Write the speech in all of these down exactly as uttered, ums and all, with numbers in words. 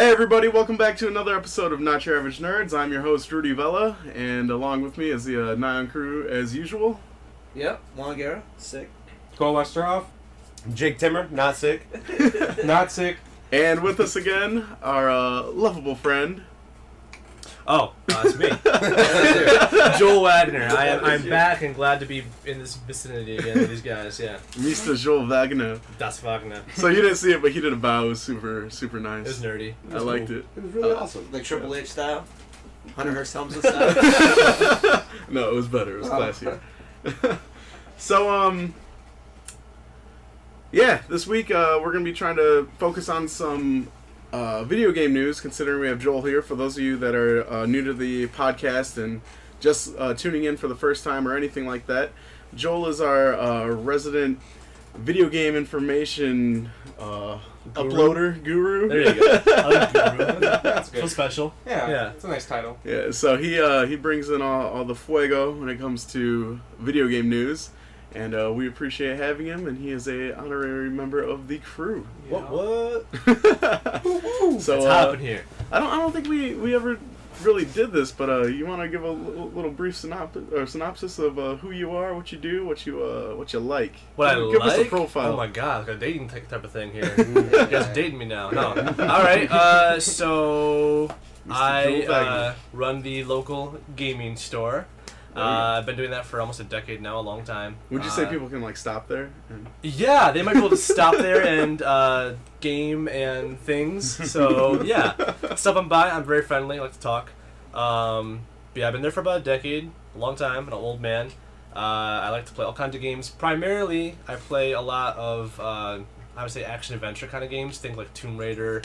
Hey everybody, welcome back to another episode of Not Your Average Nerds. I'm your host, Rudy Vella, and along with me is the uh, Nyan crew as usual. Yep, Juan Guerra, sick. Cole Westerhoff. Jake Timmer, not sick. Not sick. And with us again, our uh, lovable friend. Oh, uh, it's me. Joel Wagner. I am, I'm back and glad to be in this vicinity again with these guys, yeah. Mister Joel Wagner. Das Wagner. So you didn't see it, but he did a bow. It was super, super nice. It was nerdy. It was I liked cool. it. It was really uh, awesome. Like Triple H style? one hundred hertz Thompson style? No, it was better. It was classier. So, um... yeah, this week uh, we're going to be trying to focus on some... Uh, video game news, considering we have Joel here. For those of you that are uh, new to the podcast and just uh, tuning in for the first time or anything like that, Joel is our uh, resident video game information uh, guru. uploader guru. There you go. I like guru. That's good. So special. Yeah, yeah, it's a nice title. Yeah, so he uh, he brings in all, all the fuego when it comes to video game news. And uh, we appreciate having him, and he is a honorary member of the crew. Yeah. What? What? Woo-woo. So, it's uh, happening here. I don't. I don't think we, we ever really did this, but uh, you want to give a l- little brief synopsis or synopsis of uh, who you are, what you do, what you uh, what you like. What I give like? Give us a profile. Oh my god, like a dating type of thing here. You guys are dating me now. No. All right. Uh, so I uh, run the local gaming store. Uh, I've been doing that for almost a decade now, a long time. Would you uh, say people can, like, stop there? And... yeah, they might be able to stop there and uh, game and things. So, yeah. Stop on by. I'm very friendly. I like to talk. Um, but yeah, I've been there for about a decade, a long time. I'm an old man. Uh, I like to play all kinds of games. Primarily, I play a lot of, uh, I would say, action-adventure kind of games. Things like Tomb Raider,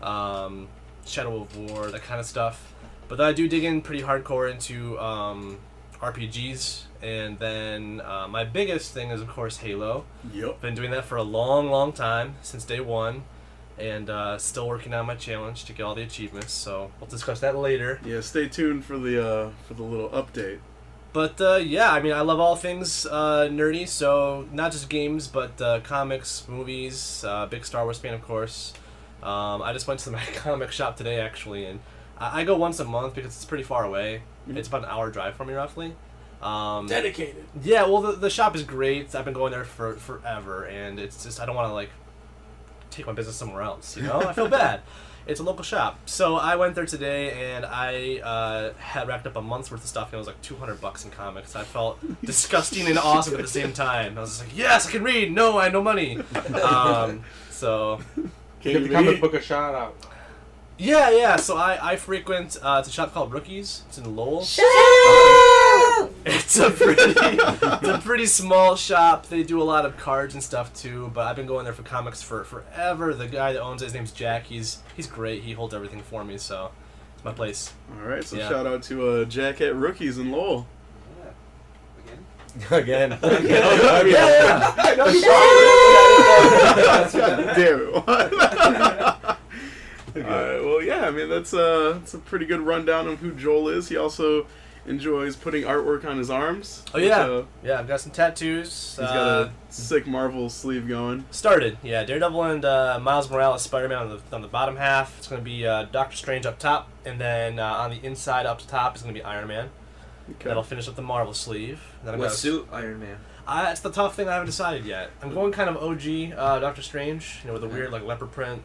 um, Shadow of War, that kind of stuff. But then I do dig in pretty hardcore into... Um, R P Gs, and then uh, my biggest thing is, of course, Halo. Yep. Been doing that for a long, long time, since day one, and uh, still working on my challenge to get all the achievements, so we'll discuss that later. Yeah, stay tuned for the uh, for the little update. But, uh, yeah, I mean, I love all things uh, nerdy, so not just games, but uh, comics, movies, uh, big Star Wars fan, of course. Um, I just went to my comic shop today, actually, and I, I go once a month because it's pretty far away. It's about an hour drive from me, roughly. Um, Dedicated. Yeah, well, the, the shop is great. I've been going there for forever, and it's just, I don't want to, like, take my business somewhere else, you know? I feel bad. It's a local shop. So I went there today, and I uh, had racked up a month's worth of stuff, and it was, like, two hundred bucks in comics. I felt disgusting and awesome at the same time. I was just like, yes, I can read. No, I have no money. Um, so. Can you get the comic book a shout out? Yeah, yeah, so I, I frequent, uh, it's a shop called Rookies, it's in Lowell. Shut up! It's a pretty, it's a pretty small shop, they do a lot of cards and stuff too, but I've been going there for comics for forever. The guy that owns it, his name's Jack, he's he's great, he holds everything for me, so it's my place. Alright, so yeah. Shout out to uh, Jack at Rookies in Lowell. Again. Again. Yeah, yeah. I know you. Damn it. Okay. Alright, well, yeah, I mean, that's, uh, that's a pretty good rundown of who Joel is. He also enjoys putting artwork on his arms. Oh, yeah. Which, uh, yeah, I've got some tattoos. He's uh, got a sick Marvel sleeve going. Started, yeah. Daredevil and uh, Miles Morales, Spider-Man on the, on the bottom half. It's going to be uh, Doctor Strange up top. And then uh, on the inside up top is going to be Iron Man. Okay. That'll finish up the Marvel sleeve. Then what suit s- Iron Man? Uh, it's the tough thing I haven't decided yet. I'm going kind of O G uh, Doctor Strange, you know, with a weird, like, leopard print.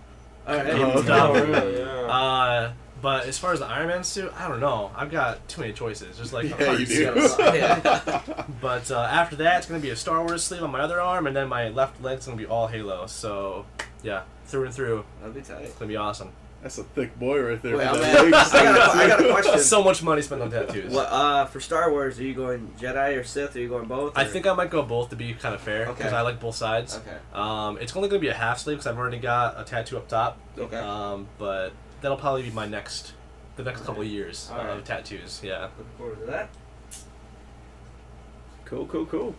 Oh, yeah. uh, but as far as the Iron Man suit, I don't know. I've got too many choices. Just like yeah, you do. Yeah. But uh, after that, it's gonna be a Star Wars sleeve on my other arm, and then my left leg's gonna be all Halo. So yeah, through and through. That'll be tight. It's gonna be awesome. That's a thick boy right there. Wait, I, got a, I got a question. So much money spent on tattoos. Well, uh, for Star Wars, are you going Jedi or Sith? Are you going both? Or? I think I might go both to be kind of fair, because okay. I like both sides. Okay. Um, it's only going to be a half sleeve because I've already got a tattoo up top. Okay. Um, but that'll probably be my next, the next couple of years uh, right. of tattoos. Yeah. Looking forward to that. Cool, cool, cool.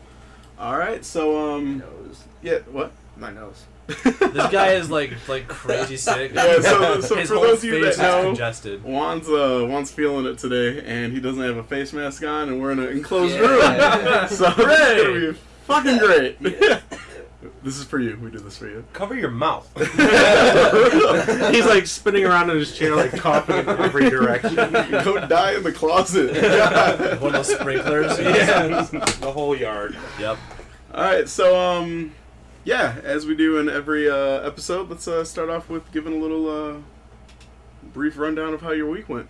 All right, so um, my nose. Yeah, what? My nose. This guy is like like crazy sick. Yeah, so, so for those of you that know, congested. Juan's uh, Juan's feeling it today, and he doesn't have a face mask on, and we're in an enclosed yeah. room, so it's gonna be fucking great. Yeah. This is for you. We did this for you. Cover your mouth. He's like spinning around in his chair, like coughing in every direction. Go die in the closet. One of those sprinklers. Yeah. The whole yard. Yep. All right. So, um, yeah, as we do in every uh, episode, let's uh, start off with giving a little uh, brief rundown of how your week went.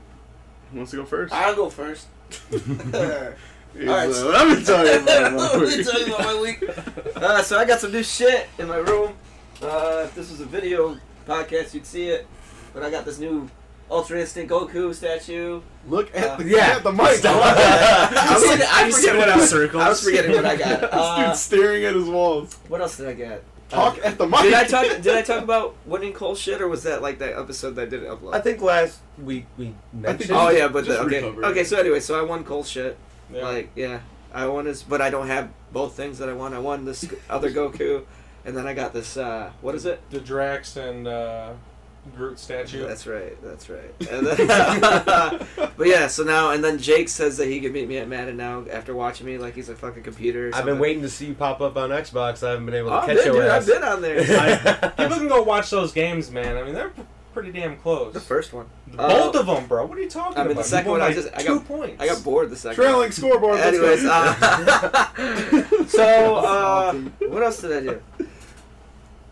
Who wants to go first? I'll go first. All right, so I've been talking about my week. talking about my week. Uh, so I got some new shit in my room. Uh, if this was a video podcast, you'd see it. But I got this new Ultra Instinct Goku statue. Look at uh, the yeah. at the mic. I was, like, I, was what I, was, I was forgetting what I got. Uh, this dude's staring at his walls. What else did I get? Talk uh, at the mic. Did I talk? Did I talk about winning Cole shit, or was that like that episode that I didn't upload? I think last week we mentioned. Oh yeah, but the, okay. Okay, so anyway, so I won Cole shit. Yeah. Like yeah, I won this, but I don't have both things that I won. I won this other Goku, and then I got this. Uh, what is it? The Drax and uh, Groot statue. That's right. That's right. And then, but yeah, so now and then Jake says that he could meet me at Madden now after watching me like he's a fucking computer. Or I've been waiting to see you pop up on Xbox. I haven't been able to oh, catch your ass. I've been on there. I, people can go watch those games, man. I mean they're pretty damn close. The first one. Both uh, of them, bro. What are you talking about? I mean, about? the second one, I just... I got, two points. I got bored the second Trailing one. Trailing scoreboard. Anyways, uh, so, uh, what else did I do?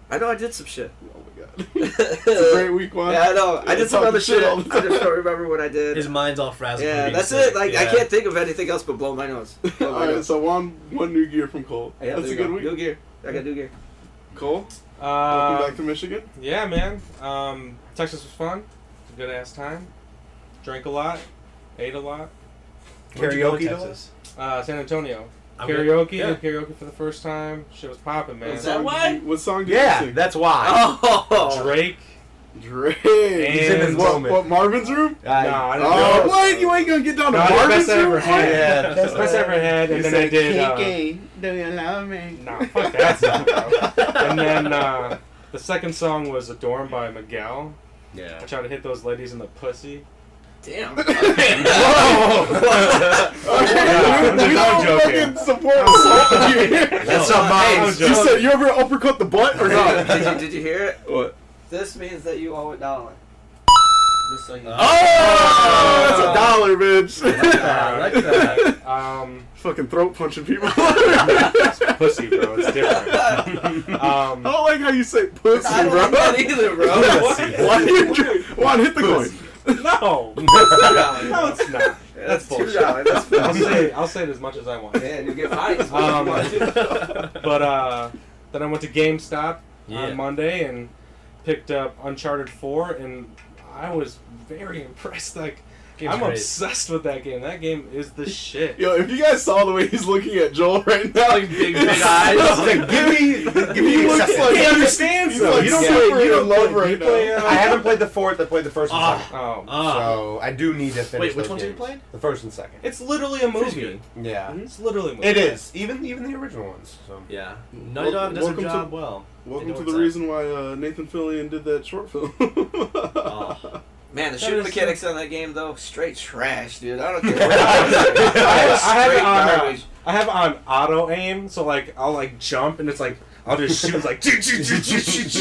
I know I did some shit. Oh, my God. It's a great week one. Yeah, I know. Yeah, I did some other shit. I just don't remember what I did. His mind's all frazzled. Yeah, that's sick. it. Like, yeah. I can't think of anything else but blow my nose. Blow my all nose. right, so one one new gear from Cole. Yeah, that's a good go. week. New gear. I got new gear. Cole? Uh, welcome back to Michigan. Yeah, man. Um, Texas was fun. Good ass time. Drank a lot. Ate a lot. Karaoke Texas. Uh, San Antonio. I'm karaoke. Yeah. Did karaoke for the first time. Shit was popping, man. Is that why? What song did yeah, you sing? That's why. Oh. Drake. Drake. And he's in his moment. What, Marvin's room? I, no, I don't oh, know. What? You ain't gonna get down to no, Marvin's room? Ever had. Yeah, that's best I ever had. And you then I did. Kiki, uh, do you love me? Nah, fuck that song, bro. And then uh, the second song was Adorned by Miguel. Yeah. I try to hit those ladies in the pussy. Damn. Whoa! Yeah, I'm not joking. Support assault you hear. That's not mine. You said you ever uppercut the butt or not? Did you, did you hear it? What? This means that you owe a dollar. Just so you know. Oh! That's a dollar, bitch. I like that. I like that. Um, fucking throat punching people. It's pussy, bro. It's different. Um, I don't like how you say pussy, I don't bro. Like that either, bro. What? Why did you? Why hit the pussy. coin? No. No, it's not. Yeah, that's bullshit. That's I'll say I'll say it as much as I want. Man, you get high as um, you want. But uh, then I went to GameStop yeah. on Monday and picked up Uncharted four and. I was very impressed. Like, Game's I'm great. obsessed with that game. That game is the shit. Yo, if you guys saw the way he's looking at Joel right now, like big, big eyes, like give me, give me. He looks like he understands though. Like, you don't yeah, play, you don't love right now. Play, uh, I haven't played the fourth. I played the first and uh, second. Oh, uh, so I do need to finish. Wait, which ones did you play? The first and second. It's literally a movie. Yeah, mm-hmm. it's literally a movie. It is. Even even the original ones. So. Yeah, Naughty Dog does their job to, well. Welcome to the like. reason why uh, Nathan Fillion did that short film. Oh. Man, the shooting mechanics on that game, though, straight trash, dude. I don't care. I, have, I, have on, uh, I have on auto aim, so like I'll like jump and it's like I'll just shoot like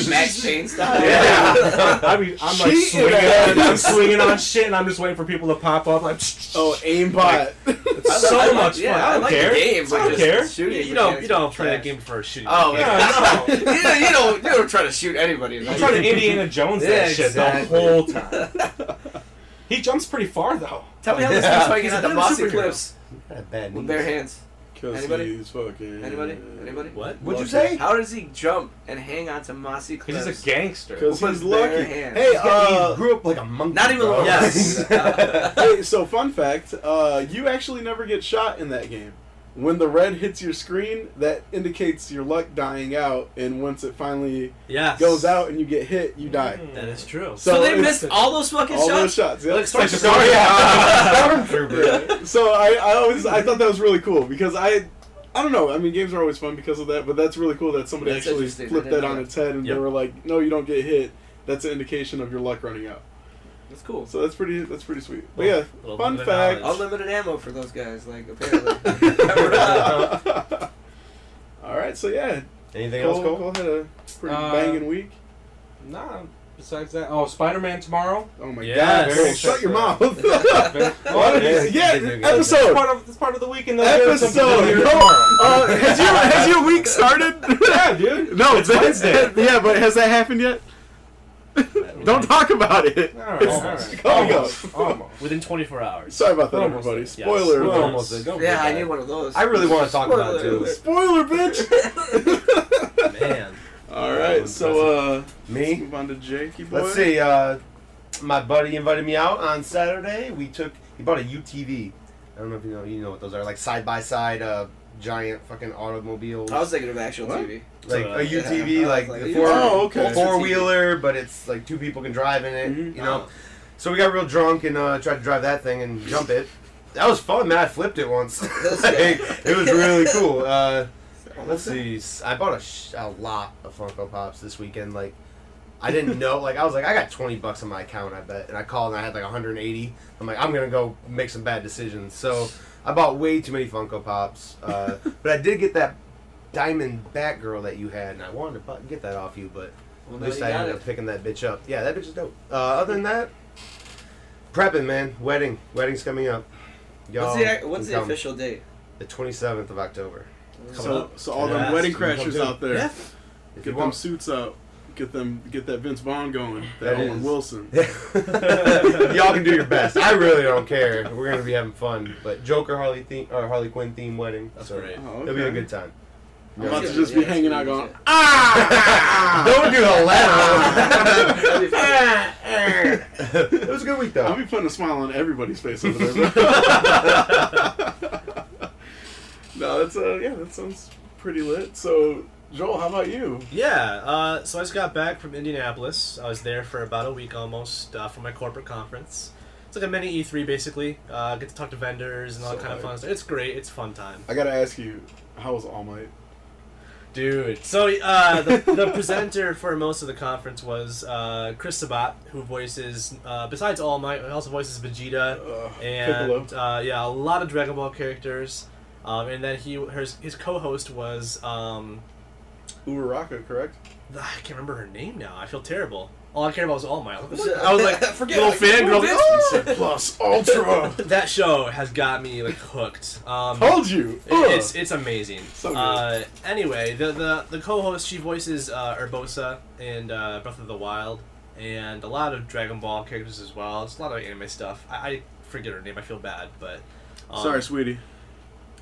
Max Payne style. Yeah, I mean I'm like swinging, I'm swinging on shit, and I'm just waiting for people to pop up. Like oh, aimbot. It's so much fun. I don't care. I don't care. You don't you don't play that game for shooting. Oh yeah, you don't you don't try to shoot anybody. You try to Indiana Jones that shit the whole time. He jumps pretty far though. Tell me how this looks like he's at the bossy cliffs with bare hands. Anybody? Fucking... Anybody? Anybody? What? What'd you say? How does he jump and hang on to mossy cliffs? He's a gangster. Because he's lucky. Hey, uh, he grew up like a monkey. Not even like yes. Hey, so fun fact, uh, you actually never get shot in that game. When the red hits your screen, that indicates your luck dying out, and once it finally yes. goes out and you get hit, you die. Mm, that is true. So, so they missed all those fucking all shots? All those shots, yeah. Sorry, yeah. So I, I always I thought that was really cool, because I, I don't know, I mean, games are always fun because of that, but that's really cool that somebody that's actually flipped that on its head, and yep. they were like, no, you don't get hit. That's an indication of your luck running out. That's cool. So that's pretty. That's pretty sweet. But yeah, little fun fact. Knowledge. Unlimited ammo for those guys. Like apparently. All right. So yeah, Anything Cole, else, Cole? Cole had a pretty uh, banging week. Nah, besides that. Oh, Spider-Man tomorrow. Oh, my yes. God. Cole, shut your mouth. Well, yeah, yeah episode. It's part, of, it's part of the week. In the episode. Year uh, has, your, has your week started? Yeah, dude. No, it's Wednesday. Yeah, but has that happened yet? Don't talk about it. All right. It's all right. Almost. Almost. Within twenty-four hours. Sorry about that, almost everybody. Spoiler alert. Yes. Yeah, yeah I need one of those. I really want to talk Spoiler about it, too. Spoiler, bitch! Man. All right, yeah, so, uh... me? Move on to Jake, boy. Let's see, uh... my buddy invited me out on Saturday. We took... He bought a U T V. I don't know if you know you know what those are. Like, side-by-side, uh... giant fucking automobiles. I was thinking of actual what? T V. Like uh, a U T V, yeah, like, like the four, oh, okay. four-wheeler, but it's like two people can drive in it, mm-hmm. you know. Oh. So we got real drunk and uh, tried to drive that thing and jump it. That was fun, man. I flipped it once. Like, it was really cool. Uh, let's see. I bought a, sh- a lot of Funko Pops this weekend. Like, I didn't know. Like, I was like, I got twenty bucks on my account, I bet. And I called and I had like one hundred eighty. I'm like, I'm going to go make some bad decisions. So... I bought way too many Funko Pops, uh, but I did get that Diamond Batgirl that you had, and I wanted to get that off you, but well, at least I ended up picking that bitch up. Yeah, that bitch is dope. Uh, other than that, prepping, man. Wedding. Wedding's coming up. Y'all what's the, what's the official date? The twenty-seventh of October. So, so all yeah, them wedding crashers out there, yeah. get them want. suits out. Get them, get that Vince Vaughn going. That, that Owen Wilson. Y'all can do your best. I really don't care. We're gonna be having fun. But Joker Harley theme or Harley Quinn theme wedding. That's so great. Oh, okay. It'll be a good time. I'm yeah. about to just yeah, be hanging out going. Ah! Don't do a laugh. It was a good week though. I'll be putting a smile on everybody's face over there. No, that's uh, yeah, that sounds pretty lit. So. Joel, how about you? Yeah, uh, so I just got back from Indianapolis. I was there for about a week almost uh, for my corporate conference. It's like a mini E three, basically. Uh, get to talk to vendors and all so that kind of fun stuff. It's great. It's fun time. I gotta ask you, how was All Might? Dude. So uh, the, the presenter for most of the conference was uh, Chris Sabat, who voices, uh, besides All Might, also voices Vegeta. Uh, and uh, yeah, a lot of Dragon Ball characters. Um, and then he his, his co-host was... Um, Uraraka, correct? I can't remember her name now. I feel terrible. All I cared about was All Might. I was like, Forget, little like, fangirl. Oh, Plus Ultra. That show has got me like hooked. Um, Told you. It, it's it's amazing. So good. Uh, anyway, the, the the co-host, she voices uh, Urbosa and uh, Breath of the Wild, and a lot of Dragon Ball characters as well. It's a lot of anime stuff. I, I forget her name. I feel bad, but um, sorry, sweetie.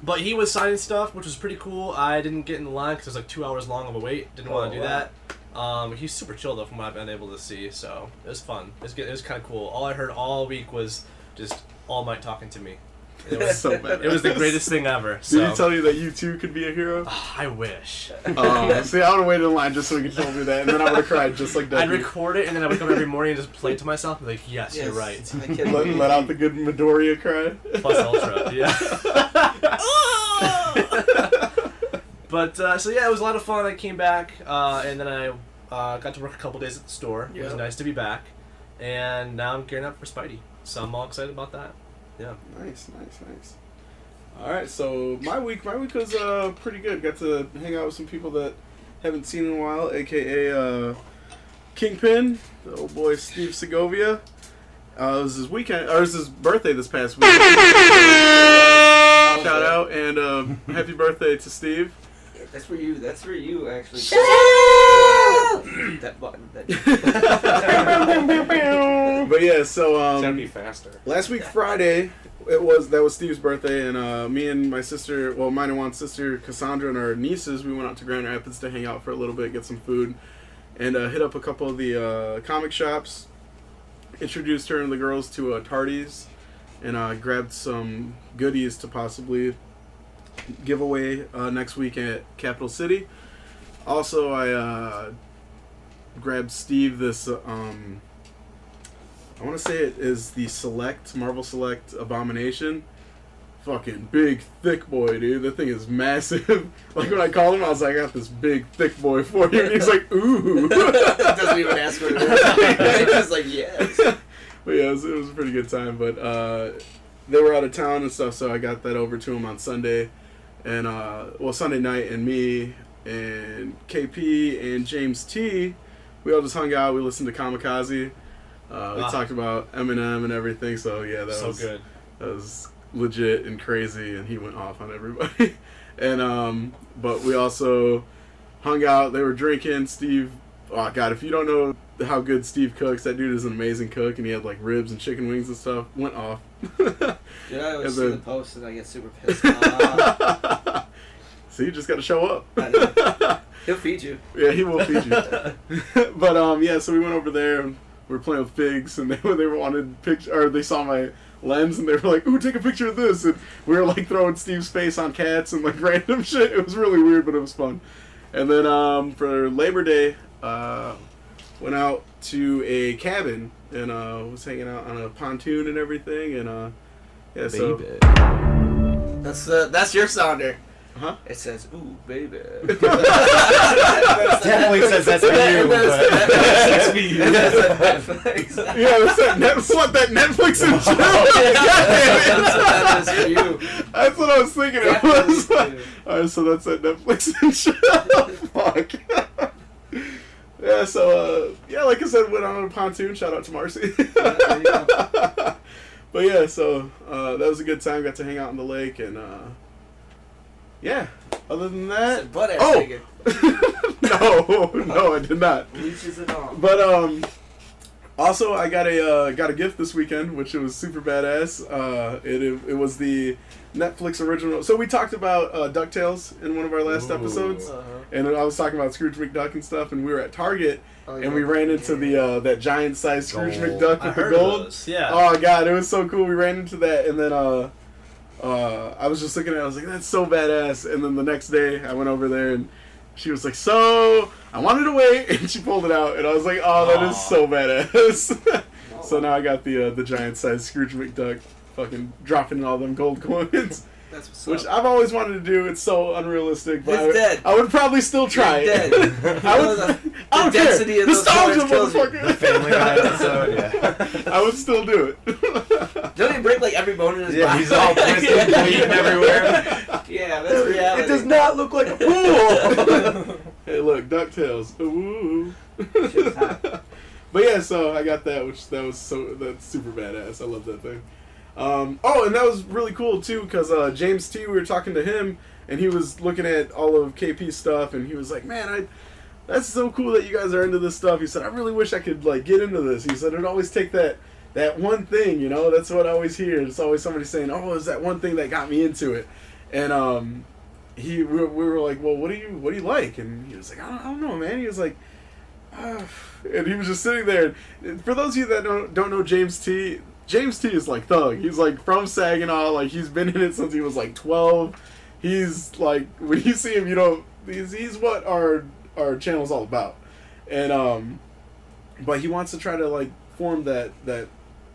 But he was signing stuff, which was pretty cool. I didn't get in the line because it was like two hours long of a wait. Didn't oh, want to do wow. that. Um, he's super chill, though, from what I've been able to see. So it was fun. It was, it was kind of cool. All I heard all week was just All Might talking to me. It was so bad. It was the greatest thing ever. So. Did he tell you that you too could be a hero? Oh, I wish. Um, see, I would have waited in line just so he could tell me that, and then I would have cried just like that. I'd record it, and then I would come every morning and just play it to myself and be like, yes, yes you're right. Let, let out the good Midoriya cry. Plus Ultra, yeah. But, uh, so yeah, it was a lot of fun. I came back, uh, and then I uh, got to work a couple days at the store. Yep. It was nice to be back. And now I'm gearing up for Spidey, so I'm all excited about that. Yeah. Nice, nice, nice. Alright, so my week my week was uh, pretty good. Got to hang out with some people that haven't seen in a while, a k a. Uh, Kingpin, the old boy Steve Segovia. Uh, it was his weekend, or it was his birthday this past week. Shout out, and uh, happy birthday to Steve. That's for you, that's for you, actually. That button. That but yeah, so um. That'd be faster. Last week Friday, it was that was Steve's birthday, and uh, me and my sister, well, mine and Juan's sister Cassandra and our nieces, we went out to Grand Rapids to hang out for a little bit, get some food, and uh, hit up a couple of the uh, comic shops. Introduced her and the girls to uh, Tardy's, and uh, grabbed some goodies to possibly give away uh, next week at Capital City. Also, I uh, grabbed Steve this, um, I want to say it is the Select, Marvel Select Abomination. Fucking big, thick boy, dude. That thing is massive. Like, when I called him, I was like, I got this big, thick boy for you. And he's like, ooh. Doesn't even ask for it. He's just like, yes. But yeah, it was, it was a pretty good time. But uh, they were out of town and stuff, so I got that over to him on Sunday. And, uh, well, Sunday night, and me... and K P and James T, we all just hung out. We listened to Kamikaze. Uh, we ah. talked about Eminem and everything. So yeah, that so was good. That was legit and crazy, and he went off on everybody. and um, but we also hung out. They were drinking. Steve, oh god, if you don't know how good Steve cooks, that dude is an amazing cook, and he had like ribs and chicken wings and stuff. Went off. Dude, I always see the post and I get super pissed off. See, you just got to show up. I know. He'll feed you. Yeah, he will feed you. But um, yeah, so we went over there and we were playing with figs, and they they wanted picture, or they saw my lens, and they were like, "Ooh, take a picture of this." And we were like throwing Steve's face on cats and like random shit. It was really weird, but it was fun. And then um, for Labor Day, uh, went out to a cabin and uh, was hanging out on a pontoon and everything. And uh, yeah, baby. so that's uh, that's your sounder. Huh? It says, "Ooh, baby." Definitely says that's for you. That's me. That's Netflix. Yeah, that's that Netflix. What, that Netflix and chill? That's for you. That's what I was thinking it was. All right, so that's that Netflix and chill. Fuck. Yeah, so, uh, yeah, like I said, went on a pontoon. Shout out to Marcy. But yeah, so uh, that was a good time. Got to hang out on the lake and... Uh, Yeah. Other than that, butt ass oh. nigga. no, no, I did not. Leeches and all. But um, also I got a uh, got a gift this weekend, which it was super badass. Uh, it it was the Netflix original. So we talked about uh, DuckTales in one of our last Ooh. episodes, uh-huh. and I was talking about Scrooge McDuck and stuff, and we were at Target. Oh, yeah. And we ran into the uh, that giant sized Scrooge gold. McDuck with I heard the gold. Of those. Yeah. Oh god, it was so cool. We ran into that, and then uh. Uh, I was just looking at it, I was like, that's so badass. And then the next day, I went over there, and she was like, so, I wanted to wait, and she pulled it out, and I was like, oh, that Aww. is so badass. So now I got the uh, the giant-sized Scrooge McDuck fucking dropping all them gold coins, that's what's which up. I've always wanted to do. It's so unrealistic, but I would, dead. I would probably still try it's it. Dead. I would, the I would density care. Of those nostalgia, motherfucker. The Family Guy episode, yeah. I would still do it. Doesn't he break like every bone in his yeah, body? He's all twisted, bleeding everywhere. Yeah, that's reality. It does not look like a pool. Hey, look, DuckTales. Ooh. But yeah, so I got that, which that was so that's super badass. I love that thing. Um, oh, and that was really cool too, because uh, James T. We were talking to him, and he was looking at all of K P's stuff, and he was like, "Man, I." That's so cool that you guys are into this stuff." He said, "I really wish I could like get into this." He said, "It'd always take that." That one thing, you know, that's what I always hear. It's always somebody saying, "Oh, it's that one thing that got me into it." And um, he, we, we were like, "Well, what do you, what do you like?" And he was like, "I don't, I don't know, man." He was like, oh. And he was just sitting there. And for those of you that don't don't know James T, James T is like thug. He's like from Saginaw. Like he's been in it since he was like twelve. He's like when you see him, you know, he's he's what our our channel's all about. And um, but he wants to try to like form that that.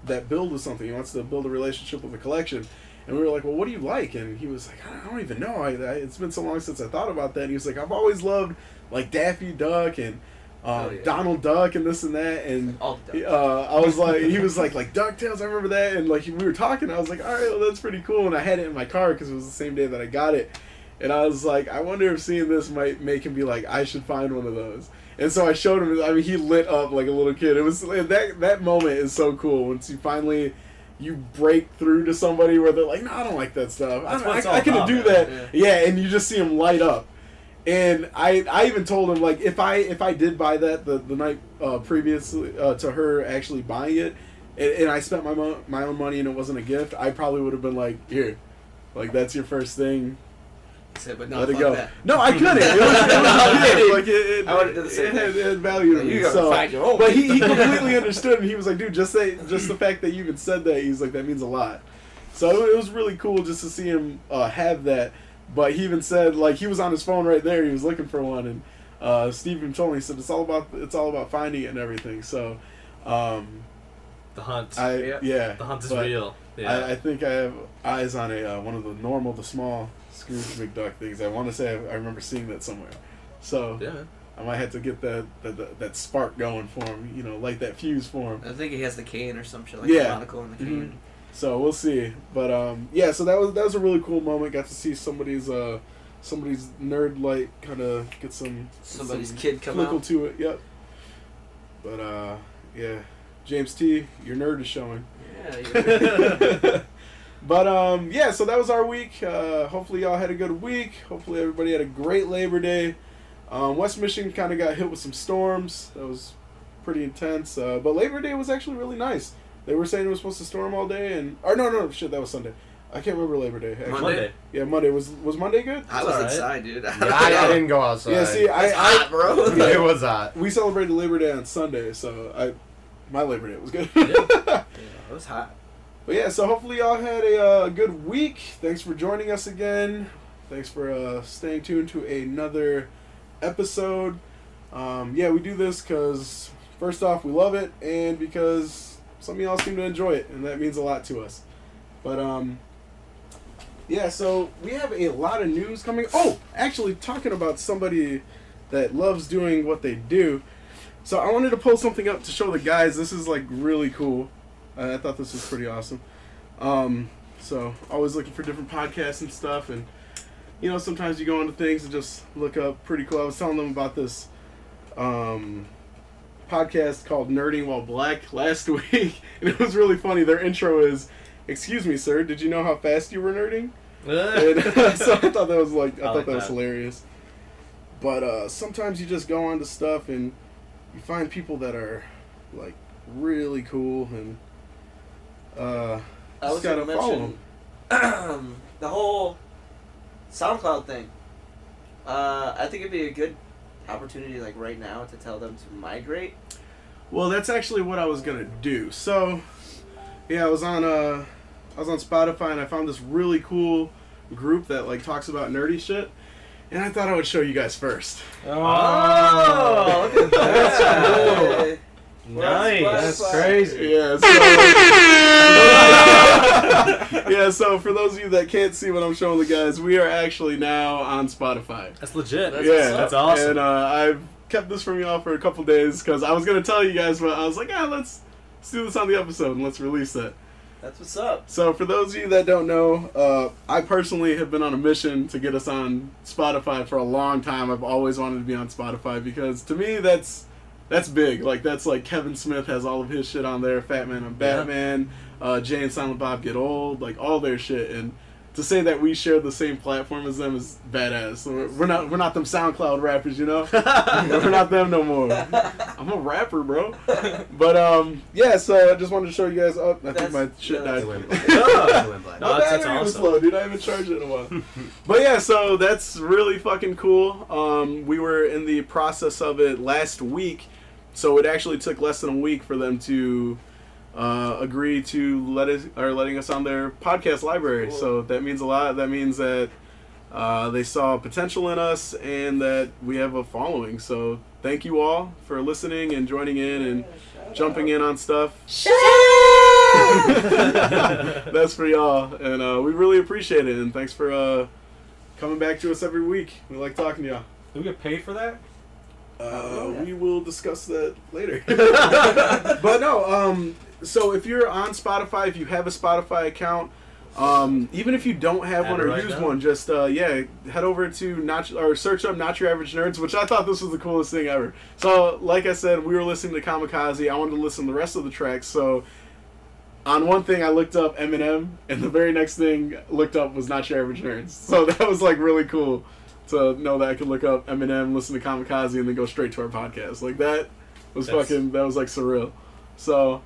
that build with something. He wants to build a relationship with a collection. And we were like, "Well, what do you like?" And he was like, I don't even know. I, I it's been so long since I thought about that." And he was like, "I've always loved like Daffy Duck and uh, oh, yeah. Donald Duck and this and that." And like he, uh, I was like, he was like, like DuckTales, I remember that. And like we were talking, I was like, "All right, well, that's pretty cool." And I had it in my car because it was the same day that I got it. And I was like, I wonder if seeing this might make him be like, I should find one of those. And so I showed him. I mean, he lit up like a little kid. It was that that moment is so cool. Once you finally you break through to somebody where they're like, "No, I don't like that stuff. That's I, I, I couldn't do that." Yeah. yeah, and you just see him light up. And I I even told him like if I if I did buy that the the night uh, previously uh, to her actually buying it, and, and I spent my mo- my own money and it wasn't a gift, I probably would have been like, "Here, like that's your first thing." It, but no, let it go. That. No, I couldn't. It was, it was like it, it, I would have done the same. It had, it had value to me. So, your but he, he completely understood, and he was like, "Dude, just say just the fact that you even said that." He's like, "That means a lot." So it was really cool just to see him uh, have that. But he even said, like, he was on his phone right there. He was looking for one, and uh, Steve even told me, he said, "It's all about it's all about finding it and everything." So um, the hunt, I, yeah. yeah, the hunt is real. Yeah. I, I think I have eyes on a uh, one of the normal, the small. Scrooge McDuck things. I want to say I, I remember seeing that somewhere. So yeah. I might have to get that that, that that spark going for him. You know, light that fuse for him. I think he has the cane or some shit like yeah. the monocle in the cane. Mm-hmm. So we'll see. But um, yeah. So that was that was a really cool moment. Got to see somebody's uh, somebody's nerd light kind of get some somebody's some kid come out to it. Yep. But uh, yeah, James T, your nerd is showing. Yeah. But um, yeah, so that was our week. Uh, hopefully y'all had a good week. Hopefully everybody had a great Labor Day. Um, West Michigan kind of got hit with some storms. That was pretty intense. Uh, but Labor Day was actually really nice. They were saying it was supposed to storm all day, and or no, no, shit, that was Sunday. I can't remember Labor Day. Actually. Monday. Yeah, Monday. Was was Monday good? I was right. inside, dude. I, yeah, I, I didn't go outside. Yeah, see, I, I hot, bro. Yeah, it was hot. We celebrated Labor Day on Sunday, so I, my Labor Day was good. Yeah. Yeah, it was hot. But yeah, so hopefully y'all had a uh, good week. Thanks for joining us again. Thanks for uh, staying tuned to another episode. Um, yeah, we do this because first off, we love it, and because some of y'all seem to enjoy it, and that means a lot to us. But um. Yeah, so we have a lot of news coming. Oh, actually, talking about somebody that loves doing what they do. So I wanted to pull something up to show the guys. This is, like, really cool. Uh, I thought this was pretty awesome. Um, so always looking for different podcasts and stuff. And, you know, sometimes you go into things and just look up pretty cool. I was telling them about this um, podcast called Nerding While Black last week. And it was really funny. Their intro is, "Excuse me, sir, did you know how fast you were nerding?" And, so I thought that was like I, I thought like that was that. hilarious. But uh, sometimes you just go onto stuff and you find people that are like really cool, and uh, I just gotta follow them. The whole SoundCloud thing. Uh, I think it'd be a good opportunity, like right now, to tell them to migrate. Well, that's actually what I was gonna do. So yeah, I was on uh. I was on Spotify and I found this really cool group that like talks about nerdy shit, and I thought I would show you guys first. Oh, oh look at that! Cool. Nice, that's, that's crazy. Yeah, so, yeah. So for those of you that can't see what I'm showing the guys, we are actually now on Spotify. That's legit. That's yeah, that's awesome. And uh, I've kept this from y'all for a couple days because I was gonna tell you guys, but I was like, ah, let's let's do this on the episode and let's release it. That's what's up. So for those of you that don't know, uh, I personally have been on a mission to get us on Spotify for a long time. I've always wanted to be on Spotify because to me that's that's big. Like that's like Kevin Smith has all of his shit on there. Fat Man on Batman, yeah. uh, Jay and Silent Bob Get Old, like all their shit. And to say that we share the same platform as them is badass. So we're, we're not we're not them SoundCloud rappers, you know. We're not them no more. I'm a rapper, bro. But um, yeah. So I just wanted to show you guys. Oh, I that's, think my shit died. No, that's awesome. Slow, dude. I haven't charged it in a while. But yeah, so that's really fucking cool. Um, we were in the process of it last week, so it actually took less than a week for them to uh, agree to let us or letting us on their podcast library. Cool. So that means a lot. That means that uh, they saw potential in us and that we have a following. So thank you all for listening and joining in and yeah, jumping out. in on stuff. Shut up! That's for y'all, and uh, we really appreciate it. And thanks for uh, coming back to us every week. We like talking to y'all. Do we get paid for that? Uh, we will discuss that later. But no, um, so if you're on Spotify, if you have a Spotify account, um, even if you don't have Add one or right use now. one, just uh, yeah, head over to not or search up Not Your Average Nerds, which I thought this was the coolest thing ever. So like I said, we were listening to Kamikaze. I wanted to listen to the rest of the tracks. So on one thing, I looked up Eminem, and the very next thing I looked up was Not Your Average Nerds. So that was like really cool to know that I could look up Eminem, listen to Kamikaze, and then go straight to our podcast. Like that was That's... fucking that was like surreal. So.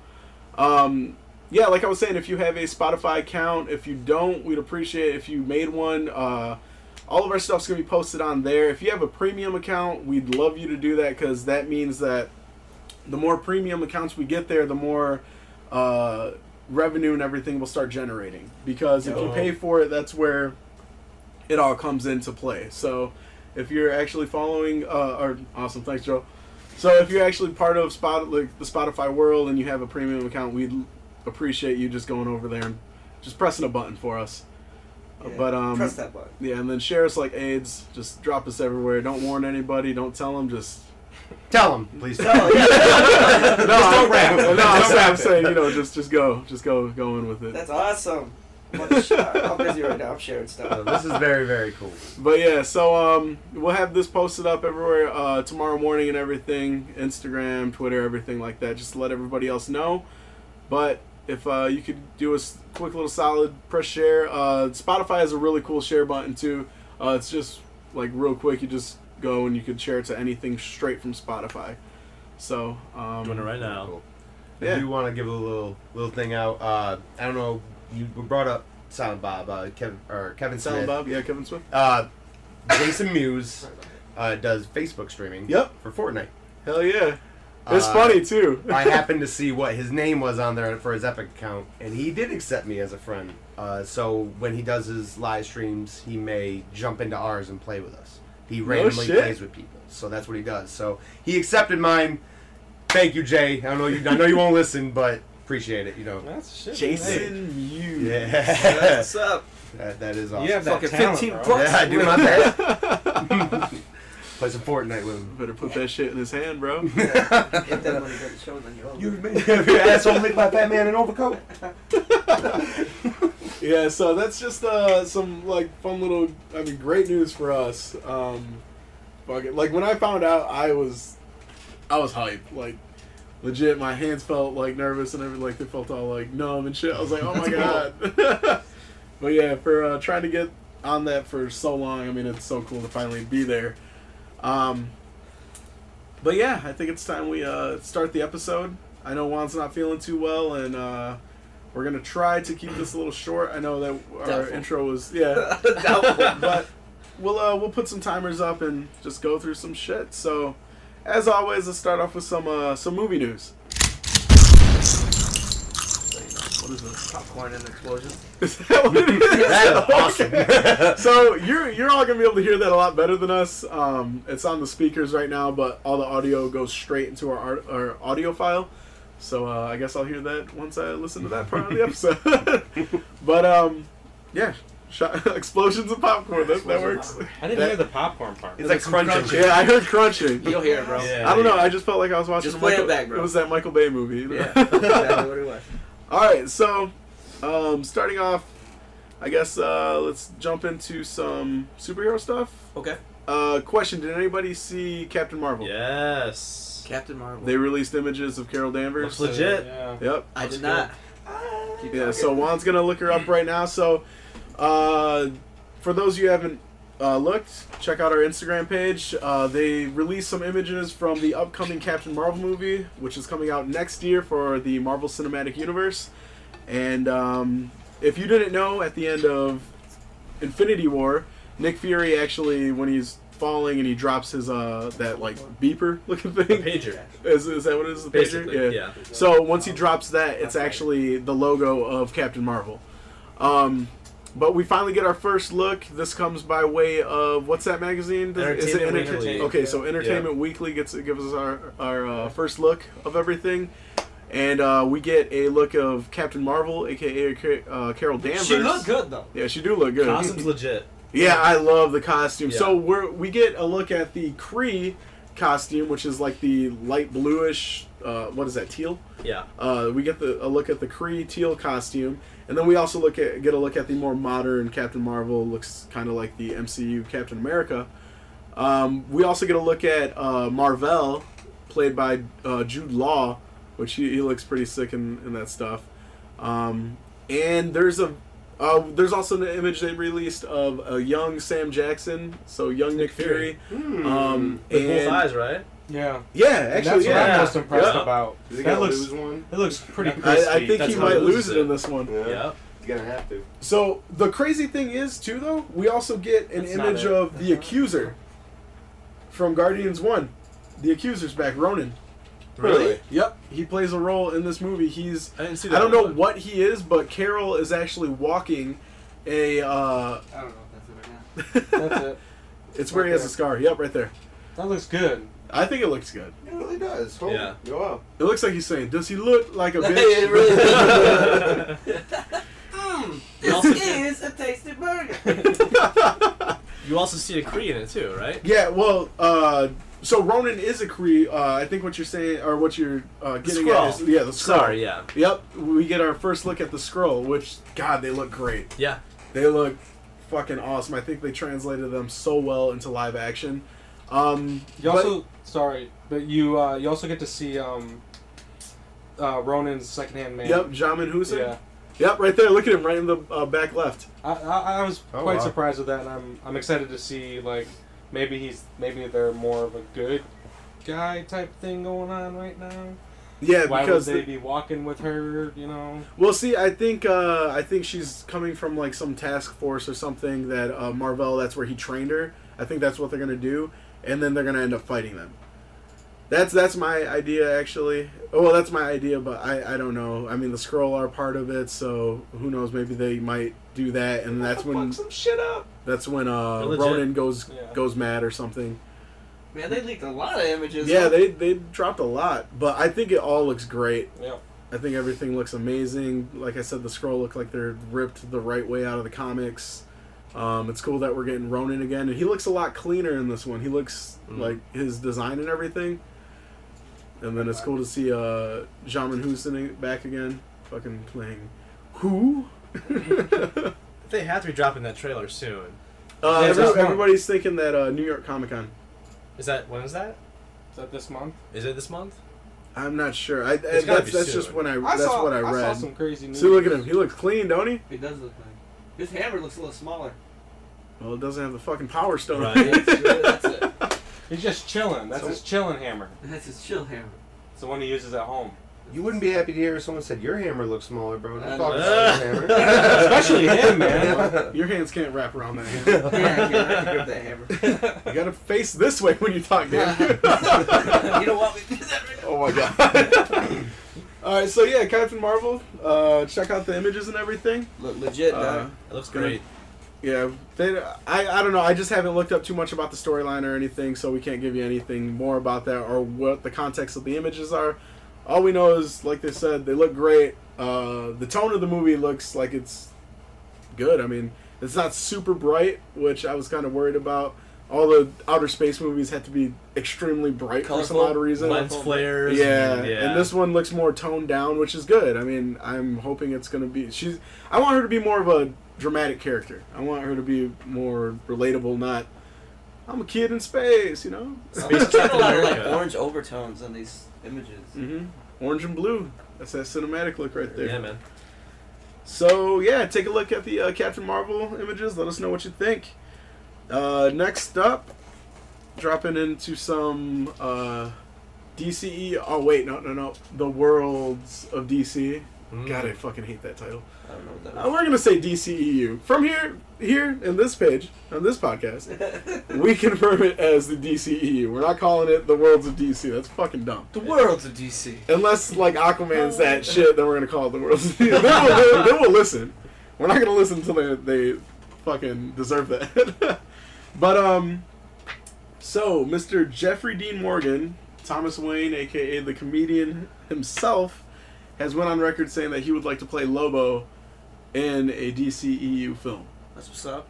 Um, yeah, like I was saying, if you have a Spotify account, if you don't, we'd appreciate it if you made one. Uh, all of our stuff's going to be posted on there. If you have a premium account, we'd love you to do that because that means that the more premium accounts we get there, the more uh, revenue and everything will start generating. Because if you pay for it, that's where it all comes into play. So if you're actually following, uh, our, awesome, thanks, Joe. So if you're actually part of Spot, like the Spotify world and you have a premium account, we'd appreciate you just going over there and just pressing a button for us. Yeah, but um, press that button. Yeah, and then share us like AIDS. Just drop us everywhere. Don't warn anybody. Don't tell them. Just tell them, please. Tell them. no, just don't rap. No, I'm saying you know, just just go, just go, go in with it. That's awesome. I'm, I'm busy right now. I'm sharing stuff. This is very, very cool. But yeah, so um, we'll have this posted up everywhere uh, tomorrow morning and everything. Instagram, Twitter, everything like that. Just to let everybody else know. But if uh, you could do a quick little solid press share. Uh, Spotify has a really cool share button too. Uh, it's just like real quick. You just go and you could share it to anything straight from Spotify. So um, doing it right now. Cool. Yeah. I do want to give a little little thing out. Uh, I don't know. You brought up Silent Bob, uh, Kevin or Kevin Smith. Silent Bob, yeah, Kevin Smith. Uh, Jason Mewes uh, does Facebook streaming. Yep. For Fortnite. Hell yeah. It's uh, funny too. I happened to see what his name was on there for his Epic account, and he did accept me as a friend. Uh, so when he does his live streams, he may jump into ours and play with us. He randomly no plays with people, so that's what he does. So he accepted mine. Thank you, Jay. I know you. I know you won't listen, but. Appreciate it, you know. That's shit. Jason Mewes. Yeah. That's up. That, that is awesome. You have that fucking talent, fifteen bucks. Bro. Yeah, I do my best. Play some Fortnite with him. Better put that shit in his hand, bro. If that money doesn't show, then you're over. You made your asshole licked by Fat Man in overcoat. Yeah, so that's just uh, some, like, fun little, I mean, great news for us. Um, fuck it. Like, when I found out, I was, I was hyped, like, legit, my hands felt like nervous and everything. Like they felt all like numb and shit. I was like, oh my god. But yeah, for uh, trying to get on that for so long, I mean, it's so cool to finally be there. Um, but yeah, I think it's time we uh, start the episode. I know Juan's not feeling too well, and uh, we're gonna try to keep this a little short. I know that our Doubtful. intro was yeah, Doubtful. But we'll uh, we'll put some timers up and just go through some shit. So. As always, let's start off with some uh, some movie news. What is this? Popcorn and explosions. Is that what it is? That is awesome. So you're you're all gonna be able to hear that a lot better than us. Um, it's on the speakers right now, but all the audio goes straight into our art, our audio file. So uh, I guess I'll hear that once I listen to that part of the episode. But um, yeah. Shot, explosions of popcorn. That, that works. I didn't that, hear the popcorn part. It's, it's like crunching. Yeah, I heard crunching. You'll hear it, bro. Yeah, I don't know. I just felt like I was watching. Just play Michael, it back, bro. It was that Michael Bay movie. Yeah, that's exactly what it was. All right, so um, starting off, I guess uh, let's jump into some superhero stuff. Okay. Uh, question: did anybody see Captain Marvel? Yes. Captain Marvel. They released images of Carol Danvers. That's legit. Yeah. Yep. I did not. Cool. Yeah. So Juan's gonna look her up right now. So. Uh, for those you haven't uh, looked, check out our Instagram page. Uh, they released some images from the upcoming Captain Marvel movie, which is coming out next year for the Marvel Cinematic Universe. And um, if you didn't know, at the end of Infinity War, Nick Fury actually, when he's falling and he drops his uh that like beeper looking thing, the pager. Is, is that what it is? The Basically, pager. Yeah. yeah. So once he drops that, it's actually the logo of Captain Marvel. Um. But we finally get our first look. This comes by way of what's that magazine? Does, is it Entertainment? Okay, so Entertainment yeah. Weekly gets gives us our our uh, first look of everything, and uh, we get a look of Captain Marvel, aka uh, Carol Danvers. She looked good though. Yeah, she do look good. Costume's legit. Yeah, I love the costume. Yeah. So we we get a look at the Kree costume, which is like the light bluish. Uh, what is that? Teal. Yeah. Uh, we get the a look at the Kree teal costume. And then we also look at get a look at the more modern Captain Marvel, looks kind of like the M C U Captain America. Um, we also get a look at uh, Mar-Vell, played by uh, Jude Law, which he, he looks pretty sick in, in that stuff. Um, and there's a uh, there's also an image they released of a young Sam Jackson, so young Nick Fury. Mm. Um, With both eyes, right? Yeah. Yeah, actually, that's yeah. what I'm most impressed yeah. about. Is he that looks, lose one? It looks pretty crispy. I, I think that's he might lose it in this one. Yeah. yeah. He's going to have to. So, the crazy thing is, too, though, we also get an that's image of the Accuser from Guardians one. The Accuser's back, Ronan. Really? really? Yep. He plays a role in this movie. He's. I didn't see that. I don't know one. what he is, but Carol is actually walking a. Uh, I don't know if that's it right now. That's it. It's, it's where right he has there. a scar. Yep, right there. That looks good. I think it looks good. It really does. Holy yeah. Wow. It looks like he's saying, "Does he look like a bitch?" It really does. mm, this is a tasty burger. You also see a Kree in it too, right? Yeah. Well, uh, So Ronan is a Kree. Uh, I think what you're saying, or what you're uh, getting Skrull. at is... Yeah, the Skrull. Sorry, yeah. Yep, we get our first look at the Skrull, which, God, they look great. Yeah. They look fucking awesome. I think they translated them so well into live action. Um, you also... But, sorry, but you uh, you also get to see um, uh, Ronan's secondhand man. Yep, Jamin Hussein. Yeah. Yep, right there. Look at him right in the uh, back left. I, I, I was oh, quite wow. surprised with that, and I'm I'm excited to see, like, maybe he's maybe they're more of a good guy type thing going on right now. Yeah, why because would they the, be walking with her? You know. Well, see, I think uh, I think she's coming from like some task force or something that uh, Mar-Vell. That's where he trained her. I think that's what they're gonna do, and then they're gonna end up fighting them. That's that's my idea, actually. Well, that's my idea, but I, I don't know. I mean, the Skrull are part of it, so who knows? Maybe they might do that, and that's when fuck some shit up. That's when uh, Ronan goes yeah. goes mad or something. Man, they leaked a lot of images. Yeah, huh? they they dropped a lot, but I think it all looks great. Yeah, I think everything looks amazing. Like I said, the Skrull look like they're ripped the right way out of the comics. Um, it's cool that we're getting Ronan again, and he looks a lot cleaner in this one. He looks mm. like his design and everything. And then it's cool to see uh, Jamin Hussein back again, fucking playing who? They have to be dropping that trailer soon. Uh, yeah, every, everybody's thinking that uh, New York Comic Con. Is that when is that? Is that this month? Is it this month? I'm not sure. I, I that's that's just when I, I that's saw, what I read. I saw some crazy news. See, look at him. He looks clean, don't he? He does look clean. His hammer looks a little smaller. Well, it doesn't have the fucking power stone. Right. That's it. He's just chilling. That's so, his chilling hammer. That's his chill hammer. It's the one he uses at home. You wouldn't be happy to hear if someone said, your hammer looks smaller, bro. Don't talk about your hammer. Especially him, man. Your hands can't wrap around that hammer. Yeah, you have to grip that hammer. You gotta face this way when you talk, man. You don't want me to do that right now. Oh, my God. Alright, so yeah, Captain Marvel. Uh, check out the images and everything. Look legit, uh, it looks great. great. Yeah, they, I, I don't know. I just haven't looked up too much about the storyline or anything, so we can't give you anything more about that or what the context of the images are. All we know is, like they said, they look great. Uh, the tone of the movie looks like it's good. I mean, it's not super bright, which I was kind of worried about. All the outer space movies have to be extremely bright colorful, for some odd reason. Lens flares. Yeah. And, yeah, and this one looks more toned down, which is good. I mean, I'm hoping it's going to be... She's. I want her to be more of a... dramatic character. I want her to be more relatable, not I'm a kid in space, you know? Space There's a lot of like orange overtones on these images. Mm-hmm. Orange and blue. That's that cinematic look right there. Yeah, man. So, yeah, take a look at the uh, Captain Marvel images. Let us know what you think. Uh, next up, dropping into some uh, D C E. Oh, wait, no, no, no. The Worlds of D C. God, I fucking hate that title. I don't know what that is. Uh, we're going to say D C E U. From here, here, in this page, on this podcast, we confirm it as the D C E U. We're not calling it the Worlds of D C. That's fucking dumb. The Worlds of D C. Unless, like, Aquaman's that shit, then we're going to call it the Worlds of D C. They will, they, they will listen. We're not going to listen until they, they fucking deserve that. But, um, so, Mister Jeffrey Dean Morgan, Thomas Wayne, a k a the comedian himself, has went on record saying that he would like to play Lobo in a D C E U film. That's what's up.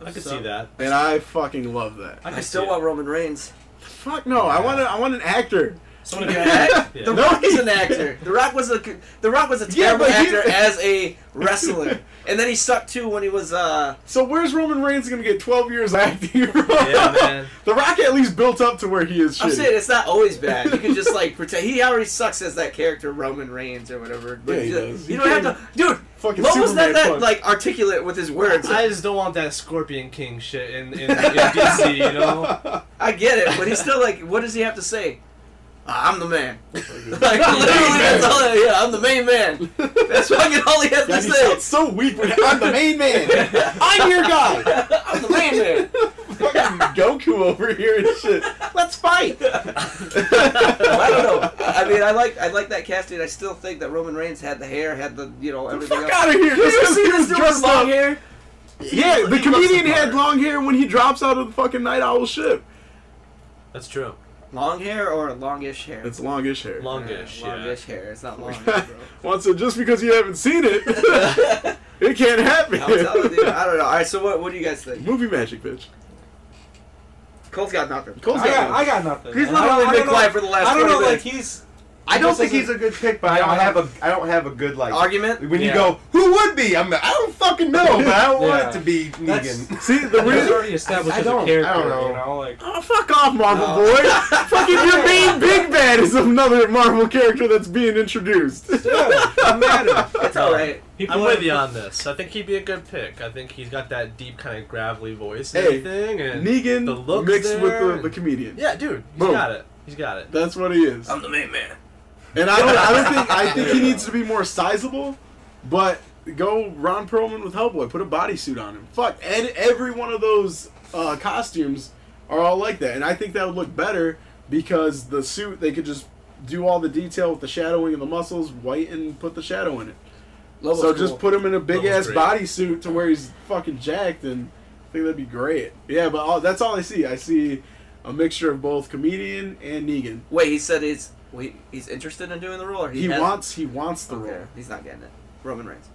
That's I could see that. And I fucking love that. I, I still want it. Roman Reigns. Fuck no, yeah. I want a, I want an actor. Someone to act? Yeah. The no, Rock he... is an actor. The Rock was a The Rock was a terrible yeah, actor as a wrestler. And then he sucked too when he was uh So where's Roman Reigns gonna get twelve years acting? Yeah, man. The Rock at least built up to where he is shitty. I'm saying it's not always bad. You can just like pretend he already sucks as that character Roman Reigns or whatever. But yeah, he just, does. You he don't have to dude fucking Lobo's not that fun. Like articulate with his words. I just don't want that Scorpion King shit in, in, in D C, you know? I get it, but he's still like what does he have to say? I'm the man. Like, literally, that's all I, yeah, I'm the main man. That's fucking all he has God, to he say. It's so weak when I'm the main man. I'm your guy. I'm the main man. Fucking Goku over here and shit. Let's fight. Well, I don't know. I mean, I like I like that casting. I still think that Roman Reigns had the hair, had the, you know, everything else. Fuck out of here. Did you see this dude with long hair? Yeah, the comedian had long hair when he drops out of the fucking Night Owl ship. That's true. Long hair or longish hair? It's longish hair. Longish, yeah. Longish yeah. hair. It's not long hair, bro. Well, so just because you haven't seen it, it can't happen. I'm telling you, I don't know. All right, so what, what do you guys think? Movie magic, bitch. Cole's got nothing. Cole's got I, got, I got nothing. He's literally been quiet for the last. I don't know, like he's. I don't think he's a good pick, but I don't have a. I don't have a good like argument. When yeah. you go, who would be? I'm. I don't fucking know, but I don't yeah. want it to be Negan. That's, See, the reason already established I, I as a character. I don't know. You know like, oh, fuck off, Marvel no. boy. Fucking your main big bad is another Marvel character that's being introduced. Yeah, I'm mad at him. It's all right. People I'm with you on this. I think he'd be a good pick. I think he's got that deep kind of gravelly voice and hey, everything, and Negan the looks mixed there. with the, the comedian. Yeah, dude, he's Boom. got it. He's got it. That's what he is. I'm the main man. And I don't, I don't think I think he needs to be more sizable, but go Ron Perlman with Hellboy. Put a bodysuit on him. Fuck, and every one of those uh, costumes are all like that, and I think that would look better because the suit they could just do all the detail with the shadowing and the muscles, white, and put the shadow in it. Lowell's so just cool. put him in a big Lowell's ass bodysuit to where he's fucking jacked, and I think that'd be great. Yeah, but all, that's all I see. I see a mixture of both comedian and Negan. Wait, he said it's. Wait, he's interested in doing the role, or he, he wants he wants the okay. role. He's not getting it. Roman Reigns.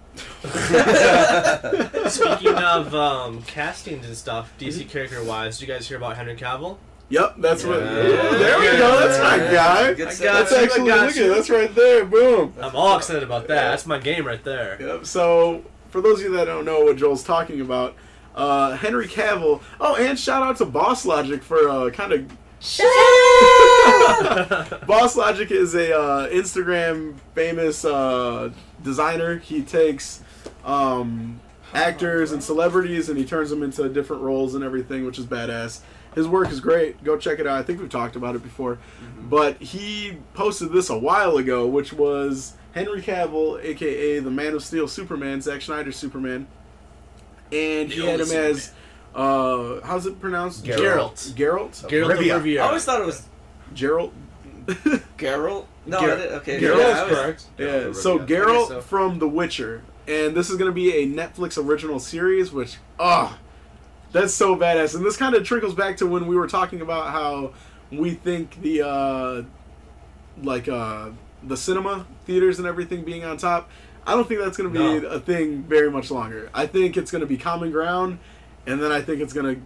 Speaking of um, castings and stuff, D C character wise, did you guys hear about Henry Cavill? Yep, that's yeah. what. Yeah. Ooh, there we go. That's my guy. That's you. actually look at that's right there. Boom. I'm all excited about that. Yeah. That's my game right there. Yep. So for those of you that don't know what Joel's talking about, uh, Henry Cavill. Oh, and shout out to Boss Logic for uh, kind of. Shut up! Boss Logic is a uh, Instagram famous uh, designer. He takes um, actors and celebrities and he turns them into different roles and everything, which is badass. His work is great. Go check it out. I think we've talked about it before. Mm-hmm. But he posted this a while ago, which was Henry Cavill, a k a the Man of Steel Superman, Zack Snyder's Superman. And he had him Superman. as... Uh, how's it pronounced? Geralt. Geralt. Geralt of Rivia. I always thought it was Geralt. Geralt. No, Ger- I did, okay. Geralt yeah, is correct. Yeah. yeah. So Geralt so. from The Witcher, and this is going to be a Netflix original series, which ah, oh, that's so badass. And this kind of trickles back to when we were talking about how we think the uh, like uh, the cinema theaters and everything being on top. I don't think that's going to be no. a thing very much longer. I think it's going to be common ground. And then I think it's gonna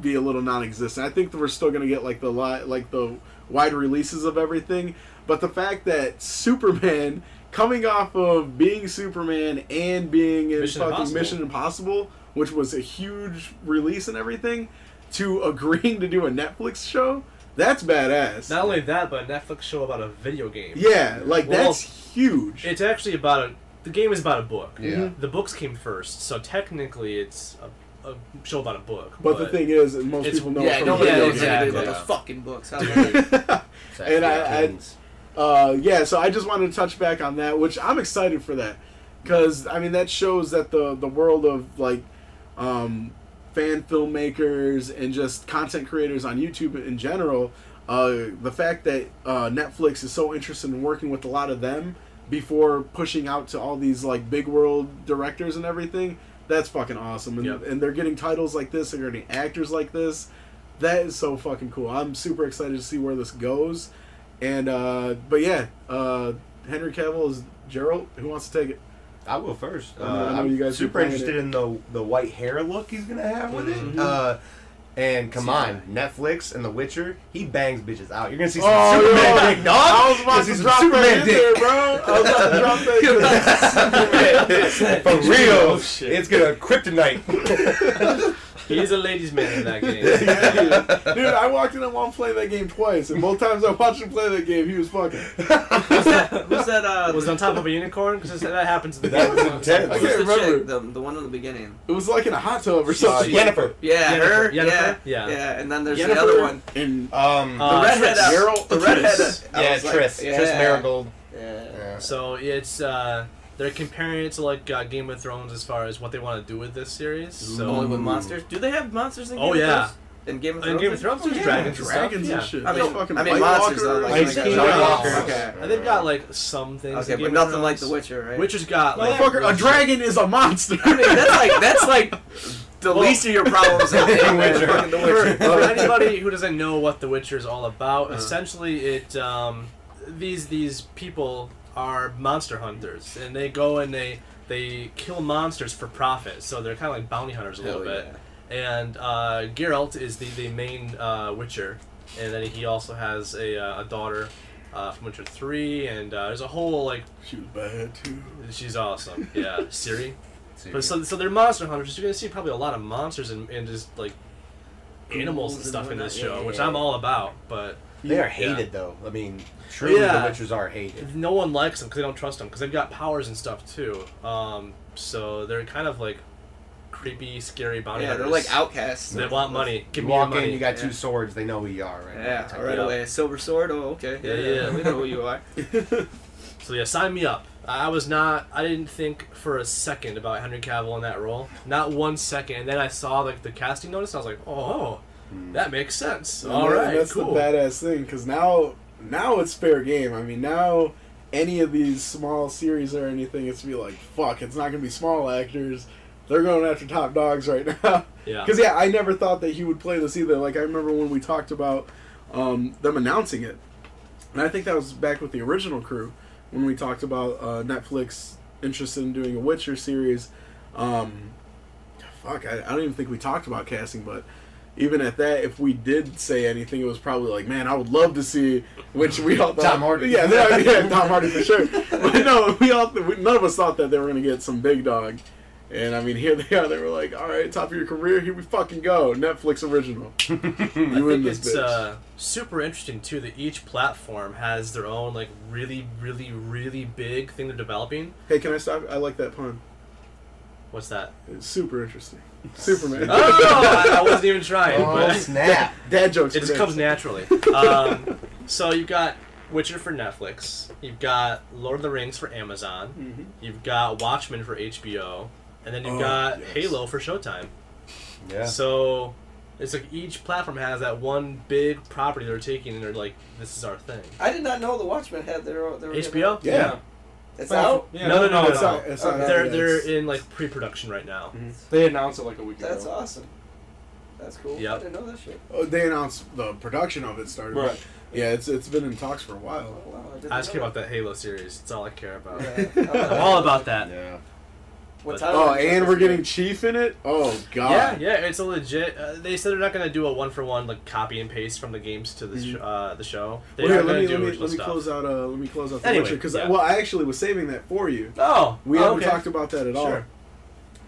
be a little non-existent. I think that we're still gonna get like the li- like the wide releases of everything, but the fact that Superman, coming off of being Superman and being in Mission fucking Impossible. Mission Impossible, which was a huge release and everything, to agreeing to do a Netflix show, that's badass. Not only that, but a Netflix show about a video game. Yeah, like well, that's huge. It's actually about a. The game is about a book. Yeah. Mm-hmm. The books came first, so technically it's a. A show about a book, but, but the thing is, most people know. Yeah, from nobody knows exactly about those fucking books. How and I, I uh, yeah. So I just wanted to touch back on that, which I'm excited for that, because I mean that shows that the the world of like um, fan filmmakers and just content creators on YouTube in general, uh, the fact that uh, Netflix is so interested in working with a lot of them before pushing out to all these like big world directors and everything. That's fucking awesome. And, yep. and they're getting titles like this. They're getting actors like this. That is so fucking cool. I'm super excited to see where this goes. And, uh, but yeah, uh, Henry Cavill is Geralt. Who wants to take it? I'll go first. Uh, I know, I know you guys I'm super interested it. in the the white hair look he's going to have with mm-hmm. it. Uh, and come on, Netflix and The Witcher, he bangs bitches out. You're going to see some oh, Superman yo. dick, dog. I was about to drop Superman that dick. There, bro. I was about to drop that dick. For real, oh, it's going to kryptonite. He's a ladies' man in that game. Yeah, dude, I walked in and watched him play that game twice, and both times I watched him play that game, he was fucking. Who's that? Who's that uh, was on top of a unicorn? Because that happens in the game. That was intense. I can't remember. Chick, the, the one in the beginning. It was like in a hot tub or something. Yennefer. Yeah, her. Yeah, yeah. Yeah, and then there's Yennefer, the other one. And, um, uh, the redhead. Geralt, the redhead. Yeah, Triss. Like, yeah. Triss Marigold. Yeah. yeah. So it's... Uh, They're comparing it to like uh, Game of Thrones as far as what they want to do with this series. So. Only with monsters. Do they have monsters in Game oh, of Thrones? Oh yeah. In Game of Thrones, in Game of Thrones there's yeah. dragons, dragons and stuff. Yeah. And shit. I mean, fucking I mean monsters. Though, like, like, King Walker. Okay. And they've got like some things. Okay, in Game but nothing of like The Witcher, right? Witcher's got like well, a dragon is a monster. I mean, that's like that's like the well, least of your problems in The Witcher. The Witcher. For anybody who doesn't know what The Witcher is all about, uh. essentially it um, these these people. are monster hunters, and they go and they they kill monsters for profit. So they're kind of like bounty hunters a Hell little bit. Yeah. And uh, Geralt is the, the main uh, Witcher, and then he also has a, uh, a daughter uh, from Witcher three, and uh, there's a whole, like... She was bad, too. She's awesome, yeah. Ciri. But so, so they're monster hunters, so you're going to see probably a lot of monsters and, and just, like, animals and stuff in this show, yeah, yeah, which I'm all about, but... They are hated, yeah. though. I mean, truly yeah. the Witchers are hated. No one likes them because they don't trust them, because they've got powers and stuff, too. Um, so they're kind of, like... creepy, scary bounty hunters. Yeah, they're like outcasts. They want money. Give me your money. You walk in, you got yeah. two swords. They know who you are, right? Yeah, right yeah. away. Silver sword. Oh, okay. Yeah, yeah. yeah. We know who you are. So yeah, sign me up. I was not. I didn't think for a second about Henry Cavill in that role. Not one second. And then I saw like the casting notice. And I was like, oh, mm. that makes sense. All yeah, right, that's cool. That's the badass thing because now, now it's fair game. I mean, now any of these small series or anything, it's gonna be like, fuck, it's not gonna be small actors. They're going after top dogs right now. Yeah. Because, yeah, I never thought that he would play this either. Like, I remember when we talked about um, them announcing it. And I think that was back with the original crew when we talked about uh, Netflix interested in doing a Witcher series. Um, fuck, I, I don't even think we talked about casting, but even at that, if we did say anything, it was probably like, man, I would love to see, which we all thought. Tom Hardy. Yeah, yeah, Tom Hardy for sure. But no, we all, we, none of us thought that they were going to get some big dog. And, I mean, here they are. They were like, all right, top of your career, here we fucking go. Netflix original. You I win think this it's bitch. Uh, super interesting, too, that each platform has their own, like, really, really, really big thing they're developing. Hey, can I stop? I like that pun. What's that? It's super interesting. Superman. Oh, I, I wasn't even trying. Oh, but snap. Dad, dad jokes. It just comes naturally. Um, so you've got Witcher for Netflix. You've got Lord of the Rings for Amazon. Mm-hmm. You've got Watchmen for H B O. And then you've oh, got yes. Halo for Showtime. Yeah. So it's like each platform has that one big property they're taking, and they're like, "This is our thing." I did not know the Watchmen had their, their H B O. Yeah. yeah. It's well, out. Yeah. No, no, no, no. It's no. Out. It's okay. out. They're they're in like pre-production right now. Mm-hmm. They announced it like a week ago. That's awesome. That's cool. Yep. I didn't know that shit. Oh, they announced the production of it started. Right. Yeah, it's it's been in talks for a while. Oh, wow. I, I just care that. about that Halo series. It's all I care about. Yeah. I'm all about that. Yeah. But, oh, and we're getting Chief in it? Oh, God. Yeah, yeah, it's a legit... Uh, they said they're not going to do a one-for-one like copy and paste from the games to the, mm-hmm. sh- uh, the show. They well, are going to do original let me, close out, uh, let me close out the anyway, Witcher, because, yeah. well, I actually was saving that for you. Oh, We oh, haven't okay. talked about that at sure. all.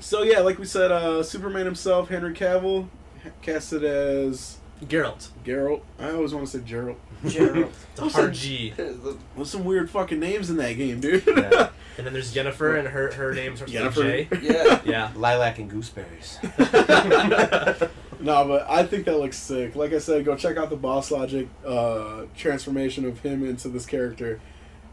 So, yeah, like we said, uh, Superman himself, Henry Cavill, casted as... Geralt. Geralt. I always want to say Geralt. Geralt. It's a hard G. There's some weird fucking names in that game, dude. Yeah. And then there's Yennefer, and her her name starts with J. Yeah. Yeah. Lilac and Gooseberries. No, but I think that looks sick. Like I said, go check out the Boss Logic uh, transformation of him into this character.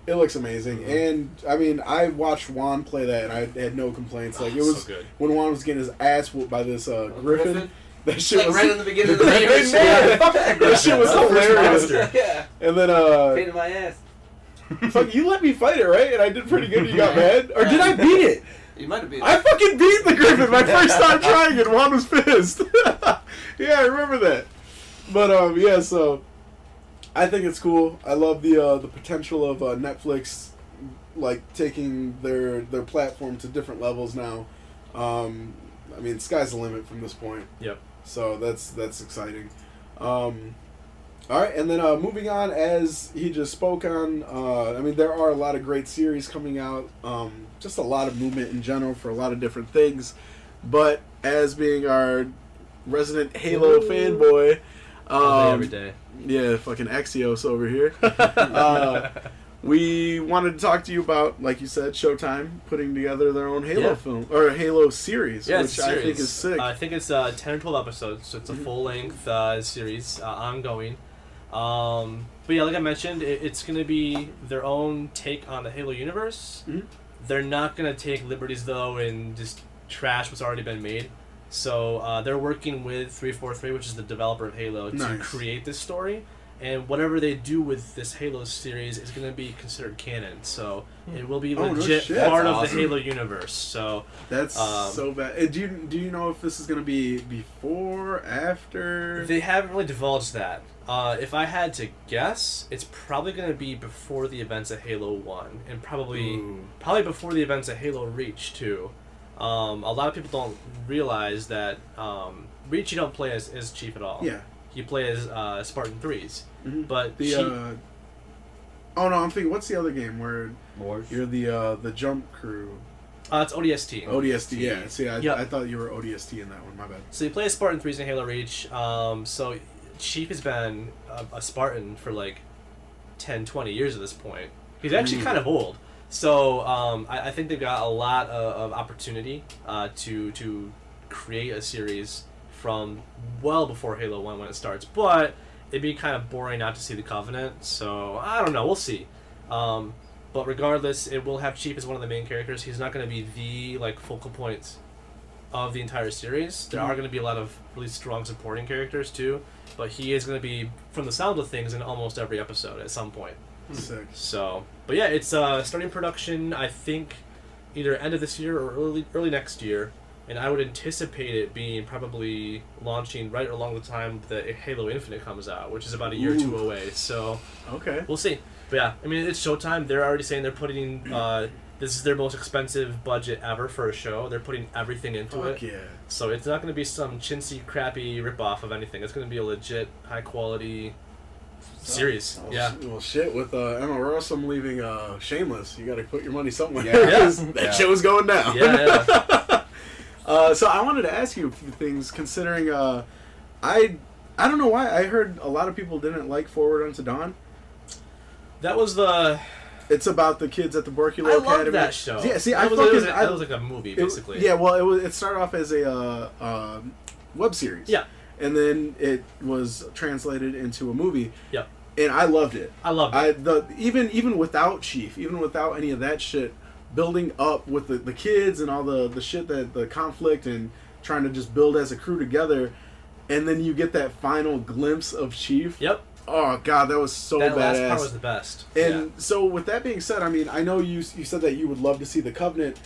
It looks amazing. Mm-hmm. And, I mean, I watched Juan play that, and I had no complaints. Like, oh, it was so good. When Juan was getting his ass whooped by this uh, griffin. griffin? That shit like was right in the beginning of the game. Man, yeah. fuck that, that shit was hilarious. Yeah. And then uh pain in my ass. Fuck, you let me fight it, right? And I did pretty good. You got mad, or did I beat it? You might have beat it. I fucking beat the Griffin my first time trying it. Juan was pissed. Yeah, I remember that. But um, yeah. So I think it's cool. I love the uh, the potential of uh, Netflix, like taking their their platform to different levels now. Um, I mean, sky's the limit from this point. Yep. So that's that's exciting. Um, all right, and then uh, moving on, as he just spoke on, uh, I mean, there are a lot of great series coming out, um, just a lot of movement in general for a lot of different things. But as being our resident Halo Ooh. fanboy... Um, all day, every day. Yeah, fucking Axios over here. uh, we wanted to talk to you about, like you said, Showtime putting together their own Halo yeah. film or Halo series, yeah, which series. I think is sick. Uh, I think it's uh, ten or twelve episodes, so it's a mm-hmm. full length uh, series, uh, ongoing. Um, but yeah, like I mentioned, it, it's going to be their own take on the Halo universe. Mm-hmm. They're not going to take liberties though and just trash what's already been made. So uh, they're working with three forty-three, which is the developer of Halo, nice. to create this story. And whatever they do with this Halo series is going to be considered canon. So it will be legit oh, no part That's of awesome. the Halo universe. So That's um, so bad. Do you, do you know if this is going to be before, after? They haven't really divulged that. Uh, if I had to guess, it's probably going to be before the events of Halo one. And probably Ooh. probably before the events of Halo Reach, too. Um, a lot of people don't realize that um, Richie don't play as, as Chief at all. Yeah. He plays uh, Spartan threes. Mm-hmm. But the... She... Uh, oh, no, I'm thinking, what's the other game where Wars? You're the uh, the jump crew? Uh, it's O D S T. O D S T, yeah. See, I, yep. I thought you were O D S T in that one. My bad. So you play as Spartan threes in Halo Reach. Um, so Chief has been a, a Spartan for like ten, twenty years at this point. He's actually mm. kind of old. So um, I, I think they've got a lot of, of opportunity uh, to to create a series from well before Halo one when it starts. But it'd be kind of boring not to see the Covenant. So I don't know. We'll see. Um, but regardless, it will have Chief as one of the main characters. He's not going to be the like focal point of the entire series. There mm-hmm. are going to be a lot of really strong supporting characters too. But he is going to be, from the sound of things, in almost every episode at some point. Sick. So, but yeah, it's uh, starting production, I think, either end of this year or early early next year, and I would anticipate it being probably launching right along the time that Halo Infinite comes out, which is about a year Ooh. or two away. So, okay, we'll see. But yeah, I mean, it's Showtime. They're already saying they're putting uh, this is their most expensive budget ever for a show. They're putting everything into Fuck it. Yeah. So it's not going to be some chintzy, crappy ripoff of anything. It's going to be a legit, high quality. Series, oh, yeah. Well, shit, with uh, Emma Rossum leaving uh, Shameless, you got to put your money somewhere. Yeah. yeah. That yeah. show's going down. Yeah, yeah. uh, so I wanted to ask you a few things, considering uh, I I don't know why I heard a lot of people didn't like Forward Unto Dawn. That was the... It's about the kids at the Borculo Academy. I love that show. Yeah, see, that I was, fucking... It was, a, I, that was like a movie, basically. It, yeah, well, it, was, it started off as a uh, uh, web series. Yeah. And then it was translated into a movie. Yep. And I loved it. I loved it. I, the, even even without Chief, even without any of that shit, building up with the, the kids and all the, the shit, that the conflict and trying to just build as a crew together. And then you get that final glimpse of Chief. Yep. Oh, God, that was so that badass. That last part was the best. And yeah. so with that being said, I mean, I know you, you said that you would love to see the Covenant.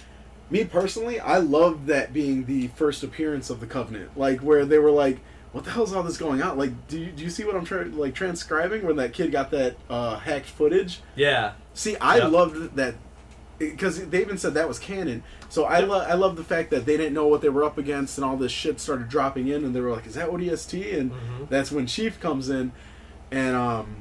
Me personally, I loved that being the first appearance of the Covenant. Like, where they were like, what the hell is all this going on? Like, do you, do you see what I'm tra- like transcribing when that kid got that uh, hacked footage? Yeah. See, I yep. loved that, because they even said that was canon. So I, yep. lo- I love the fact that they didn't know what they were up against, and all this shit started dropping in, and they were like, is that O D S T? And mm-hmm. that's when Chief comes in. And um,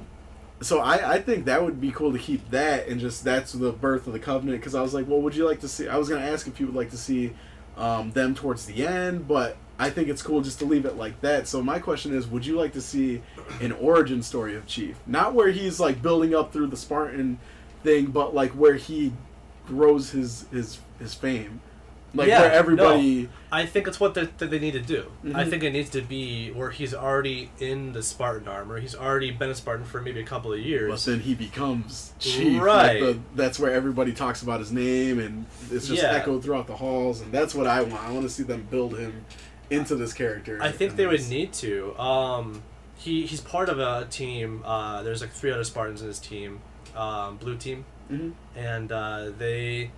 so I, I think that would be cool to keep that, and just that's the birth of the Covenant, because I was like, well, would you like to see... I was going to ask if you would like to see um, them towards the end, but... I think it's cool just to leave it like that. So my question is, would you like to see an origin story of Chief? Not where he's like building up through the Spartan thing, but like where he grows his his, his fame. Like yeah, where everybody... No. I think it's what the, that they need to do. Mm-hmm. I think it needs to be where he's already in the Spartan armor. He's already been a Spartan for maybe a couple of years. But then he becomes Chief. Right. Like the, that's where everybody talks about his name, and it's just yeah. echoed throughout the halls. And that's what I want. I want to see them build him into this character. I think they would need to. Um, he he's part of a team. Uh, there's like three other Spartans in his team, um, blue team, mm-hmm. and uh, they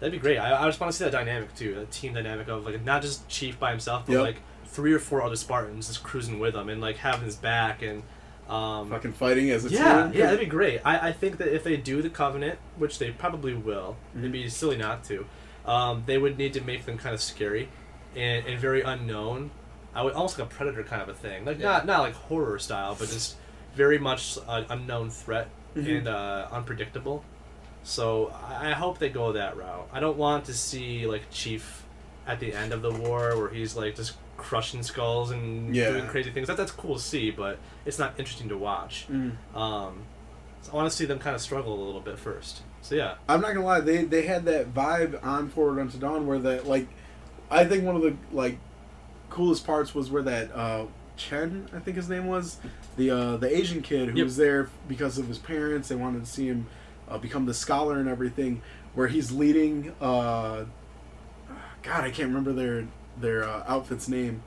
that'd be great. I, I just want to see that dynamic too, that team dynamic of like not just Chief by himself, but yep. like three or four other Spartans just cruising with him and like having his back and um, fucking fighting as a yeah, team. Yeah, yeah, that'd be great. I, I think that if they do the Covenant, which they probably will, mm-hmm. it'd be silly not to. Um, they would need to make them kind of scary. And, and very unknown. I would almost like a Predator kind of a thing, like yeah. not not like horror style, but just very much an unknown threat mm-hmm. and uh, unpredictable. So I hope they go that route. I don't want to see like Chief at the end of the war where he's like just crushing skulls and yeah. doing crazy things. That that's cool to see, but it's not interesting to watch. Mm. Um, so I want to see them kind of struggle a little bit first. So yeah, I'm not gonna lie. They they had that vibe on Forward Unto Dawn where that like. I think one of the like coolest parts was where that uh, Chen, I think his name was, the uh, the Asian kid who yep. was there because of his parents. They wanted to see him uh, become the scholar and everything. Where he's leading, uh, God, I can't remember their their uh, outfit's name,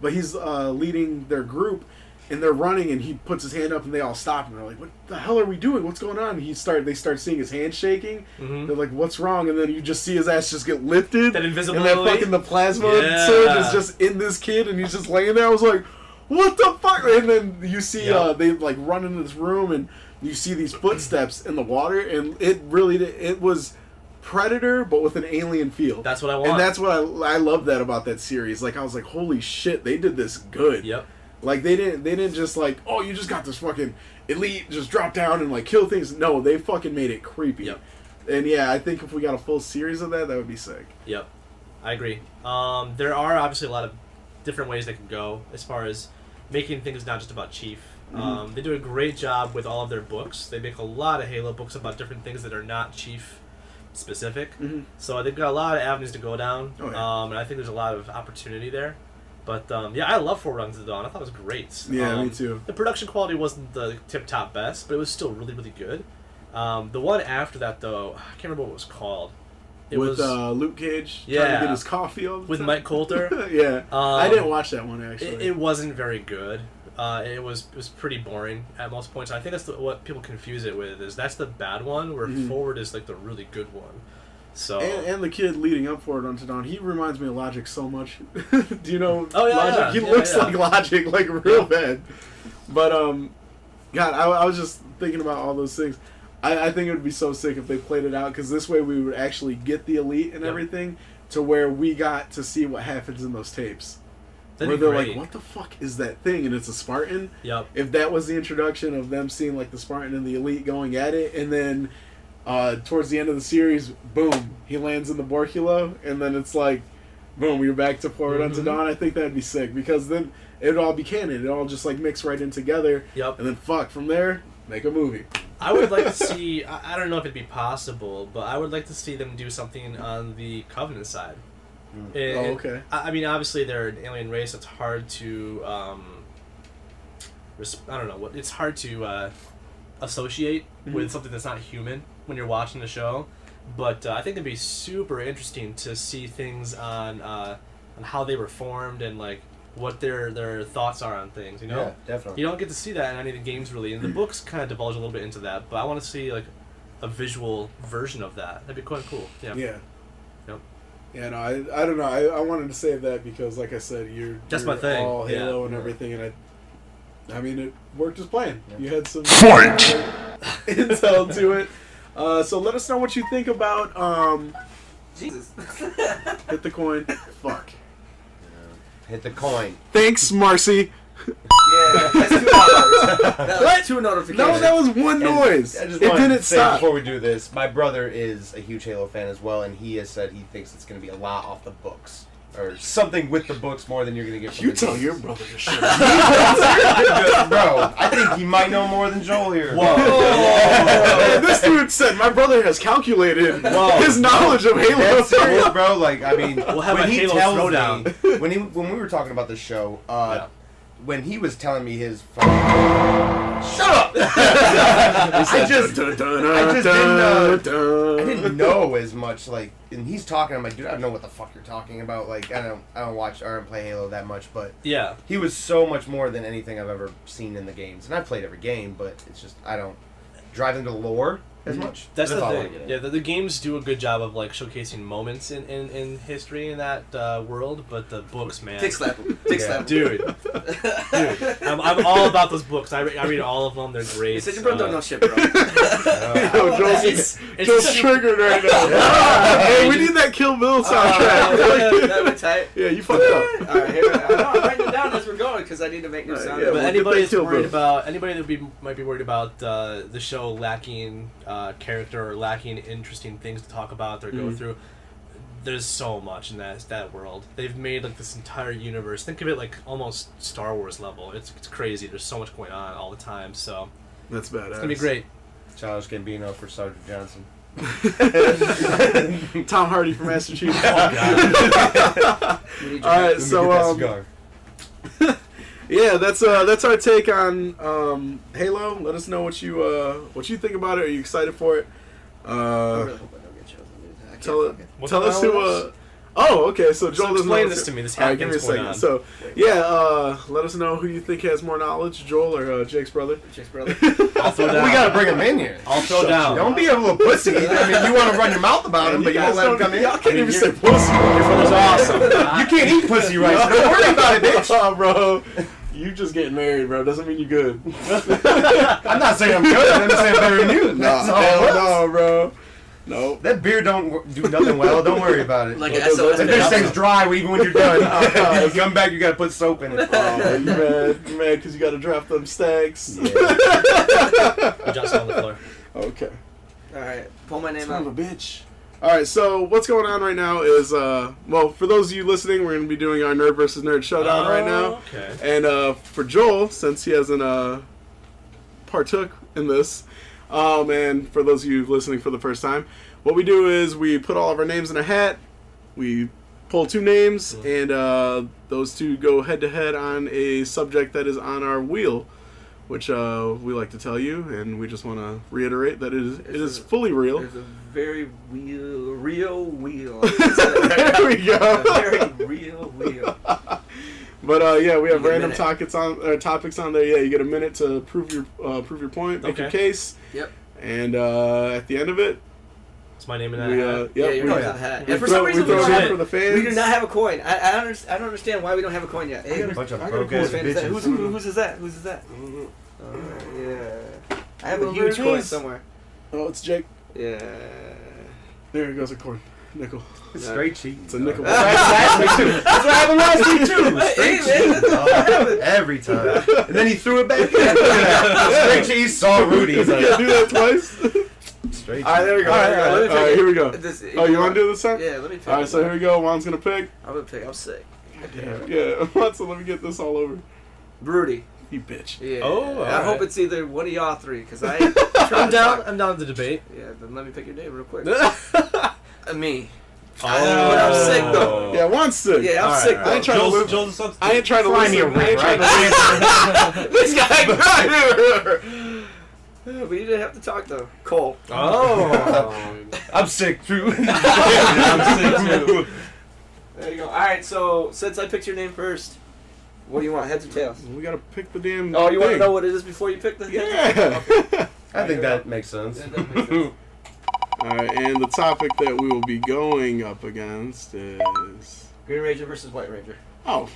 but he's uh, leading their group, and they're running, and he puts his hand up, and they all stop, and they're like, "What the hell are we doing? What's going on?" And he start, they start seeing his hand shaking. Mm-hmm. They're like, "What's wrong?" And then you just see his ass just get lifted. That invisible. And that fucking the plasma yeah. surge is just in this kid, and he's just laying there. I was like, "What the fuck?" And then you see yep. uh, they like run into this room, and you see these footsteps in the water, and it really it was Predator, but with an alien feel. That's what I want. And that's what I, I love that about that series. Like, I was like, holy shit, they did this good. Yep. Like, they didn't they didn't just like, oh, you just got this fucking elite, just drop down and like kill things. No, they fucking made it creepy. Yep. And yeah, I think if we got a full series of that, that would be sick. Yep. I agree. Um, there are obviously a lot of different ways they can go as far as making things not just about Chief. Mm-hmm. Um, they do a great job with all of their books. They make a lot of Halo books about different things that are not Chief specific. Mm-hmm. So they've got a lot of avenues to go down. Oh, yeah. Um, and I think there's a lot of opportunity there. But um, yeah, I love Four Runs of the Dawn. I thought it was great. Yeah, um, me too. The production quality wasn't the tip-top best, but it was still really, really good. Um, the one after that, though, I can't remember what it was called. It with was, uh, Luke Cage yeah, trying to get his coffee all the with time. Mike Coulter. yeah, um, I didn't watch that one, actually. It, it wasn't very good. Uh, it was it was pretty boring at most points. I think that's the, what people confuse it with, is that's the bad one, where mm-hmm. Forward is like the really good one. So and, and the kid leading up Forward Unto Dawn, he reminds me of Logic so much. Do you know oh, yeah, Logic? Yeah, he yeah, looks yeah. like Logic, like real yeah. bad. But, um, God, I, I was just thinking about all those things. I, I think it would be so sick if they played it out, because this way we would actually get the elite and yep. everything to where we got to see what happens in those tapes. That'd where they're great. Like, what the fuck is that thing? And it's a Spartan. Yep. If that was the introduction of them seeing like the Spartan and the elite going at it, and then uh, towards the end of the series, boom, he lands in the Borculo, and then it's like, boom, we were back to Forward mm-hmm. Unto Dawn. I think that'd be sick, because then it'd all be canon. It'd all just like mix right in together. Yep. And then fuck, from there, make a movie. I would like to see, I, I don't know if it'd be possible, but I would like to see them do something on the Covenant side. And, oh, okay. I, I mean, obviously they're an alien race. It's hard to, um, resp- I don't know what. It's hard to uh, associate mm-hmm. with something that's not human when you're watching the show. But uh, I think it'd be super interesting to see things on uh, on how they were formed and like what their their thoughts are on things. You know, yeah, definitely. You don't get to see that in any of the games really, and the books kind of divulge a little bit into that. But I want to see like a visual version of that. That'd be quite cool. Yeah. Yeah. Yep. Yeah, no, I, I don't know. I, I wanted to say that because, like I said, you're, That's you're my thing. all Halo yeah. and everything, and I I mean, it worked as planned. Yeah. You had some Fight. intel to it. Uh, so let us know what you think about... Um, Jesus. Hit the coin. Fuck. Yeah. Hit the coin. Thanks, Marcy. Yeah, that's two dollars. That was two notifications. No, that was one noise. I just it didn't stop. Before we do this, my brother is a huge Halo fan as well, and he has said he thinks it's going to be a lot off the books. Or something with the books more than you're going to get from you the You tell games. Your brother to shut up. Bro, I think he might know more than Joel here. Whoa. Whoa. This dude said, my brother has calculated Whoa. his knowledge Whoa. of Halo. That's it, bro. Like, I mean, we'll have when a he Halo tells me, when, he, when we were talking about this show, uh... Yeah. When he was telling me his phone... Shut up! I just... I just didn't, uh, I didn't know as much, like... And he's talking, I'm like, dude, I don't know what the fuck you're talking about. Like, I don't I don't watch or I don't play Halo that much, but... Yeah. He was so much more than anything I've ever seen in the games. And I've played every game, but it's just... I don't drive into lore as much. That's, That's the thing. Yeah, the, the games do a good job of, like, showcasing moments in, in, in history in that uh, world, but the books, man. Tick slap them. Tick yeah. slap them. Dude. Dude. I'm, I'm all about those books. I, re- I read all of them. They're great. You said your brother don't know shit, bro. uh, Yo, Joel's, it's, it's Joel's just triggered right now. uh, hey, we need that Kill Bill soundtrack. Uh, that would be tight. Yeah, you fucked up. All right, here, I'm, I'm writing it down as we're going, because I need to make new right, sound. Yeah, but we'll anybody that's worried Bill. about, anybody that be, might be worried about uh, the show lacking... Uh, character or lacking interesting things to talk about or go mm-hmm. through. There's so much in that that world. They've made like this entire universe. Think of it like almost Star Wars level. It's it's crazy. There's so much going on all the time. So that's badass. It's gonna be great. Childish Gambino for Sergeant Johnson. Tom Hardy for Master Chief. Oh, God. All right, so um, yeah, that's uh, that's our take on um, Halo. Let us know what you uh, what you think about it. Are you excited for it? Uh, I really hope I don't get chosen. I can't tell it, tell us who. Uh, oh, okay. So Joel so doesn't explain this to me. This happens. Right, give me a second. On. So yeah, uh, let us know who you think has more knowledge, Joel or uh, Jake's brother. Jake's brother. I'll throw down. We gotta bring him in here. I'll throw down. Don't be a little pussy. I mean, you want to run your mouth about him, but you won't let him come in. Y'all can't I mean, even say pussy. Your brother's awesome. You can't eat pussy right now. Don't worry about it, bitch, bro. You just getting married, bro. Doesn't mean you're good. I'm not saying I'm good. I'm saying I'm very new. No, hell no, bro. No. That beer don't do nothing well. Don't worry about it. Like if this thing's dry, even when you're done, uh, if you come back, you gotta put soap in it. Oh, you mad? You mad because you gotta drop them stacks? Yeah. You just on the floor. Okay. All right. Pull my name Son out. Son of a bitch. All right. So what's going on right now is, uh, well, for those of you listening, we're gonna be doing our Nerd versus Nerd showdown oh, right now. Okay. And uh, for Joel, since he hasn't uh, partook in this. Um, and for those of you listening for the first time, what we do is we put all of our names in a hat, we pull two names, mm. and uh, those two go head-to-head on a subject that is on our wheel, which uh, we like to tell you, and we just want to reiterate that it is, it is a, fully real. It's a very wheel, real wheel. There we go. A very real wheel. But uh, yeah, we have random topics on uh, topics on there. Yeah, you get a minute to prove your uh, prove your point, make okay. your case. Yep. And uh, at the end of it, it's my name in that we, uh, hat. Yep, yeah, your name's in the hat. And for some reason, we, we, don't have, for the fans. we do not have a coin. I I, under, I don't understand why we don't have a coin yet. Hey, a bunch of broke ass bitches. Who's who's is that? Who's is that? Mm-hmm. uh, yeah. I have a huge coin somewhere. Oh, it's Jake. Yeah. There goes a coin. Nickel. It's straight cheating. It's a nickel. That's what happened last week too. Straight cheating. Every time. And then he threw it back. Straight cheating. He saw Rudy. Did you do that twice? Straight cheating. All right, there we go. All right, all right, all right here we go. This, oh, you want to do this time? Yeah, let me pick. All right, so here we go. Juan's going to pick. I'm going to pick. I'm sick. Yeah, yeah. Juan, so let me get this all over. Rudy. You bitch. Yeah. Oh, I right. hope it's either one of y'all three, because I... I'm down. I'm down to debate. Yeah, then let me pick your name real quick. Me. Oh. I don't know, but I'm sick though. Yeah, Juan's sick. Yeah, I'm right, sick right. though. I ain't trying Joel's, to lose. Joel's substitute. I ain't trying to lose. I ain't trying to lose. This guy. Yeah, we didn't have to talk though. Cole. Oh. I'm sick too. I'm sick too. There you go. All right, so since I picked your name first, what do you want, heads or tails? We gotta pick the damn. Oh, you thing. want to know what it is before you pick the? Yeah. Okay. I think that makes sense. Yeah, that makes sense. Alright, and the topic that we will be going up against is... Green Ranger versus White Ranger. Oh,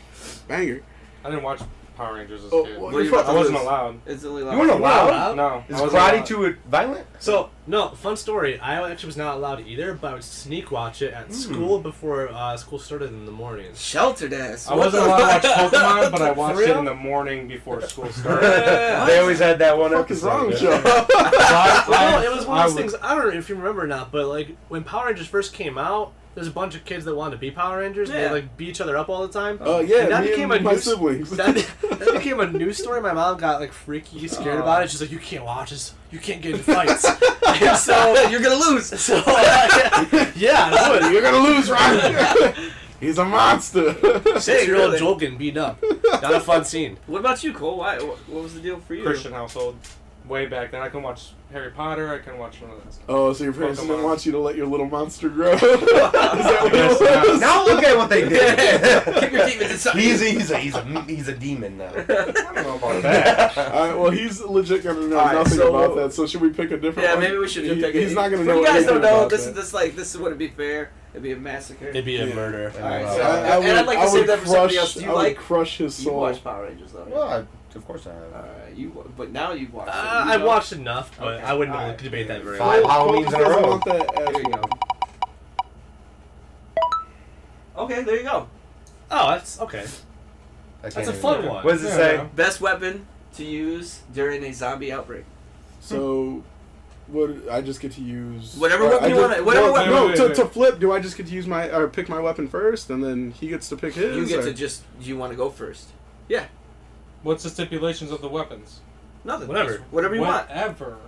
banger. I didn't watch Power Rangers as a oh, kid. Well, you I wasn't allowed. It's allowed. You weren't allowed? No. Is karate too violent? So, no, fun story. I actually was not allowed either, but I would sneak watch it at mm. school before uh, school started in the morning. Sheltered ass. I wasn't allowed to watch Pokemon, but I watched it in the morning before school started. Yeah. They always had that one what episode. What's wrong with you? Well, it was one of those things, I don't know if you remember or not, but like when Power Rangers first came out, there's a bunch of kids that wanted to be Power Rangers, yeah. and they like beat each other up all the time. Oh, uh, yeah, and that me became and a my news, siblings. That, that became a news story. My mom got like freaky scared uh, about it. She's like, you can't watch this. You can't get into fights. And so you're going to lose. So, uh, yeah, yeah would. You're going to lose, Ryan. He's a monster. Six-year-old really? Joel getting beaten up. Not a fun scene. What about you, Cole? Why? What was the deal for you? Christian household. Way back then, I couldn't watch Harry Potter, I couldn't watch none of that stuff. Oh, so your parents Pokemon. didn't want you to let your little monster grow? Is that what it was? Now look at what they did. Keep your demons inside. He's a, he's, a, he's, a, he's a demon now. I don't know about that. All right, well, he's legit going to know right, nothing so, about that, so should we pick a different yeah, one? Yeah, maybe we should he, pick a He's not going to know anything about that. You guys don't know, this, is this, like, this wouldn't be fair. It'd be a massacre. It'd be a yeah. murder. All right, so, I, I would, and I'd like to save that for somebody else. Do you I like, would crush his soul. You watch Power Rangers, though. Well, I... Of course I have. Alright, you. But now you've watched it. Uh, I've watched enough, but okay. I wouldn't right. debate that very much. Five Halloweens in a row. There you go. Okay, there you go. Oh, that's okay. That's a fun remember. one. What does it say? Yeah. Best weapon to use during a zombie outbreak. So, would I just get to use whatever weapon you want? Whatever weapon. No, wait, to, wait. to flip. Do I just get to use my or pick my weapon first, and then he gets to pick his? You get or? to just. You want to go first? Yeah. What's the stipulations of the weapons? Nothing. Whatever. Whatever you want. Whatever.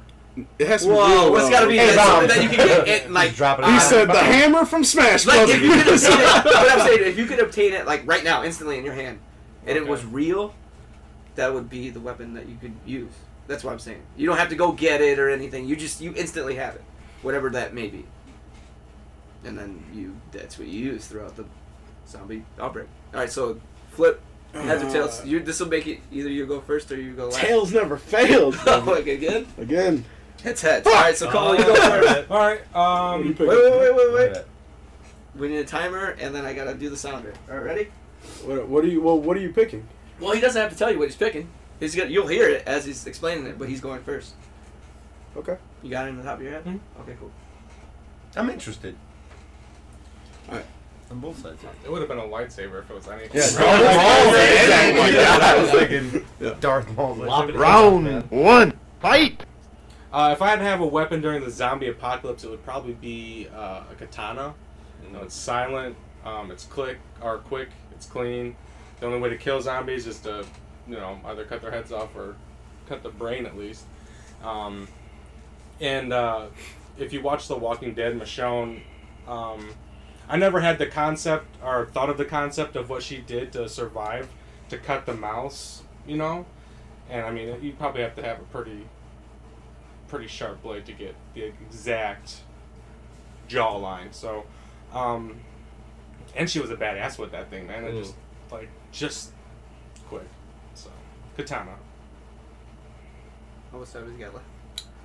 It has to be real. Whoa, well, it's got to be something that you can get it, like... He uh, said the hammer from Smash Brothers. Like, if you could obtain it, what I'm saying, if you could obtain it, like, right now, instantly in your hand, and okay. it was real, that would be the weapon that you could use. That's what I'm saying. You don't have to go get it or anything. You just, you instantly have it. Whatever that may be. And then you, that's what you use throughout the zombie outbreak. All right, so flip... Heads or tails? You, this will make it either you go first or you go last. Tails never fails. Like again? Again. It's heads. All right, so Cole, you go first. All right. Um, wait, wait, wait, wait, wait. We need a timer, and then I gotta do the sounder. All right, ready? What, what are you? Well, what are you picking? Well, he doesn't have to tell you what he's picking. He's gonna, you'll hear it as he's explaining it, but he's going first. Okay. You got it in the top of your head? Mm-hmm. Okay, cool. I'm interested. All right. On both sides. It would have been a lightsaber if it was anything. Yeah, Darth Maul. I was thinking Darth Maul. Round one, fight. Uh, if I had to have a weapon during the zombie apocalypse, it would probably be uh, a katana. You know, it's silent. Um, it's click or quick. It's clean. The only way to kill zombies is to, you know, either cut their heads off or cut the brain at least. Um, and uh, if you watch The Walking Dead, Michonne. Um, I never had the concept or thought of the concept of what she did to survive, to cut the mouse, you know? And I mean, you probably have to have a pretty pretty sharp blade to get the exact jawline. So, um, and she was a badass with that thing, man. It mm. just, like, just quick. So, katana. How much time has he got left?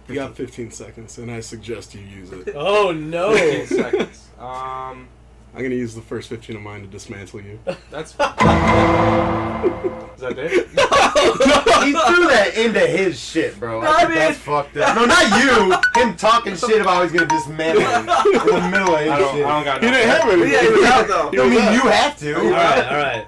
You got fifteen seconds, and I suggest you use it. Oh, no! fifteen seconds. Um, I'm going to use the first fifteen of mine to dismantle you. That's fine. Is that it? No, no. He threw that into his shit, bro. I think that's fucked up. No, not you! Him talking shit about how he's going to dismantle you in the middle of his I don't, shit. I don't got no. He didn't have it. Yeah, he was out, though. You don't mean you have to. All right, all right.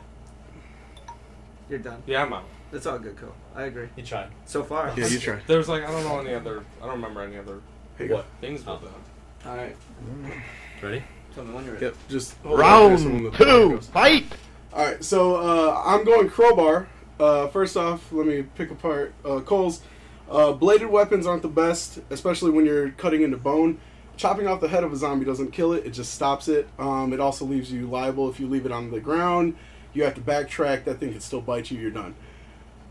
You're done. Yeah, I'm out. That's all good, Cole. I agree. You tried. So far. Yeah, you tried. There was like, I don't know any other, I don't remember any other what? things with that. Alright. Ready? Tell me when you're ready. Yep, just round two, fight! Alright, so uh, I'm going crowbar. Uh, first off, let me pick apart uh, Cole's. Uh, bladed weapons aren't the best, especially when you're cutting into bone. Chopping off the head of a zombie doesn't kill it, it just stops it. Um, it also leaves you liable if you leave it on the ground. You have to backtrack, that thing can still bite you, you're done.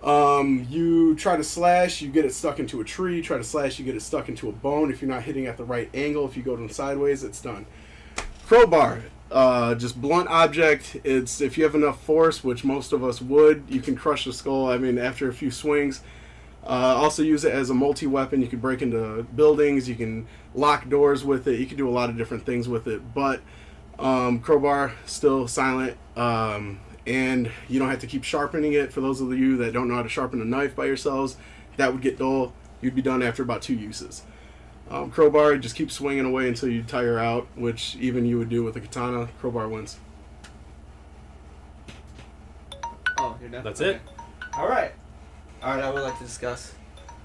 Um, you try to slash, you get it stuck into a tree. You try to slash, you get it stuck into a bone. If you're not hitting at the right angle, if you go to them sideways, it's done. Crowbar, uh, just blunt object. It's if you have enough force, which most of us would, you can crush the skull. I mean, after a few swings. Uh, also use it as a multi-weapon. You can break into buildings. You can lock doors with it. You can do a lot of different things with it. But um, crowbar still silent. Um, And you don't have to keep sharpening it. For those of you that don't know how to sharpen a knife by yourselves, that would get dull. You'd be done after about two uses. Um, crowbar, just keep swinging away until you tire out, which even you would do with a katana. Crowbar wins. Oh, you're done? That's okay. It. All right. All right, I would like to discuss.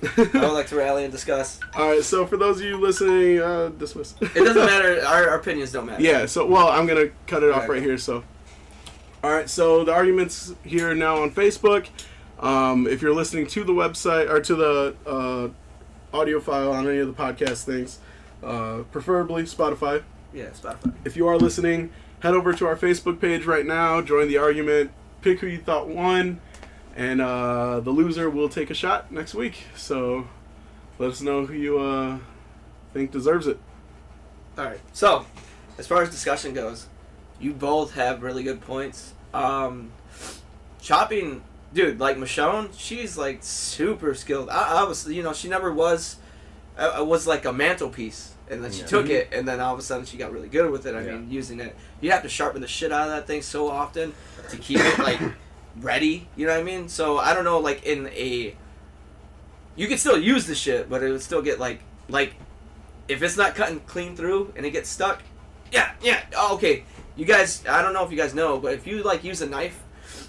I would like to rally and discuss. All right, so for those of you listening, uh, dismiss. It doesn't matter. Our, our opinions don't matter. Yeah, so, well, I'm going to cut it all off right, right here, so... Alright, so the argument's here now on Facebook. Um, if you're listening to the website or to the uh, audio file on any of the podcast things, uh, preferably Spotify. Yeah, Spotify. If you are listening, head over to our Facebook page right now, join the argument, pick who you thought won, and uh, the loser will take a shot next week. So let us know who you uh, think deserves it. Alright, so as far as discussion goes, you both have really good points. Um, chopping, dude, like Michonne, she's like super skilled. I, I was, you know, she never was, it was like a mantelpiece. And then she yeah. took it, and then all of a sudden she got really good with it. I yeah. mean, using it. You have to sharpen the shit out of that thing so often to keep it, like, ready. You know what I mean? So, I don't know, like, in a, you could still use the shit, but it would still get, like, like, if it's not cutting clean through and it gets stuck, yeah, yeah, oh, okay. You guys, I don't know if you guys know, but if you, like, use a knife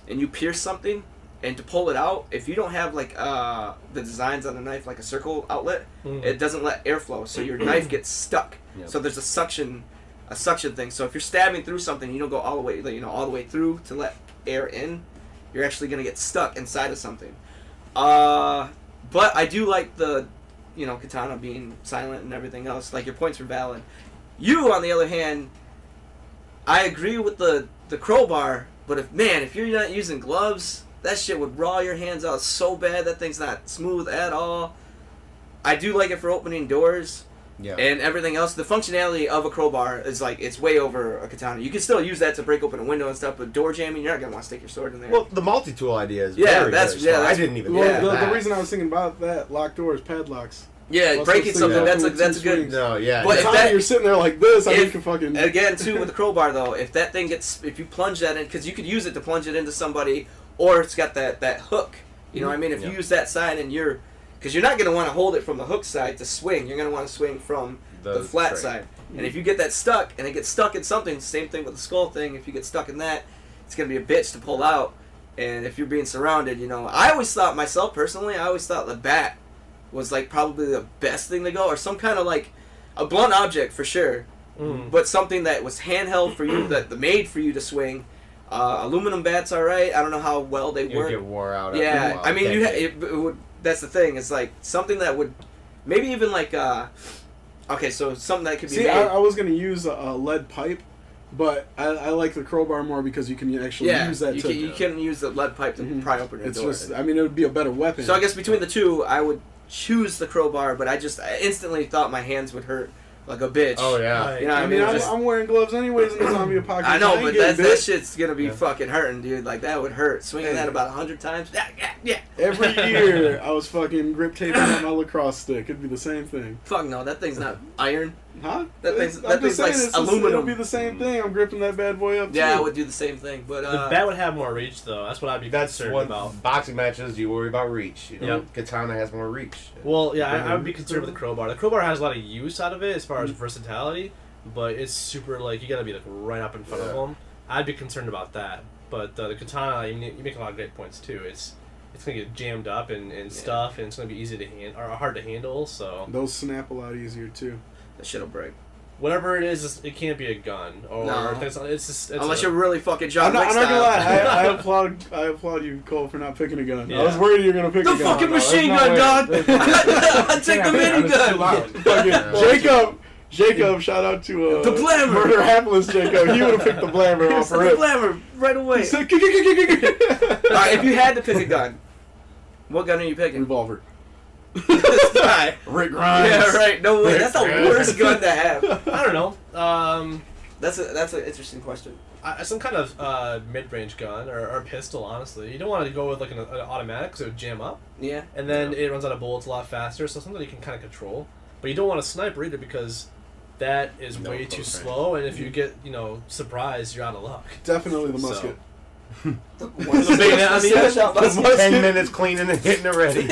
and you pierce something and to pull it out, if you don't have, like, uh, the designs on the knife, like a circle outlet, mm-hmm. it doesn't let airflow, so your knife gets stuck. Yep. So there's a suction a suction thing. So if you're stabbing through something, you don't go all the way, you know, all the way through to let air in, you're actually going to get stuck inside of something. Uh, but I do like the, you know, katana being silent and everything else. Like, your points were valid. You, on the other hand... I agree with the, the crowbar, but if man, if you're not using gloves, that shit would raw your hands out so bad. That thing's not smooth at all. I do like it for opening doors yeah. and everything else. The functionality of a crowbar is like, it's way over a katana. You can still use that to break open a window and stuff, but door jamming, you're not going to want to stick your sword in there. Well, the multi-tool idea is yeah, very, that's, very yeah, that's, I didn't even well, yeah, the, the reason I was thinking about that, locked doors, padlocks. Yeah, well, breaking something, that's a, that's a good... No, yeah. But if that, you're sitting there like this, if, I think you fucking... Again, too, with the crowbar, though, if that thing gets... If you plunge that in... Because you could use it to plunge it into somebody, or it's got that, that hook. You know mm-hmm. what I mean? If yeah. you use that side and you're... Because you're not going to want to hold it from the hook side to swing. You're going to want to swing from the, the flat tray. side. And if you get that stuck, and it gets stuck in something, same thing with the skull thing, if you get stuck in that, it's going to be a bitch to pull out. And if you're being surrounded, you know, I always thought, myself personally, I always thought the bat was, like, probably the best thing to go, or some kind of, like, a blunt object for sure, mm. but something that was handheld for you, that made for you to swing. Uh, aluminum bats are right. I don't know how well they work. You get wore out. Yeah, I mean, you ha- it, it would, that's the thing. It's like something that would, maybe even like, uh, okay, so something that could be. See, made. I, I was gonna use a, a lead pipe, but I, I like the crowbar more because you can actually yeah, use that. You to, can, you can use the lead pipe to mm-hmm. pry open your it's door. It's just, I mean, it would be a better weapon. So I guess between the two, I would choose the crowbar, but I just I instantly thought my hands would hurt. Like a bitch. Oh, yeah. Right. You know what I mean? I'm, just, I'm wearing gloves anyways in the zombie apocalypse. I know, I but that, that shit's going to be yeah. fucking hurting, dude. Like, that would hurt. Swinging hey. that about one hundred times. Yeah, yeah, yeah. Every year, I was fucking grip taping on my lacrosse stick. It'd be the same thing. Fuck no, that thing's not iron. Huh? That it's, thing's, that thing's like it's aluminum. Just, it'll be the same thing. I'm gripping that bad boy up, yeah, too. I would do the same thing. But uh, that would have more reach, though. That's what I'd be that's concerned about. Boxing matches, you worry about reach. You know, yep. Katana has more reach. Well, yeah, I, I would be concerned with the crowbar. The crowbar has a lot of use out of it as far as versatility, but it's super, like, you gotta be, like, right up in front yeah. of them. I'd be concerned about that. But uh, the katana, you, you make a lot of great points, too. It's... It's going to get jammed up and, and yeah. stuff, and it's going to be easy to hand or hard to handle, so... Those snap a lot easier, too. That shit'll break. Whatever it is, it can't be a gun. Or no. It's, it's just, it's Unless a, you're really fucking John Wick style. I'm not, I'm not going to lie. I, I, applaud, I applaud you, Cole, for not picking a gun. Yeah. I was worried you were going to pick the a gun. The fucking no, machine gun, dog! I'll take yeah, the minigun! Yeah. Fucking Jacob... Jacob, shout out to uh, the Blammer. Murder Hapless Jacob. He would have picked the Blammer off her. The Blammer, right away. Said, all right, if you had to pick a gun, what gun are you picking? Revolver. Rick Grimes. Yeah, right. No way. Rick that's Grimes. The worst gun to have. I don't know. Um, that's a that's an interesting question. Uh, some kind of uh, mid-range gun or, or pistol, honestly. You don't want to go with like an, an automatic because it would jam up. Yeah. And then yeah. it runs out of bullets a lot faster, so something you can kind of control. But you don't want a sniper either because. That is no way too range. Slow, and if you get, you know, surprised, you're out of luck. Definitely the musket. So. the, the bayonet, I mean, the musket. Ten minutes cleaning and hitting already.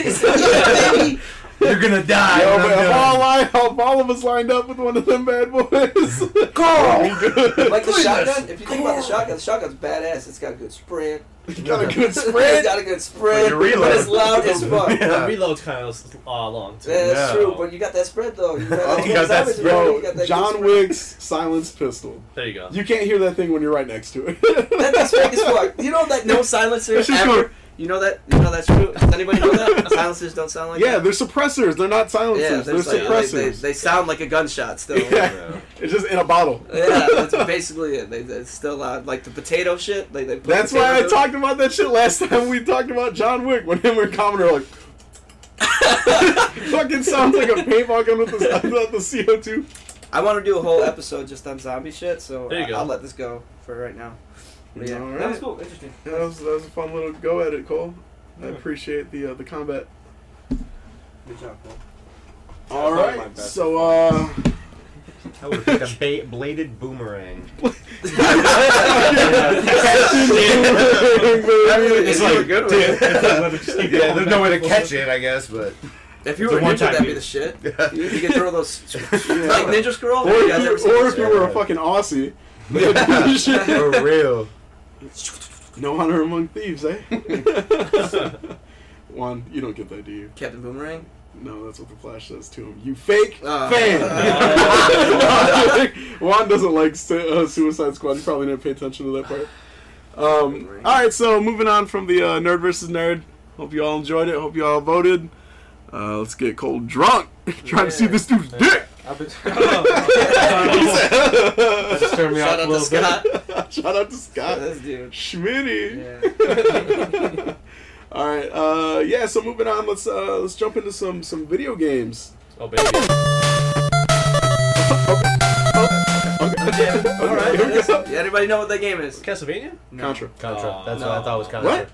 You're gonna die. Yo, but if all, I, if all of us lined up with one of them bad boys. Carl! Like the shotgun, if you think about the shotgun, the shotgun's badass. It's got a good spread. It's got a good spread? It's got a good spread. But, but it's loud as fuck. Yeah. The reload's kind of uh, long, too. Yeah, that's yeah. true, but you got that spread, though. You got, oh, you got that spread. Bro, you got that John Wick's silenced pistol. There you go. You can't hear that thing when you're right next to it. that, that's fake as fuck. You know that no silencer ever... You know that? You know that's true? Does anybody know that? Silencers don't sound like yeah, that? Yeah, they're suppressors. They're not silencers. Yeah, they're, they're suppressors. They, they, they sound like a gunshot still. Yeah. Yeah. It's just in a bottle. Yeah, that's basically it. They, it's still loud. Like the potato shit. They, they that's why I it. talked about that shit last time we talked about John Wick. When him and Commoner like... fucking sounds like a paintball gun with the, the C O two. I want to do a whole episode just on zombie shit, so I, I'll let this go for right now. But yeah, right. That was cool. Interesting. Yeah, that, was, that was a fun little go at it, Cole. I appreciate the uh, the combat. Good job, Cole. Yeah, all right, so uh, I would pick a ba- bladed boomerang. Bladed boomerang. It's like good one. Yeah, there's no way to catch it, I guess, but. If you were a ninja, that'd be the shit. You could throw those like Ninja Skrull. Or if you were a fucking Aussie. For real. No honor among thieves, eh? Juan, you don't get that, do you? Captain Boomerang? No, that's what the Flash says to him. You fake uh, fan! Uh, Juan doesn't like uh, Suicide Squad. You probably didn't pay attention to that part. Um, Alright, so moving on from the uh, Nerd versus Nerd. Hope you all enjoyed it. Hope you all voted. Uh, let's get Cole drunk. Trying yeah. to see this dude's dick! I've been. That just turned me Shout off out a little to Scott. Shout out to Scott. This dude. Schmitty. Yeah. All right. Uh, yeah. So moving on. Let's uh, let's jump into some some video games. Oh baby. okay. Oh, okay. okay. okay. okay. All right. Here we go. Yeah, anybody know what that game is? Castlevania? No. Contra. Contra. Oh, That's no. what I thought was Contra. What?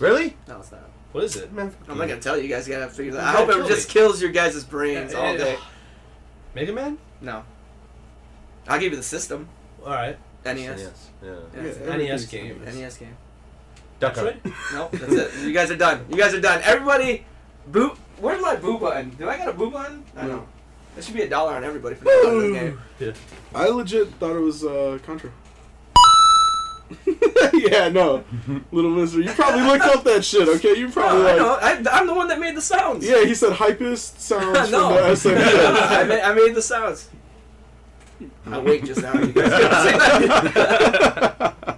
Really? No, it's not. What is it? Man, I'm not gonna tell you. You guys gotta figure that out. I hope it just kills your guys' brains yeah, all yeah. day. Mega Man? No. I'll give you the system. Alright. N E S. N E S. Yeah. Yeah. N E S game. N E S game. Duck Hunt. Nope, that's it. You guys are done. You guys are done. Everybody, boot. Where's my boo button? Do I got a boo button? I don't know. That should be a dollar on everybody for not playing this game. Yeah. I legit thought it was uh, Contra. Yeah, no. Little Mister, you probably looked up that shit, okay? You probably no, like... I, I, I'm the one that made the sounds. Yeah, he said hypest sounds. No. From the I, made, I made the sounds. I wake just now. You guys that.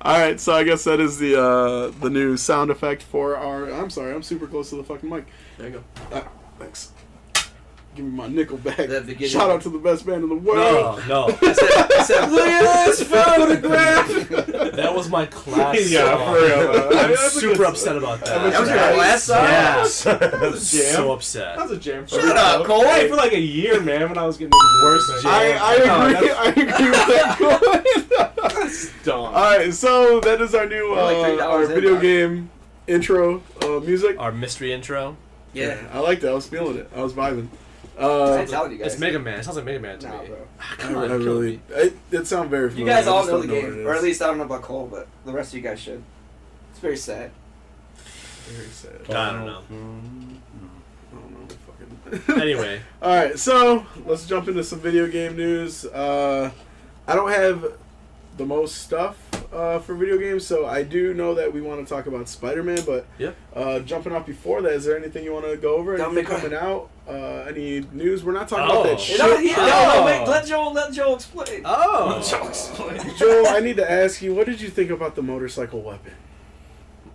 All right, so I guess that is the uh, the new sound effect for our... I'm sorry, I'm super close to the fucking mic. There you go. Uh, thanks. Give me my nickel back. Shout out to the best band in the world. No, no. I said, I said, look at this photograph. That was my class song. Yeah, for real. I'm super upset about that. That was your class song? Yes. That was a jam. So upset. That was a jam. For Shut up, Cole. Hey, for like a year, man, when I was getting the worst jam. I, I agree. No, I agree with that, Cole. That's dumb. All right, so that is our new uh, like our video game intro uh, music. Our mystery intro. Yeah. yeah. I liked it. I was feeling it. I was vibing. Uh, I'm telling you guys. It's Mega Man. It sounds like Mega Man to nah, me. Bro. Come on, I really. It, it sounds very familiar. You guys all know the game, know or at least I don't know about Cole, but the rest of you guys should. It's very sad. Very sad. No, I don't know. I don't know. Fucking. Anyway. All right, so let's jump into some video game news. Uh, I don't have the most stuff uh, for video games, so I do know that we want to talk about Spider-Man, but yeah. uh, jumping off before that, is there anything you want to go over? Don't anything coming out? Uh, any news? We're not talking oh. about that shit. No, he, oh. no, wait, let Joel, let Joel explain. Oh. Let Joel explain. Joel, I need to ask you, what did you think about the motorcycle weapon?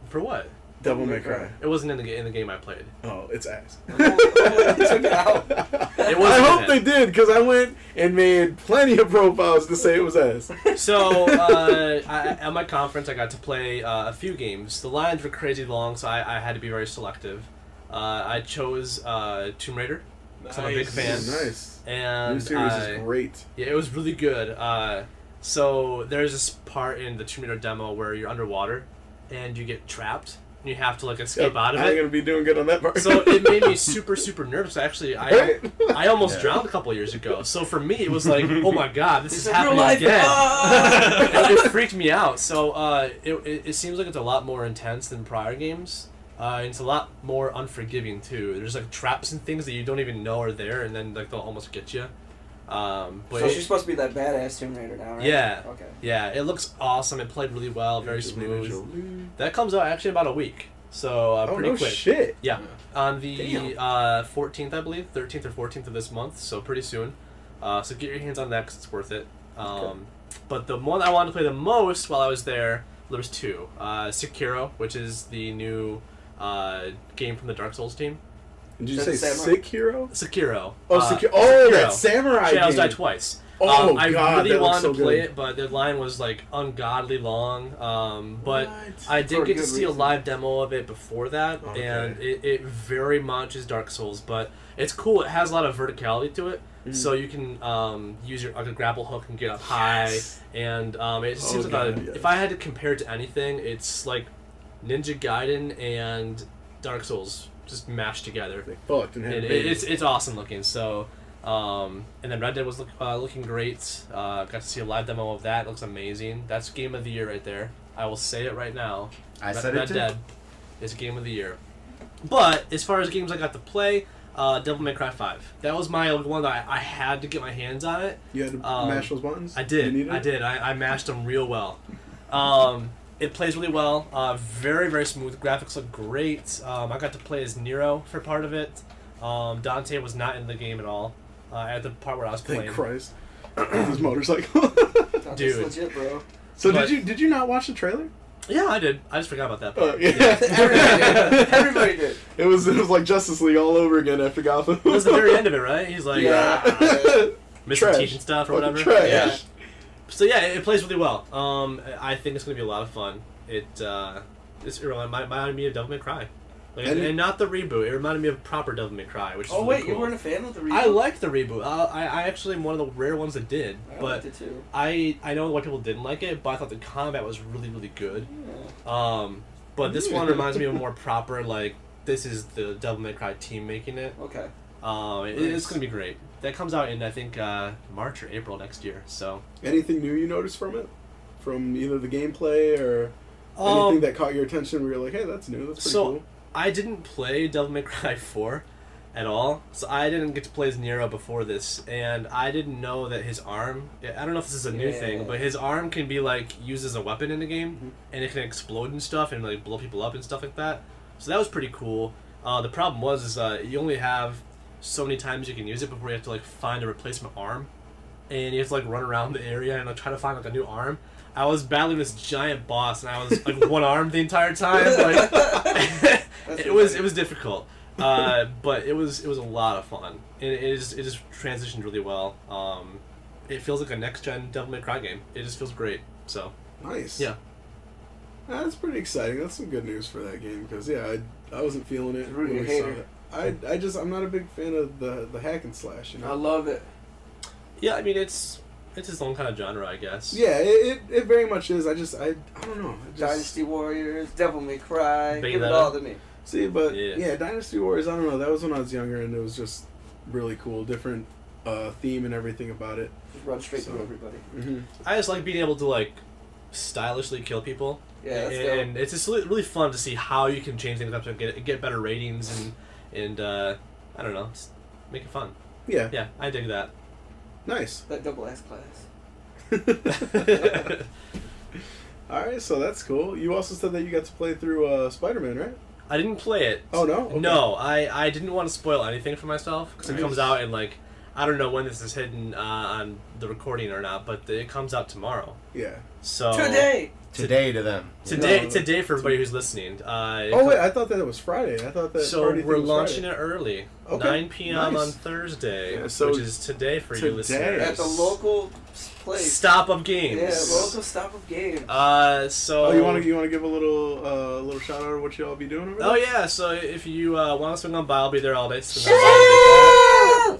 For what? Devil May Cry. It wasn't in the, in the game I played. Oh, it's ass. It out. It I hope they did, because I went and made plenty of profiles to say it was ass. So, uh, I, at my conference, I got to play uh, a few games. The lines were crazy long, so I, I had to be very selective. Uh, I chose uh, Tomb Raider, because nice. I'm a big fan. Nice. And New series I, is great. Yeah, it was really good. Uh, so, there's this part in the Tomb Raider demo where you're underwater, and you get trapped. You have to like escape yep, out of it. I'm gonna be doing good on that part. So it made me super, super nervous. Actually, I right? I almost yeah. drowned a couple years ago. So for me, it was like, oh my god, this, this is, is happening again. And it freaked me out. So uh, it, it it seems like it's a lot more intense than prior games. Uh, it's a lot more unforgiving too. There's like traps and things that you don't even know are there, and then like they'll almost get you. Um, but so she's supposed to be that badass Tomb Raider now, right? Yeah. Okay. Yeah, it looks awesome. It played really well, very smooth. That comes out actually about a week, so uh, oh, pretty no quick. Shit. Yeah, yeah. On the uh, fourteenth, I believe, thirteenth or fourteenth of this month, so pretty soon. Uh, so get your hands on that because it's worth it. Um, okay. But the one I wanted to play the most while I was there, there was two: uh, Sekiro, which is the new uh, game from the Dark Souls team. Did you say Sekiro? Sekiro. Oh, Sekiro. Uh, oh, that samurai game. I was died twice. Oh, um, I God, really wanted so to play good. It, but the line was, like, ungodly long. Um, but what? I did For get to see reason. a live demo of it before that, okay. and it, it very much is Dark Souls. But it's cool. It has a lot of verticality to it, mm. so you can um, use your like a grapple hook and get up yes. high. And um, it seems oh, like yes. if I had to compare it to anything, it's, like, Ninja Gaiden and Dark Souls. Just mashed together. They fucked and had it, it, it's it's awesome looking. So, um, and then Red Dead was look, uh, looking great. Uh, got to see a live demo of that. It looks amazing. That's game of the year right there. I will say it right now. I Red, said it. Red too. Dead is game of the year. But as far as games I got to play, uh, Devil May Cry Five. That was my one that I, I had to get my hands on it. You had to um, mash those buttons. I did. I did. I, I mashed them real well. Um, It plays really well, uh, very, very smooth. Graphics look great. Um, I got to play as Nero for part of it. Um, Dante was not in the game at all uh, at the part where I was playing. Thank Christ. His motorcycle. Dude. Legit, bro. So but, did you did you not watch the trailer? Yeah, I did. I just forgot about that part. Uh, yeah. yeah. Everybody did. Everybody did. It was, it was like Justice League all over again after Gotham. It was the very end of it, right? He's like, yeah. uh, missing teeth and stuff or Fucking whatever. Trash. Yeah. So yeah, it plays really well. Um, I think it's going to be a lot of fun. It uh, it's, it reminded me of Devil May Cry. Like, and, and not the reboot. It reminded me of proper Devil May Cry, which is really cool. Oh wait, you weren't a fan of the reboot? I liked the reboot. Uh, I, I actually am one of the rare ones that did. I liked it too. I, I know a lot of people didn't like it, but I thought the combat was really, really good. Yeah. Um, but this one reminds me of a more proper, like, this is the Devil May Cry team making it. Okay. Um, it, it's going to be great. That comes out in, I think, uh, March or April next year. So, anything new you noticed from it? From either the gameplay or um, anything that caught your attention where you're like, hey, that's new, that's pretty so cool? So, I didn't play Devil May Cry four. at all. So I didn't get to play as Nero before this, and I didn't know that his arm, I don't know if this is a new yeah. thing, but his arm can be like used as a weapon in the game, mm-hmm. and it can explode and stuff and like blow people up and stuff like that. So that was pretty cool. Uh, the problem was is uh, you only have so many times you can use it before you have to like find a replacement arm, and you have to like run around the area and like try to find like a new arm. I was battling this giant boss, and I was like one arm the entire time. Like, it was it was difficult, uh, but it was it was a lot of fun. And it is it just transitioned really well. Um, it feels like a next gen Devil May Cry game. It just feels great. So nice. Yeah, that's pretty exciting. That's some good news for that game because yeah, I I wasn't feeling it. Really when we saw it. I I just I'm not a big fan of the the hack and slash. You know? I love it. Yeah, I mean it's. It's its own kind of genre, I guess. Yeah, it it, it very much is. I just, I, I don't know. I just, Dynasty Warriors, Devil May Cry, give it all to me. See, but, yeah. yeah, Dynasty Warriors, I don't know. That was when I was younger, and it was just really cool. Different uh, theme and everything about it. Just run straight so. through everybody. Mm-hmm. I just like being able to, like, stylishly kill people. Yeah, that's And, and it's just really fun to see how you can change things up to get, get better ratings and, and uh, I don't know, just make it fun. Yeah. Yeah, I dig that. Nice. That double S class. Alright, so that's cool. You also said that you got to play through uh, Spider-Man, right? I didn't play it. Oh, no? Okay. No, I, I didn't want to spoil anything for myself, because nice. It comes out in, like, I don't know when this is hidden uh, on the recording or not, but it comes out tomorrow. Yeah. So Today! Today to them. Today no, today for everybody who's listening. Uh, oh, wait, I thought that it was Friday. I thought that So we're launching Friday. It early. Okay. nine p.m. nice. On Thursday, yeah, so which is today for today. You listeners. At the local place. Stop Up Games. Yeah, local Stop Up Games. Uh, so, oh, you want to you want to give a little uh, little shout out of what y'all be doing over there? Oh, yeah, so if you uh, want to swing on by, I'll be there all day.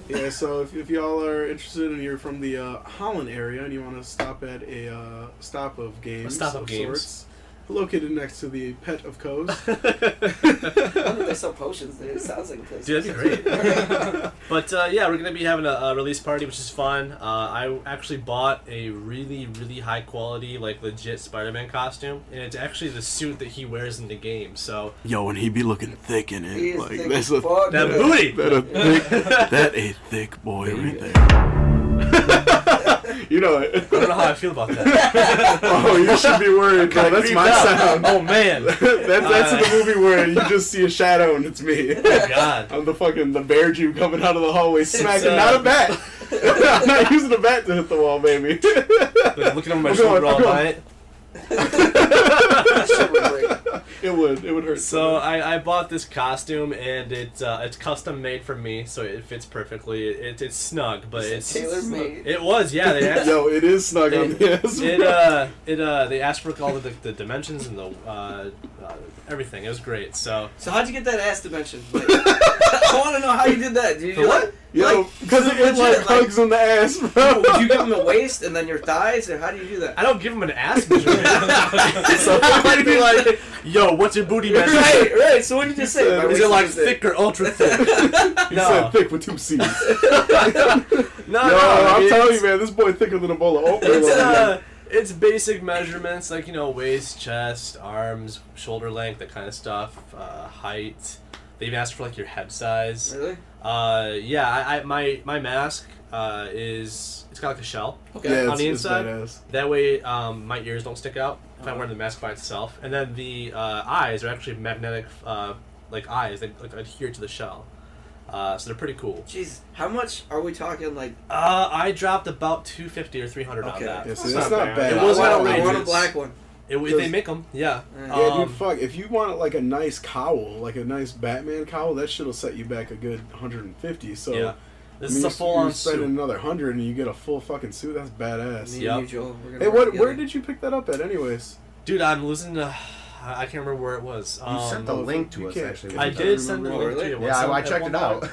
Yeah, so if, if y'all are interested and you're from the uh, Holland area and you want to stop at a uh, Stop Up Games, Stop Up Games, sorts, located next to the Pet of Co's. I think they sell potions there. It sounds like a place. Dude, that's great. But uh, yeah, we're gonna be having a, a release party, which is fun. Uh, I actually bought a really, really high quality, like legit Spider-Man costume, and it's actually the suit that he wears in the game. So yo, and he be looking thick in it. He is like thick that's a that, that booty. That a thick, that a thick boy right there. You know it. I don't know how I feel about that. Oh, you should be worried. No, that's my out. Sound. Oh, man. that, that's uh, the movie where you just see a shadow and it's me. Oh, God. I'm the fucking the bear Jew coming out of the hallway smacking, uh, not a bat. I'm not using a bat to hit the wall, baby. Looking over my I'm shoulder going, all night. It would. It would hurt. So I, I bought this costume, and it's uh, it's custom made for me, so it fits perfectly. It, it it's snug, but it's, it's tailor made. It was, yeah. They asked, yo, it is snug they, on the ass. It uh it uh they asked for all of the, the dimensions and the uh, uh everything. It was great. So so how'd you get that ass dimension? Like, I want to know how you did that. Did you what? Yo, because like, it, it like hugs like, on the ass, bro. Do you give him the waist and then your thighs, or how do you do that? I don't give him an ass measurement. So I might be like, yo, what's your booty measure? Right, right. So what did you just say? Is it like thick or ultra thick? You no. said thick with two C's. no, yo, no, I'm telling you, man, this boy thicker than a bowl of oatmeal. It's, uh, it's basic measurements like, you know, waist, chest, arms, shoulder length, that kind of stuff, uh, height. They've asked for like your head size. Really? Uh, yeah. I, I my my mask uh, is it's got like a shell okay. yeah, on the inside. That way, um, my ears don't stick out if uh-huh. I'm wearing the mask by itself. And then the uh, eyes are actually magnetic, uh, like eyes that like, adhere to the shell. Uh, so they're pretty cool. Jeez, how much are we talking? Like, uh, I dropped about two fifty or three hundred okay. on that. Yeah, so that's, that's not bad. bad. It wasn't I, want, I want a black one. It, they make them, yeah. Yeah, um, dude, fuck. If you want, like, a nice cowl, like a nice Batman cowl, that shit will set you back a good one hundred fifty. So, yeah. This I mean, is a full-on suit. You spend another one hundred and you get a full fucking suit. That's badass. Me yep. you, Joel, hey, what, where did you pick that up at, anyways? Dude, I'm losing... Uh, I can't remember where it was. Um, you sent the link to us, actually. I did send the link to you. Yeah, I checked it out.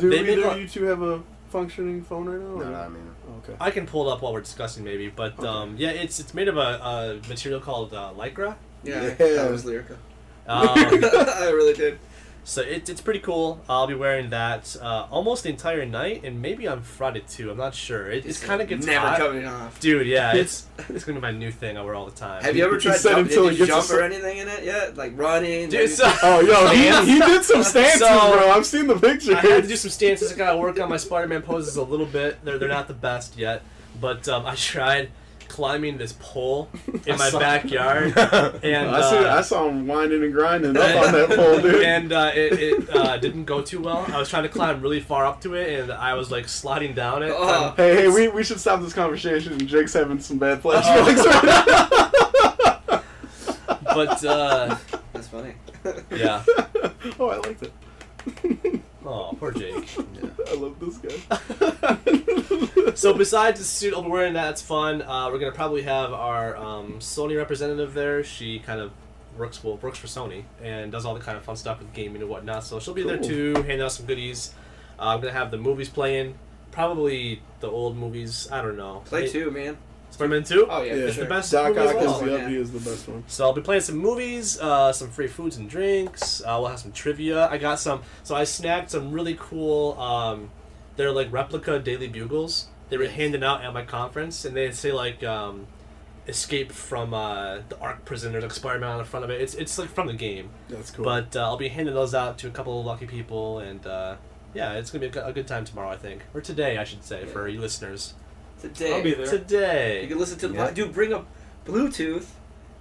Do either of you two have a functioning phone right now? No, no, I mean... Okay. I can pull it up while we're discussing, maybe. But okay. um, yeah, it's it's made of a, a material called uh, Lycra. Yeah, yeah, that was Lyrica. Um, I really did. So it, it's pretty cool. I'll be wearing that uh, almost the entire night, and maybe on Friday too. I'm not sure. It, it's kind of gets never hot. Coming off, dude. Yeah, it's it's gonna be my new thing I wear all the time. Have you ever tried jump, until you jump or anything in it yet? Like running, dude. So, oh, yo, he, he did some stances, so, bro. I've seen the picture. I had to do some stances. I gotta work on my Spider-Man poses a little bit. They're they're not the best yet, but um, I tried climbing this pole in my backyard, and uh, I, see, I saw him winding and grinding up on that pole, dude. And uh, it, it uh, didn't go too well. I was trying to climb really far up to it, and I was like sliding down it. Uh, hey, hey, we we should stop this conversation. Jake's having some bad flashbacks right now. But uh, that's funny. Yeah. Oh, I liked it. Oh, poor Jake. Yeah. I love this guy. So besides the suit I'll be wearing, that's fun. Uh, we're going to probably have our um, Sony representative there. She kind of works, well, works for Sony and does all the kind of fun stuff with gaming and whatnot. So she'll be cool. There too, handing out some goodies. Uh, I'm going to have the movies playing. Probably the old movies. I don't know. Play two, man. Spider-Man two? Oh, yeah. yeah it's sure. the best Doc movie Ock well. yeah. is the best one. So I'll be playing some movies, uh, some free foods and drinks. Uh, we'll have some trivia. I got some... So I snagged some really cool... Um, they're like replica Daily Bugles. They were handed out at my conference, and they say like... Um, escape from uh, the Ark prison. There's like Spider-Man on the front of it. It's it's like from the game. That's cool. But uh, I'll be handing those out to a couple of lucky people, and uh, yeah, it's going to be a, a good time tomorrow, I think. Or today, I should say, yeah. for you listeners. Today. I'll be there. Today. You can listen to the yeah. podcast. Dude, bring up Bluetooth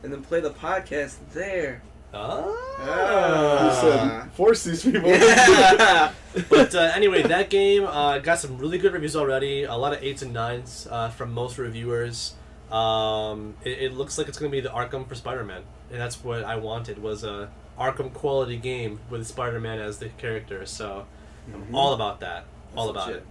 and then play the podcast there. Oh. Ah. Said, force these people. Yeah. But uh, anyway, that game uh, got some really good reviews already. A lot of eights and nines uh, from most reviewers. Um, it, it looks like it's going to be the Arkham for Spider-Man. And that's what I wanted, was a Arkham quality game with Spider-Man as the character. So mm-hmm. I'm all about that. That's all about legit. it.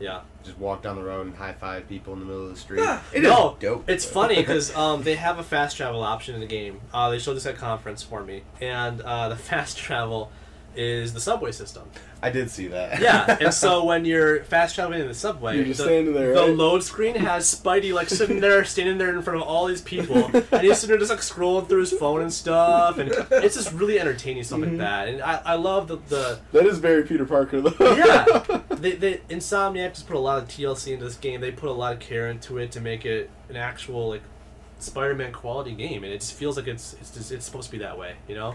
Yeah. Just walk down the road and high-five people in the middle of the street. Yeah, it no, is dope. It's funny because um, they have a fast travel option in the game. Uh, they showed this at conference for me. And uh, the fast travel is the subway system. I did see that. Yeah, and so when you're fast traveling in the subway, you're just the, standing there, right? The load screen has Spidey like sitting there, standing there in front of all these people, and he's sitting there just like scrolling through his phone and stuff, and it's just really entertaining stuff mm-hmm. like that. And I, I love the, the that is very Peter Parker though. Yeah, they, they Insomniac just put a lot of T L C into this game. They put a lot of care into it to make it an actual like Spider-Man quality game, and it just feels like it's it's just, it's supposed to be that way, you know.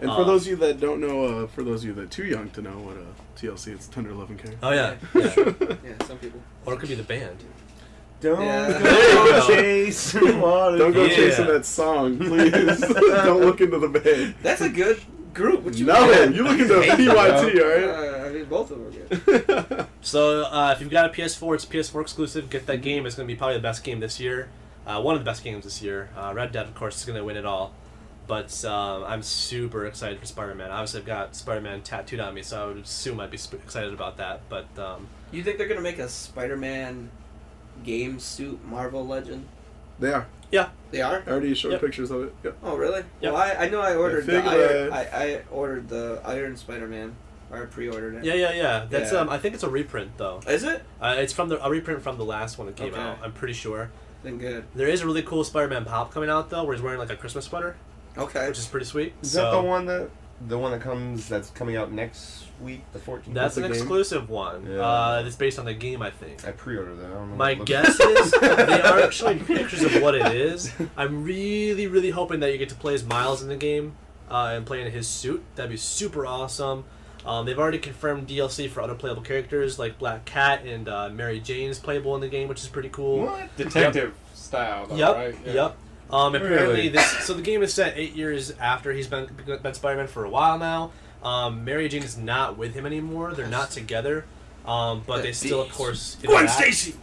And for um, those of you that don't know, uh, for those of you that are too young to know what uh, T L C, it's Tender Love and Care. Oh, yeah. Yeah. Yeah, some people. Or it could be the band. Don't yeah. go chase water. Don't go yeah. chasing that song, please. Don't look into the band. That's a good group. What you no, mean? You look into P Y T, alright? Uh, I mean, both of them are good. So, uh, if you've got a P S four, it's a P S four exclusive. Get that game. It's going to be probably the best game this year. Uh, one of the best games this year. Uh, Red Dead, of course, is going to win it all. But um, I'm super excited for Spider-Man. Obviously, I've got Spider-Man tattooed on me, so I would assume I'd be sp- excited about that. But um, you think they're going to make a Spider-Man game suit Marvel Legend? They are. Yeah. They are? I already showed yep. pictures of it. Yep. Oh, really? Yep. Well, I, I know I ordered the Iron, I, I ordered the Iron Spider-Man. Or I pre-ordered it. Yeah, yeah, yeah. That's yeah. Um, I think it's a reprint, though. Is it? Uh, it's from the a reprint from the last one that came okay. out, I'm pretty sure. Then good. There is a really cool Spider-Man pop coming out, though, where he's wearing like a Christmas sweater. Okay. Which is pretty sweet. Is so, that the one that the one that comes that's coming out next week, the fourteenth? That's an game? exclusive one. Yeah. Uh, it's based on the game, I think. I pre-ordered that. I don't know. My guess is they aren't showing pictures of what it is. I'm really, really hoping that you get to play as Miles in the game uh, and play in his suit. That'd be super awesome. Um, they've already confirmed D L C for other playable characters like Black Cat and uh, Mary Jane's playable in the game, which is pretty cool. What? Detective yep. style, though, yep. right? Yeah. Yep. Um, apparently, really? this, so the game is set eight years after he's been, been Spider-Man for a while now. Um, Mary Jane is not with him anymore. They're not together. Um, but the they still, bees. of course, Gwen Stacy!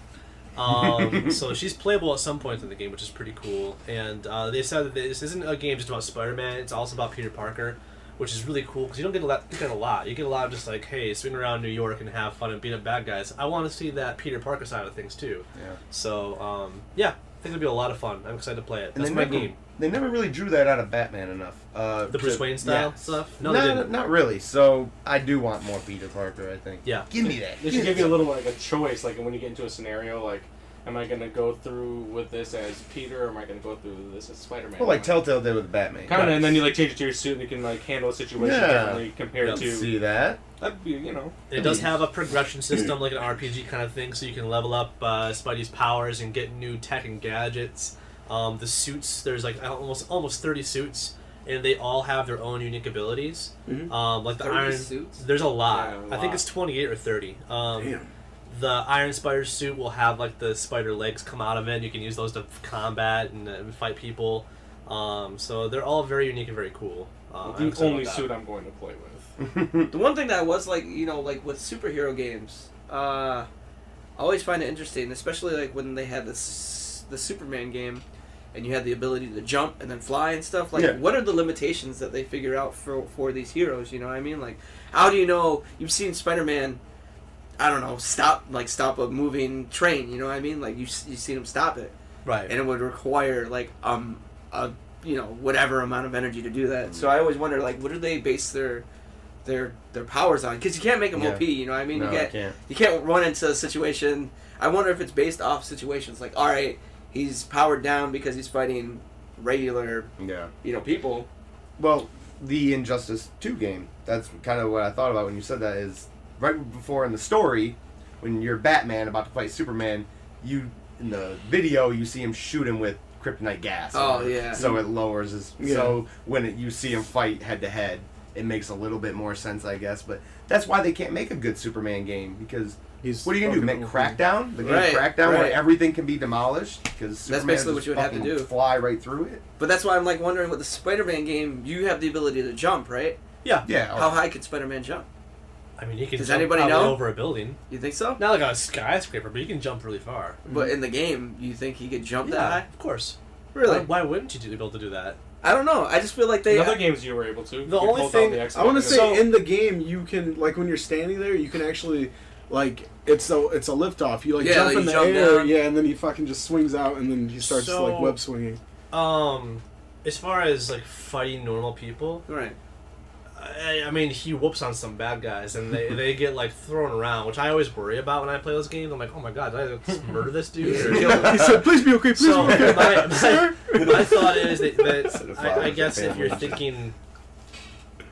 Um, so she's playable at some point in the game, which is pretty cool. And uh, they said that this isn't a game just about Spider-Man. It's also about Peter Parker, which is really cool because you don't get a lot, you get a lot. You get a lot of just like, hey, swing around New York and have fun and beat up bad guys. I want to see that Peter Parker side of things, too. Yeah. So, um, yeah. I think it'll be a lot of fun. I'm excited to play it. That's my never, game. They never really drew that out of Batman enough. Uh, the Bruce Wayne style yeah. stuff? No, no, not really. So I do want more Peter Parker, I think. Yeah. Give me that. They should give you a little, like, a choice. Like, when you get into a scenario, like, am I going to go through with this as Peter, or am I going to go through this as Spider-Man? Well, like Telltale did with Batman. Kind of, and then you like change it to your suit, and you can like handle a situation yeah. differently compared Don't to... see that. That'd be, you know... It I does mean, have a progression system, like an R P G kind of thing, so you can level up uh, Spidey's powers and get new tech and gadgets. Um, the suits, there's like almost almost thirty suits, and they all have their own unique abilities. Mm-hmm. Um, like the Iron suits? There's a lot. Yeah, a lot. I think it's twenty-eight or thirty. Um, Damn. The Iron Spider suit will have like the spider legs come out of it. And you can use those to combat and uh, fight people. Um, so they're all very unique and very cool. Uh, the only suit I'm going to play with. The one thing that was like, you know, like with superhero games, uh, I always find it interesting, especially like when they had this the Superman game. And you had the ability to jump and then fly and stuff. Like, yeah. What are the limitations that they figure out for for these heroes? You know what I mean? Like, how do you know you've seen Spider-Man? I don't know. Stop like stop a moving train. You know what I mean? Like you you seen him stop it, right? And it would require like um a you know whatever amount of energy to do that. So I always wonder like what do they base their their their powers on? Because you can't make them yeah. O P. You know what I mean? No, you can't, can't. You can't run into a situation. I wonder if it's based off situations. Like all right. He's powered down because he's fighting regular, yeah. you know, people. Well, the Injustice two game, that's kind of what I thought about when you said that, is right before in the story, when you're Batman about to fight Superman, you in the video, you see him shoot him with kryptonite gas. Oh, or, yeah. So it lowers his... Yeah. So when it, you see him fight head-to-head, it makes a little bit more sense, I guess. But that's why they can't make a good Superman game, because... He's what are you going to do, make Crackdown? The game right, Crackdown right. where everything can be demolished? Because Superman that's basically what you would have to do. Fly right through it. But that's why I'm like wondering with the Spider-Man game, you have the ability to jump, right? Yeah. Yeah. How okay. high could Spider-Man jump? I mean, he can Does jump anybody know? Over a building. You think so? Not like on a skyscraper, but he can jump really far. But in the game, you think he could jump yeah, that high? Of course. Really? Why, why wouldn't you be able to do that? I don't know. I just feel like they... In other games you were able to. The only thing... The I want to say so, in the game, you can... Like when you're standing there, you can actually... Like, it's a, it's a liftoff. You, like, yeah, jump like in the jump air, down. Yeah, and then he fucking just swings out, and then he starts, so, like, web swinging. Um, as far as, like, fighting normal people... Right. I, I mean, he whoops on some bad guys, and they, they get, like, thrown around, which I always worry about when I play those games. I'm like, oh, my God, did I just murder this dude? Or kill him? He said, please be okay, please so, be okay. My, my, my thought is that, that I, I guess if you're thinking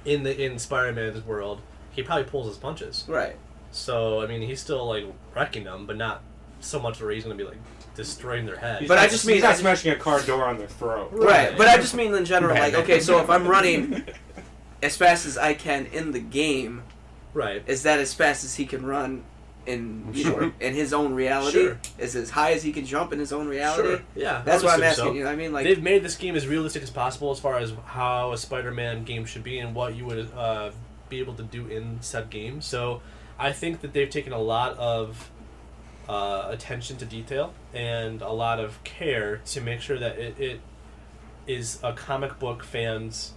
in the in Spider-Man's world, he probably pulls his punches. Right. So, I mean, he's still, like, wrecking them, but not so much where he's going to be, like, destroying their head. But I just mean... He's not smashing a car door on their throat. Right, right. But I just mean in general, like, okay, so if I'm running as fast as I can in the game, right, is that as fast as he can run in sure. in his own reality? Sure. Is it as high as he can jump in his own reality? Sure, yeah. That's what I'm asking, so. You know what I mean? Like, they've made this game as realistic as possible as far as how a Spider-Man game should be and what you would uh, be able to do in said game, so... I think that they've taken a lot of uh, attention to detail and a lot of care to make sure that it, it is a comic book fan's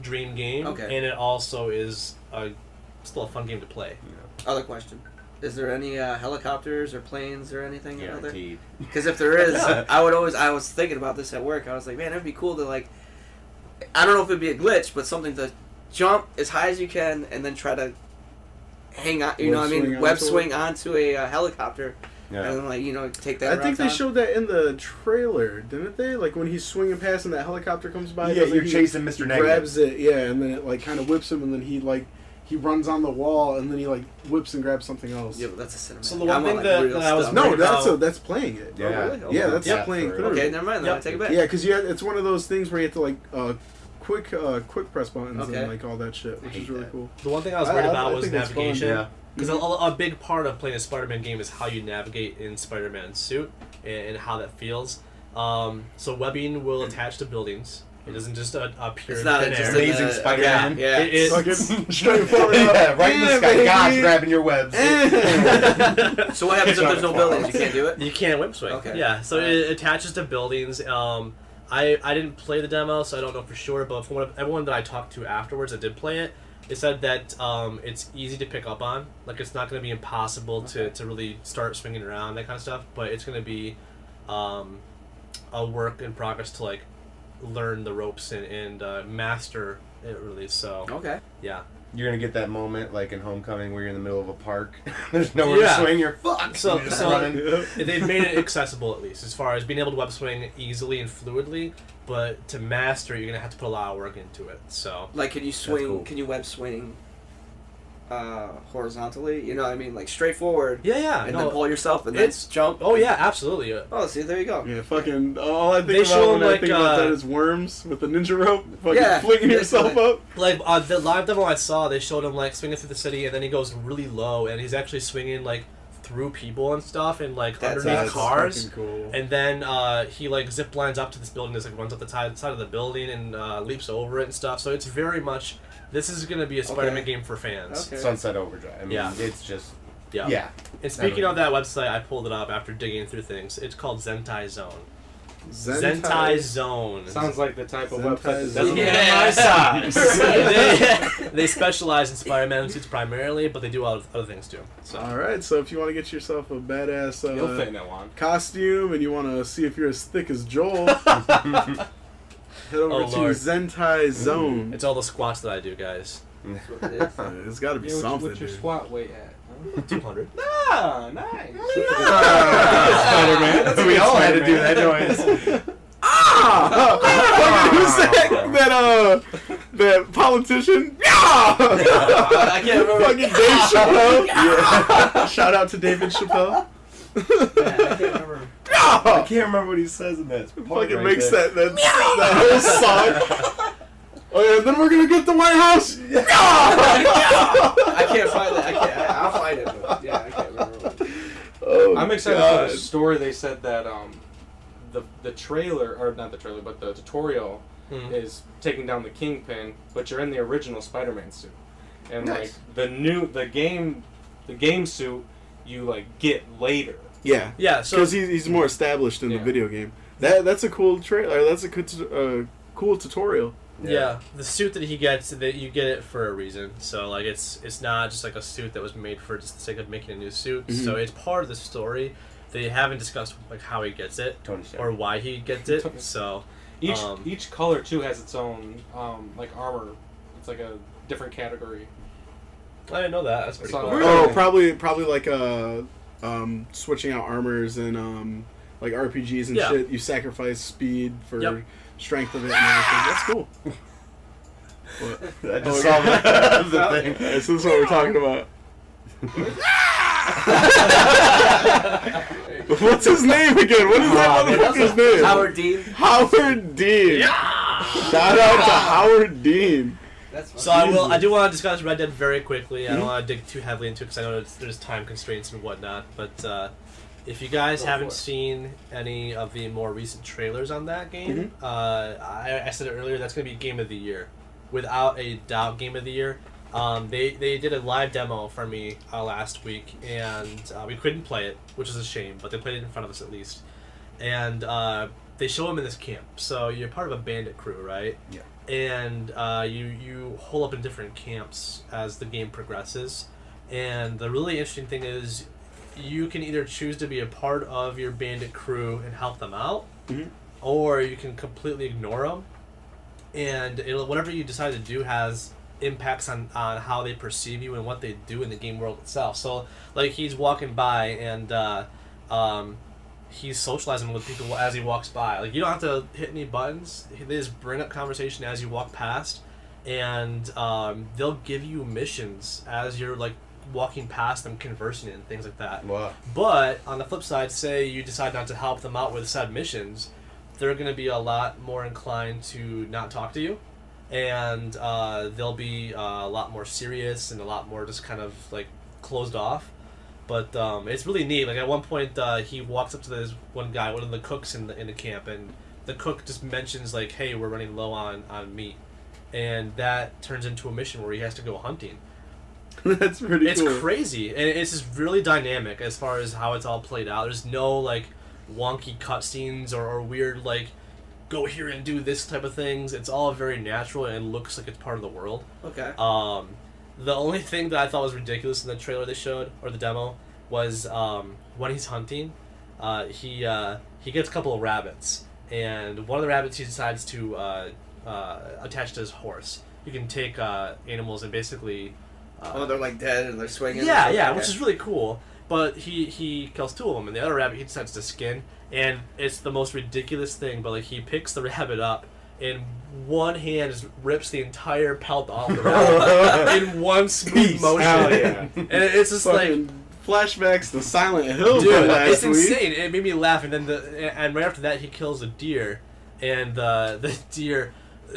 dream game, okay. and it also is a, still a fun game to play. Yeah. Other question. Is there any uh, helicopters or planes or anything? Guaranteed. Because if there is, yeah. I would always, I was thinking about this at work. I was like, man, it would be cool to like, I don't know if it would be a glitch, but something to jump as high as you can and then try to hang on, you web know what I mean, web onto swing onto a uh, helicopter, yeah. and then, like, you know, take that I think they on. Showed that in the trailer, didn't they? Like, when he's swinging past and that helicopter comes by. Yeah, you're chasing Mister Negative. Grabs it, yeah, and then it, like, kind of whips him, and then he, like, he runs on the wall, and then he, like, whips and grabs something else. Yeah, but that's a cinematic. So the one thing like, that, that I was No, that's, a, that's playing it. Yeah, oh, really? oh, yeah that's yeah, playing through. Okay, never mind, yep. Take it back. Yeah, because it's one of those things where you have to, like, uh... Quick, uh, quick press buttons okay. and like all that shit, which is really that. cool. The one thing I was worried I, about I was navigation, because yeah. mm-hmm. a, a big part of playing a Spider-Man game is how you navigate in Spider-Man's suit and, and how that feels. Um, so webbing will attach to buildings. It doesn't just uh, appear it's in not thin just air. Amazing uh, Spider-Man. Yeah, yeah. It is fucking straightforward. Yeah, right in the sky. God's grabbing your webs. So what happens if there's no buildings? You can't do it. You can't whip swing. Okay. Yeah. So right. it attaches to buildings. Um, I, I didn't play the demo, so I don't know for sure, but from what, everyone that I talked to afterwards that did play it, they said that um, it's easy to pick up on. Like, it's not going to be impossible okay. to, to really start swinging around, that kind of stuff, but it's going to be um, a work in progress to, like, learn the ropes and, and uh, master it, really, so... Okay. Yeah. you're gonna get that moment like in Homecoming where you're in the middle of a park. There's nowhere yeah. to swing. You're fucked. So, you're so running. They've made it accessible at least as far as being able to web swing easily and fluidly. But to master, you're gonna have to put a lot of work into it. So like, can you swing? Cool. Can you web swing? Uh, horizontally, you know what I mean? Like straight forward. Yeah, yeah. And no, then pull yourself and then jump. Oh, yeah, absolutely. Yeah. Oh, see, there you go. Yeah, fucking, all I think they about when like, I think uh, about that is worms with the ninja rope. Fucking yeah, flinging yourself like, up. Like, uh, the live demo I saw, they showed him, like, swinging through the city and then he goes really low and he's actually swinging, like, through people and stuff and, like, that's underneath that's cars. Cool. And then uh, he, like, zip lines up to this building and just, like, runs up the side of the building and uh, leaps over it and stuff. So it's very much... This is going to be a Spider-Man okay. game for fans. Okay. Sunset Overdrive. I mean, yeah. It's just... Yeah. yeah. And speaking of that website, I pulled it up after digging through things. It's called Zentai Zone. Zentai, Zentai Zone. Sounds like the type Zentai of website that yeah. they, they specialize in Spider-Man suits primarily, but they do all other things too. So. Alright, so if you want to get yourself a badass uh, You'll fit in that one. costume and you want to see if you're as thick as Joel... Head over oh, to Lord. Zentai Zone. Mm. It's all the squats that I do, guys. It's got to be yeah, something. What's your dude. squat weight at? Huh? two hundred. Ah, nice. Ah, Spider-Man. We all had to do that noise. Ah! ah! Who's that? That uh, that politician? Yeah! I can't remember. Fucking Dave Chappelle. Yeah. Shout out to David Chappelle. Yeah, I can't remember. No! I can't remember what he says in that. It fucking right makes there. that that, that whole song. Oh yeah, then we're gonna get the White House. No! No! I can't find that. I can't. I'll find it. But yeah, I can't remember. What it oh, I'm excited God. for the story. They said that um, the the trailer or not the trailer, but the tutorial mm-hmm. is taking down the Kingpin, but you're in the original Spider-Man suit, and nice. like the new the game the game suit you like get later. Yeah, yeah. So because he's, he's more established in yeah. the video game. That that's a cool trailer. That's a good, uh, cool tutorial. Yeah. yeah, the suit that he gets, that you get it for a reason. So like, it's it's not just like a suit that was made for just the sake of making a new suit. Mm-hmm. So it's part of the story. They haven't discussed like how he gets it or why he gets it. So each um, each color too has its own um, like armor. It's like a different category. I didn't know that. That's pretty so, cool. Oh, probably probably like a. Um, switching out armors and um, like R P Gs and yeah. shit, you sacrifice speed for yep. strength of it and everything. That's cool. What? I just saw that. That's thing. This is what we're talking about. What's his name again? What is that uh, motherfucker's name? Howard Dean. Howard Dean. Yeah. Shout out to Howard Dean. So I will. I do want to discuss Red Dead very quickly. Mm-hmm. I don't want to dig too heavily into it because I know there's time constraints and whatnot. But uh, if you guys Go haven't seen any of the more recent trailers on that game, mm-hmm. uh, I, I said it earlier. That's going to be Game of the Year, without a doubt. Game of the Year. Um, they they did a live demo for me uh, last week, and uh, we couldn't play it, which is a shame. But they played it in front of us at least, and uh, they show him in this camp. So you're part of a bandit crew, right? Yeah. And uh, you, you hole up in different camps as the game progresses. And the really interesting thing is you can either choose to be a part of your bandit crew and help them out, mm-hmm. or you can completely ignore them. And it'll, whatever you decide to do has impacts on, on how they perceive you and what they do in the game world itself. So, like, he's walking by and... Uh, um, he's socializing with people as he walks by. Like, you don't have to hit any buttons. They just bring up conversation as you walk past, and um, they'll give you missions as you're like walking past them, conversing and things like that. Wow. But on the flip side, say you decide not to help them out with said missions, they're going to be a lot more inclined to not talk to you, and uh, they'll be uh, a lot more serious and a lot more just kind of like closed off. But um, it's really neat. Like, at one point, uh, he walks up to this one guy, one of the cooks in the in the camp, and the cook just mentions, like, hey, we're running low on, on meat. And that turns into a mission where he has to go hunting. That's pretty it's cool. It's crazy. And it's just really dynamic as far as how it's all played out. There's no, like, wonky cutscenes or, or weird, like, go here and do this type of things. It's all very natural and looks like it's part of the world. Okay. Um... The only thing that I thought was ridiculous in the trailer they showed, or the demo, was um, when he's hunting, uh, he uh, he gets a couple of rabbits, and one of the rabbits he decides to uh, uh, attach to his horse. you can take uh, animals and basically... Uh, oh, they're like dead and they're swinging. Yeah, yeah, okay. Which is really cool. But he, he kills two of them, and the other rabbit he decides to skin, and it's the most ridiculous thing, but like he picks the rabbit up, and one hand just rips the entire pelt off the rabbit in one smooth Peace. motion. Hell yeah. And it's just Fucking like... flashbacks to Silent Hill. Dude, last it's week. insane. It made me laugh, and then the and right after that he kills a deer, and uh, the deer...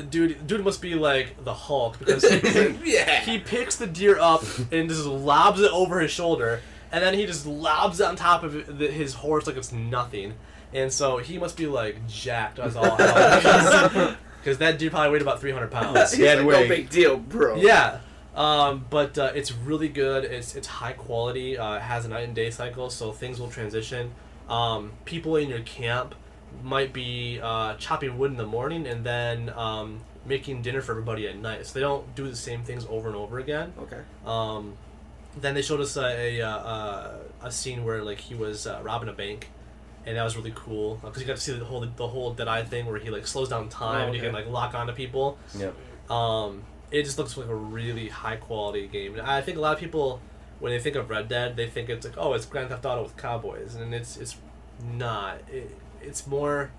Dude, dude must be like the Hulk, because he, yeah. he picks the deer up and just lobs it over his shoulder, and then he just lobs it on top of the, his horse like it's nothing. And so he must be like jacked as all hell, because that deer probably weighed about three hundred pounds. He's like, no big deal, bro. Yeah, um, but uh, it's really good. It's it's high quality. Uh, it has a night and day cycle, so things will transition. Um, people in your camp might be uh, chopping wood in the morning and then um, making dinner for everybody at night. So they don't do the same things over and over again. Okay. Um, then they showed us a a, a, a scene where like he was uh, robbing a bank, and that was really cool because uh, you got to see the whole the whole dead eye thing where he like slows down time oh, okay. and you can like lock onto people. Yep. Um, it just looks like a really high quality game, and I think a lot of people when they think of Red Dead they think it's like oh it's Grand Theft Auto with cowboys, and it's it's not. It, It's more,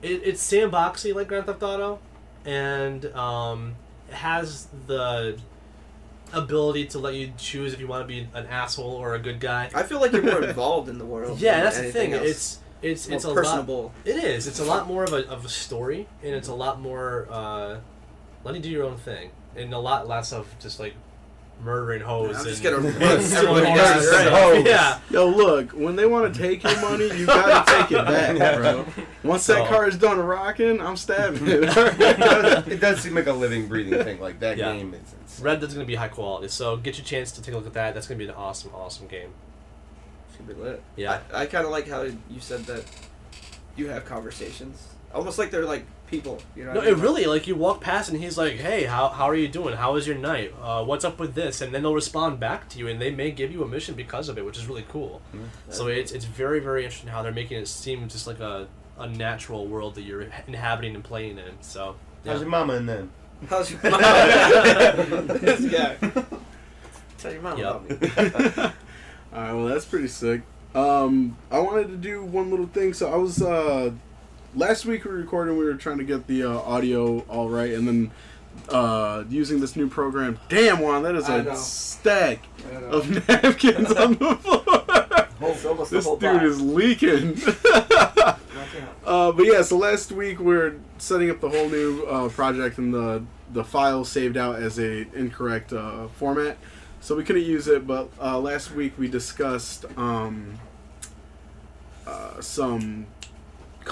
it, it's sandboxy like Grand Theft Auto, and um, it has the ability to let you choose if you want to be an asshole or a good guy. I feel like you're more involved in the world. Yeah, that's the thing. Else. It's it's it's, it's a personable. Lot. It is. It's a lot more of a of a story, and it's a lot more. Uh, let you do your own thing, and a lot less of just like. Murdering hoes. Yeah, I'm just gonna run everybody down the hoes. Yeah. Yo, look, when they want to take your money, you gotta take it back, yeah, bro. Once so. that car is done rocking, I'm stabbing it. it, does, it does seem like a living, breathing thing. Like that yeah. game is insane. Red Dead's gonna be high quality, so get your chance to take a look at that. That's gonna be an awesome, awesome game. It's gonna be lit. Yeah. I, I kind of like how you said that. You have conversations, almost like they're like. People, you know no, I mean? It really, like, you walk past and he's like, hey, how how are you doing? How was your night? Uh, what's up with this? And then they'll respond back to you, and they may give you a mission because of it, which is really cool. Mm-hmm. So it's it's very, very interesting how they're making it seem just like a, a natural world that you're inhabiting and playing in. So yeah. How's your mama in then? How's your mama? This guy. Tell your mama yep. about me. All right, well, that's pretty sick. Um, I wanted to do one little thing, so I was... Uh, Last week we were recording, we were trying to get the uh, audio all right, and then uh, using this new program. Damn, Juan, that is I a know. stack of napkins on the floor. It's this dude time. is leaking. uh, but yeah, so last week we were setting up the whole new uh, project, and the the file saved out as a incorrect uh, format, so we couldn't use it. But uh, last week we discussed um, uh, some.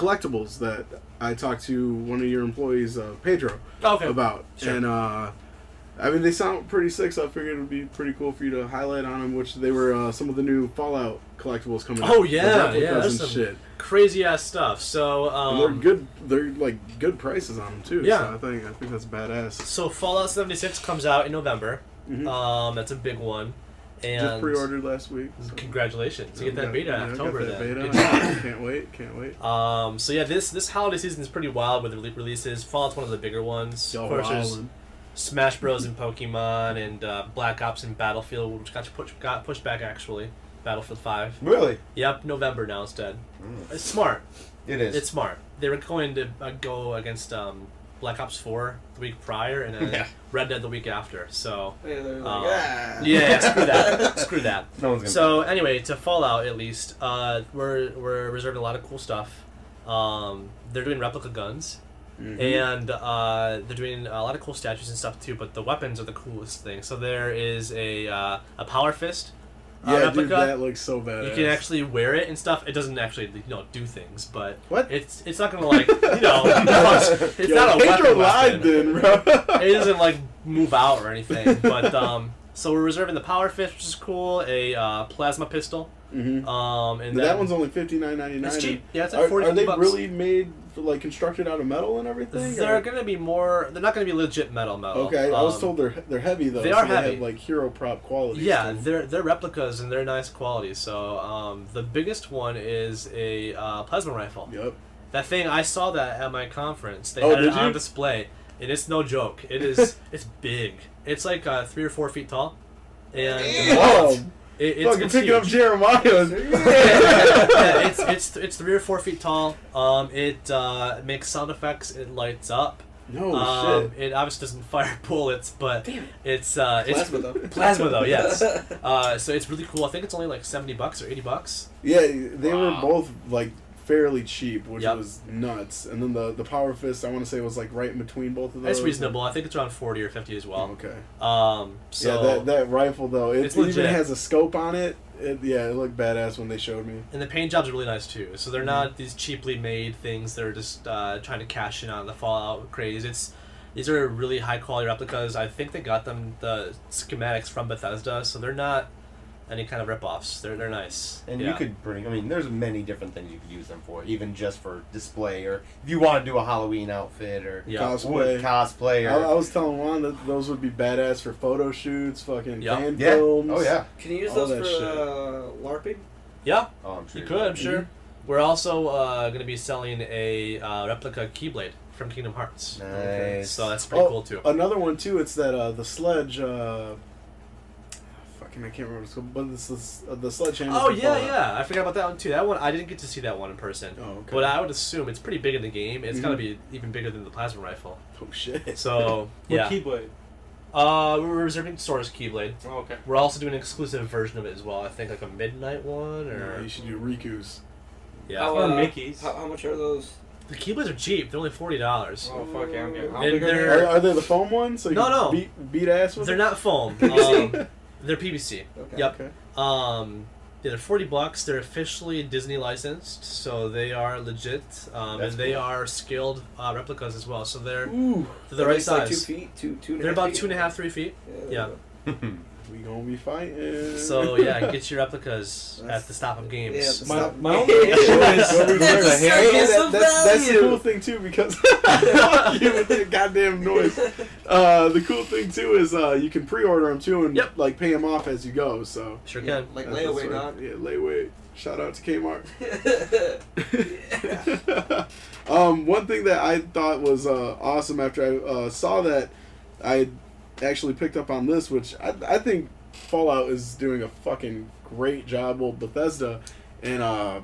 collectibles that I talked to one of your employees, uh, Pedro, okay. about. Sure. And, uh, I mean, they sound pretty sick, so I figured it would be pretty cool for you to highlight on them, which they were uh, some of the new Fallout collectibles coming out. Oh, yeah, yeah, that's some shit. Crazy-ass stuff. So um, they're good, they're, like, good prices on them, too, yeah. so I think, I think that's badass. So Fallout seventy-six comes out in November. Mm-hmm. Um, that's a big one. And just pre-ordered last week. So. Congratulations! You get that beta in yeah, October. That then. Beta. Can't wait! Can't wait! Um, so yeah, this this holiday season is pretty wild with the releases. Fallout's one of the bigger ones. Yo, of course, there's Smash Bros. And Pokemon, and uh, Black Ops and Battlefield, which got pushed got pushed back actually. Battlefield Five. Really? Yep. November now instead. Mm. It's smart. It is. It's smart. They were going to uh, go against. Um, Black Ops four the week prior, and then yeah. Red Dead the week after. So yeah, like, um, ah. yeah screw that, screw that. No one's gonna so anyway, to Fallout at least, uh, we're we're reserving a lot of cool stuff. Um, they're doing replica guns, mm-hmm. and uh, they're doing a lot of cool statues and stuff too. But the weapons are the coolest thing. So there is a uh, a power fist. Yeah, replica. Dude, that looks so badass. You can actually wear it and stuff. It doesn't actually, you know, do things, but what? It's it's not gonna like, you know, it's Yo, not a weapon. Lied then, bro. It doesn't like move out or anything. But um, so we're reserving the power fist, which is cool. A uh, plasma pistol. Mm-hmm. Um, and then, that one's only fifty-nine ninety-nine. It's cheap. Yeah, it's like forty-two bucks. Are they bucks. really made, like constructed out of metal and everything? They're or? gonna be more. They're not gonna be legit metal metal. Okay, um, I was told they're they're heavy though. They are so they heavy, have, like hero prop quality. Yeah, they're they're replicas and they're nice quality. So um, the biggest one is a uh, plasma rifle. Yep. That thing I saw that at my conference. They oh, had it on you? display. and it's no joke. It is. It's big. It's like uh, three or four feet tall. And it, it's, it's pick up Jeremiah. yeah, it's it's it's three or four feet tall. Um, it uh, makes sound effects. It lights up. No um, shit. It obviously doesn't fire bullets, but Damn. it's uh, it's plasma though. Plasma though, yes. Uh, so it's really cool. I think it's only like seventy bucks or eighty bucks. Yeah, they wow. were both like fairly cheap, which yep. was nuts. And then the the power fist, I want to say, was like right in between both of those. It's reasonable. I think it's around forty or fifty as well. Okay. Um. So yeah, that that rifle though, it, it even has a scope on it. It, yeah, it looked badass when they showed me. And the paint jobs are really nice, too. So they're mm-hmm. not these cheaply made things. They're just uh, trying to cash in on the Fallout craze. It's These are really high-quality replicas. I think they got them, the schematics, from Bethesda, so they're not any kind of rip-offs. They're, they're nice. And yeah. you could bring... I mean, there's many different things you could use them for, even just for display, or if you want to do a Halloween outfit, or yeah. cosplay. cosplay or, I, I was telling Juan that those would be badass for photo shoots, fucking yep. fan yeah. films. Oh, yeah. Can you use All those for uh, LARPing? Yeah. Oh, I'm sure. You could, right. I'm sure. Mm-hmm. We're also uh, going to be selling a uh, replica Keyblade from Kingdom Hearts. Nice. Okay. So that's pretty oh, cool, too. Another one, too, it's that uh, the sledge... Uh, I can't remember, but this is uh, the sledgehammer. Oh yeah, yeah, I forgot about that one too. That one I didn't get to see that one in person. Oh, okay. But I would assume it's pretty big in the game. It's mm-hmm. gotta be even bigger than the plasma rifle. Oh shit! So yeah, Keyblade. Uh, we were reserving Sora's Keyblade. Oh, okay. We're also doing an exclusive version of it as well. I think like a midnight one, or yeah, you should do Riku's. Yeah, or uh, Mickey's. How, how much are those? The Keyblades are cheap. They're only forty dollars. Oh fuck yeah! I'm getting. Are, are they the foam ones? So you no, no. Beat, beat ass with. They're it? Not foam. Um, They're P V C. Okay. Yep. Okay. Um, yeah, they're forty bucks. They're officially Disney licensed, so they are legit, um, and they cool. are scaled uh, replicas as well. So they're Ooh. they're the right size. Like two feet, two two. And they're about feet. two and a half, three feet. Yeah. yeah. We gonna be fighting. So yeah, get your replicas at the Stop Up Games. Yeah, the my stop my only issue is that's, that, that's, that's the cool thing too because you with the goddamn noise. Uh, the cool thing too is uh, you can pre-order them too and yep. like pay them off as you go. So sure can yeah, like layaway, dog. Yeah, layaway. Shout out to Kmart. um, one thing that I thought was uh, awesome after I uh, saw that, I. actually picked up on this, which I, I think Fallout is doing a fucking great job with Bethesda and uh,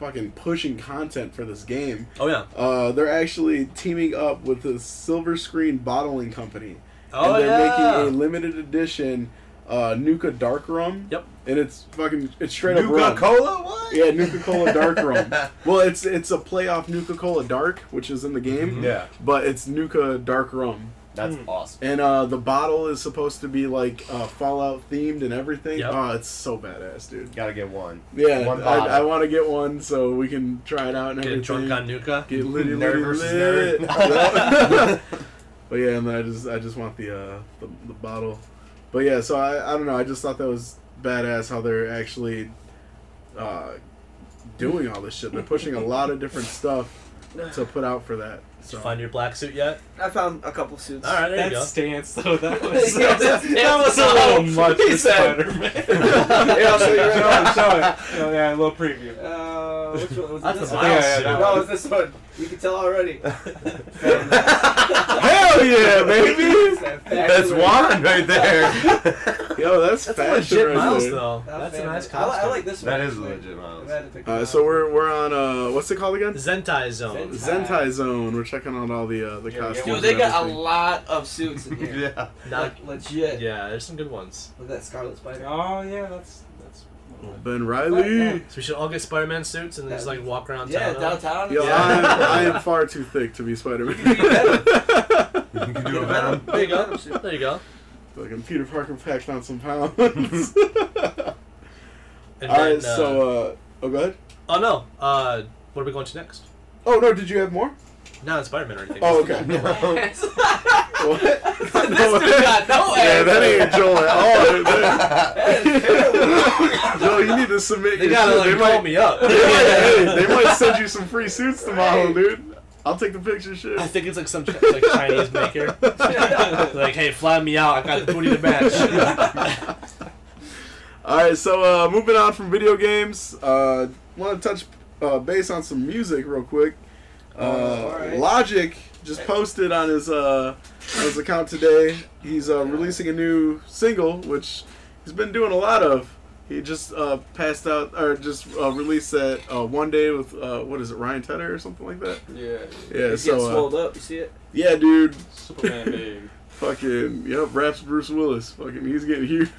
fucking pushing content for this game. Oh yeah, uh, they're actually teaming up with the Silver Screen Bottling Company, oh, and they're yeah. making a limited edition uh, Nuka Dark Rum. Yep, and it's fucking it's straight Nuka up Nuka Cola. What? Yeah, Nuka Cola Dark Rum. Well, it's it's a play off Nuka Cola Dark, which is in the game. Mm-hmm. Yeah, but it's Nuka Dark Rum. That's mm. awesome. And uh, the bottle is supposed to be like uh, Fallout themed and everything. Yep. Oh, it's so badass, dude. Gotta get one. Yeah, one I, I want to get one so we can try it out and get everything. Get drunk on Nuka. Get litty, litty, lit. But yeah, and then I just I just want the, uh, the the bottle. But yeah, so I I don't know. I just thought that was badass how they're actually uh, doing all this shit. They're pushing a lot of different stuff to put out for that. So. Did you find your black suit yet? I found a couple suits. All right, there that you go. That stance, though, that was, yeah, that, that was a little much for Spider-Man. Yeah, so you're right. Show it. Oh, yeah, a little preview. Uh, which one was That's this? One? Yeah, yeah, yeah, no, it was this one. You can tell already. Hell yeah, baby! That that's Juan right there. Yo, that's, that's fashion legit right Miles, there. Though. That's, that's a nice costume. I, I like this one. That is legit Miles. Uh, so we're we're on uh, what's it called again? Zentai Zone. Zentai, Zentai Zone. We're checking out all the uh, the yeah, costumes. Dude, they got a lot of suits in here. Yeah, not like, legit. Yeah, there's some good ones. Look at that Scarlet Spider. Oh yeah, that's that's. Ben Reilly. So we should all get Spider-Man suits and then just like walk around town. Yeah, downtown. Yo, yeah. I, am, I am far too thick to be Spider-Man. You can do a Venom. There you go. There you go. Like Peter Parker packed on some pounds. Alright, so, uh, oh, go ahead. Oh, no. Uh, what are we going to next? Oh, no, did you have more? No, it's Spider-Man or anything. Oh, okay. What? This no dude got no ass. Yeah, that ain't Joel at all. That is Joel, you need to submit they your gotta, like, They gotta call me up. They, might, they might send you some free suits tomorrow, right. dude. I'll take the picture shit. I think it's like some like Chinese maker. Like, hey, fly me out. I got the booty to match. Alright, so uh, moving on from video games. Uh, want to touch uh, base on some music real quick. Uh, right. Logic just posted on his uh, on his account today. He's uh, releasing a new single, which he's been doing a lot of. He just uh, passed out or just uh, released that uh, one day with uh, what is it, Ryan Tedder or something like that? Yeah, yeah. He's so, getting swelled uh, up. You see it? Yeah, dude. Superman babe. Fucking yep. Raps Bruce Willis. Fucking he's getting huge.